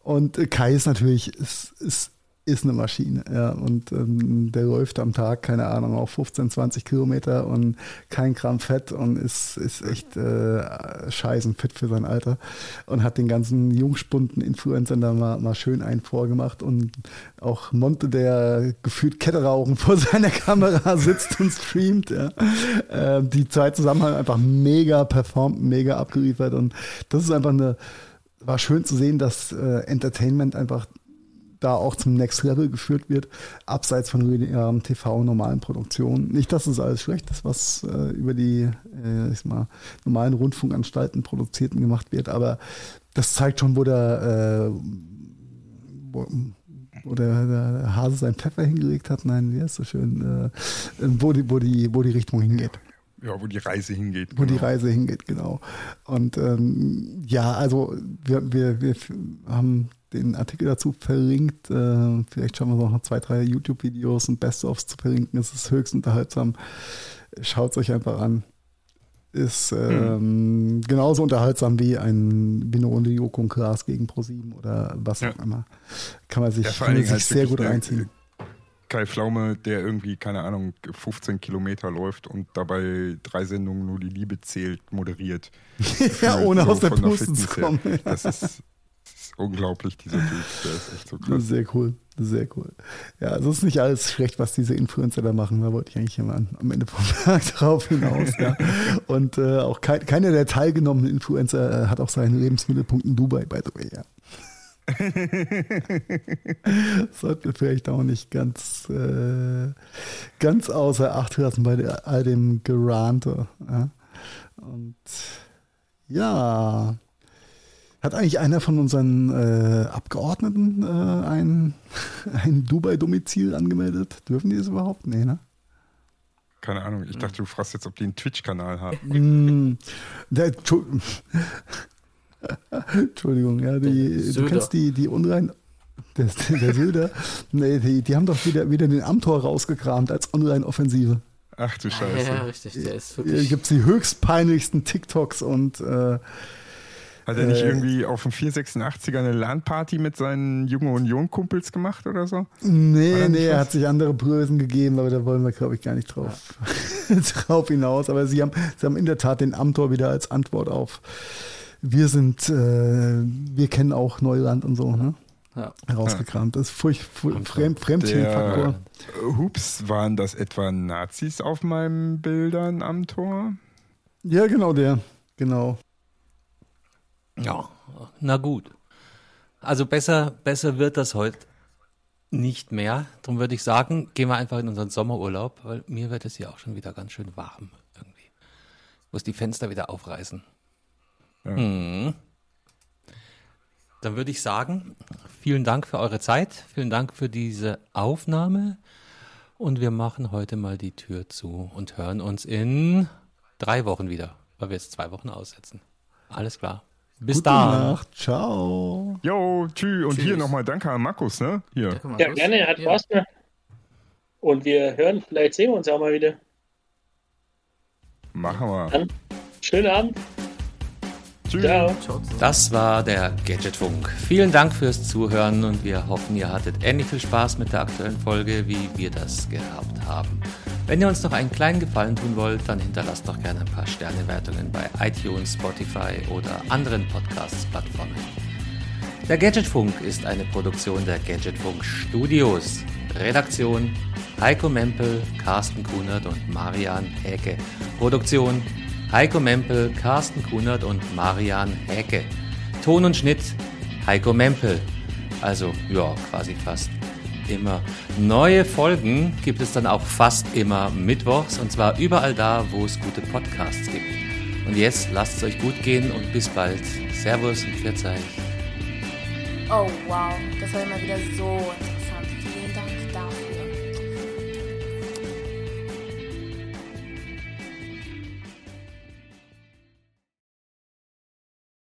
Und Kai ist natürlich, ist, ist, ist eine Maschine, ja, und ähm, der läuft am Tag, keine Ahnung, auch fünfzehn, zwanzig Kilometer und kein Gramm Fett und ist, ist echt äh, scheißen fit für sein Alter und hat den ganzen jungspunden Influencern da mal, mal schön einen vorgemacht, und auch Monte, der gefühlt Kette rauchen vor seiner Kamera sitzt und streamt, ja. äh, die zwei zusammen haben einfach mega performt, mega abgeliefert, und das ist einfach eine war schön zu sehen, dass äh, Entertainment einfach da auch zum Next Level geführt wird, abseits von ähm, T V und normalen Produktionen. Nicht, dass es alles schlecht ist, was äh, über die äh, ich sag mal, normalen Rundfunkanstalten produzierten gemacht wird, aber das zeigt schon, wo der, äh, wo, wo der, der Hase seinen Pfeffer hingelegt hat. Nein, wie ist so schön, äh, wo, die, wo, die, wo die Richtung hingeht. Ja, wo die Reise hingeht. Wo genau. die Reise hingeht, genau. Und ähm, ja, also wir, wir, wir haben den Artikel dazu verlinkt. Äh, vielleicht schauen wir noch zwei, drei YouTube-Videos und Best-ofs zu verlinken. Es ist höchst unterhaltsam. Schaut es euch einfach an. Ist ähm, mhm. genauso unterhaltsam wie ein wie eine Runde Joko und Klaas gegen ProSieben oder was auch ja. immer. Kann man sich, ja, kann man sich sehr gut reinziehen. Kai Pflaume, der irgendwie, keine Ahnung, fünfzehn Kilometer läuft und dabei drei Sendungen nur die Liebe zählt, moderiert. ja, ohne so aus der Puste zu kommen. Das ist, ist unglaublich, dieser Typ. Der ist echt so krass. Sehr cool, sehr cool. Ja, also es ist nicht alles schlecht, was diese Influencer da machen. Da wollte ich eigentlich immer am Ende vom Tag drauf hinaus. Ja. Und äh, auch kein, keiner der teilgenommenen Influencer äh, hat auch seinen Lebensmittelpunkt in Dubai, by the way, ja. Sollten wir vielleicht auch nicht ganz, äh, ganz außer Acht lassen bei der, all dem Gerante. Ja? Und ja, hat eigentlich einer von unseren äh, Abgeordneten äh, ein, ein Dubai-Domizil angemeldet? Dürfen die das überhaupt? Nee, ne? Keine Ahnung, ich dachte, du fragst jetzt, ob die einen Twitch-Kanal haben. Der, Entschuldigung, ja, die, du kennst die, die unrein... Der, der Söder. Nee, die, die haben doch wieder, wieder den Amtor rausgekramt als Online-Offensive. Ach du Scheiße. Ja, ja, richtig, der ist wirklich... Hier gibt es die höchst peinlichsten TikToks und... Äh, Hat er nicht äh, irgendwie auf dem vierhundertsechsundachtziger eine LAN-Party mit seinen Junge Union-Kumpels gemacht oder so? Nee, nee, er hat sich andere Brösen gegeben, aber da wollen wir, glaube ich, gar nicht drauf, ja. drauf hinaus. Aber sie haben, sie haben in der Tat den Amtor wieder als Antwort auf wir sind, äh, wir kennen auch Neuland und so, ne? Ja. Herausgekramt. Das ist furcht, furcht, fremd, Fremdchenfaktor. Hups, waren das etwa Nazis auf meinen Bildern am Tor? Ja, genau der. Genau. Ja, na gut. Also besser, besser wird das heute nicht mehr. Darum würde ich sagen, gehen wir einfach in unseren Sommerurlaub, weil mir wird es hier auch schon wieder ganz schön warm irgendwie. Ich muss die Fenster wieder aufreißen. Ja. Hm. Dann würde ich sagen, vielen Dank für eure Zeit, vielen Dank für diese Aufnahme und wir machen heute mal die Tür zu und hören uns in drei Wochen wieder, weil wir jetzt zwei Wochen aussetzen. Alles klar. Bis dann. Ciao. Jo, tschüss. Und tschüss. Hier nochmal danke an Markus, ne? Hier. Ja, gerne, hat Spaß gemacht. Und wir hören, vielleicht sehen wir uns auch mal wieder. Machen wir. Dann. Schönen Abend. Tschüss. Ciao. Das war der Gadgetfunk. Vielen Dank fürs Zuhören und wir hoffen, ihr hattet ähnlich viel Spaß mit der aktuellen Folge, wie wir das gehabt haben. Wenn ihr uns noch einen kleinen Gefallen tun wollt, dann hinterlasst doch gerne ein paar Sternewertungen bei iTunes, Spotify oder anderen Podcast-Plattformen. Der Gadgetfunk ist eine Produktion der Gadgetfunk Studios. Redaktion Heiko Mempel, Carsten Kunert und Marian Häcke. Produktion Heiko Mempel, Carsten Kunert und Marian Häcke. Ton und Schnitt Heiko Mempel. Also, ja, quasi fast immer. Neue Folgen gibt es dann auch fast immer mittwochs und zwar überall da, wo es gute Podcasts gibt. Und jetzt lasst es euch gut gehen und bis bald. Servus und Pfiat euch. Oh wow, das war immer wieder so interessant.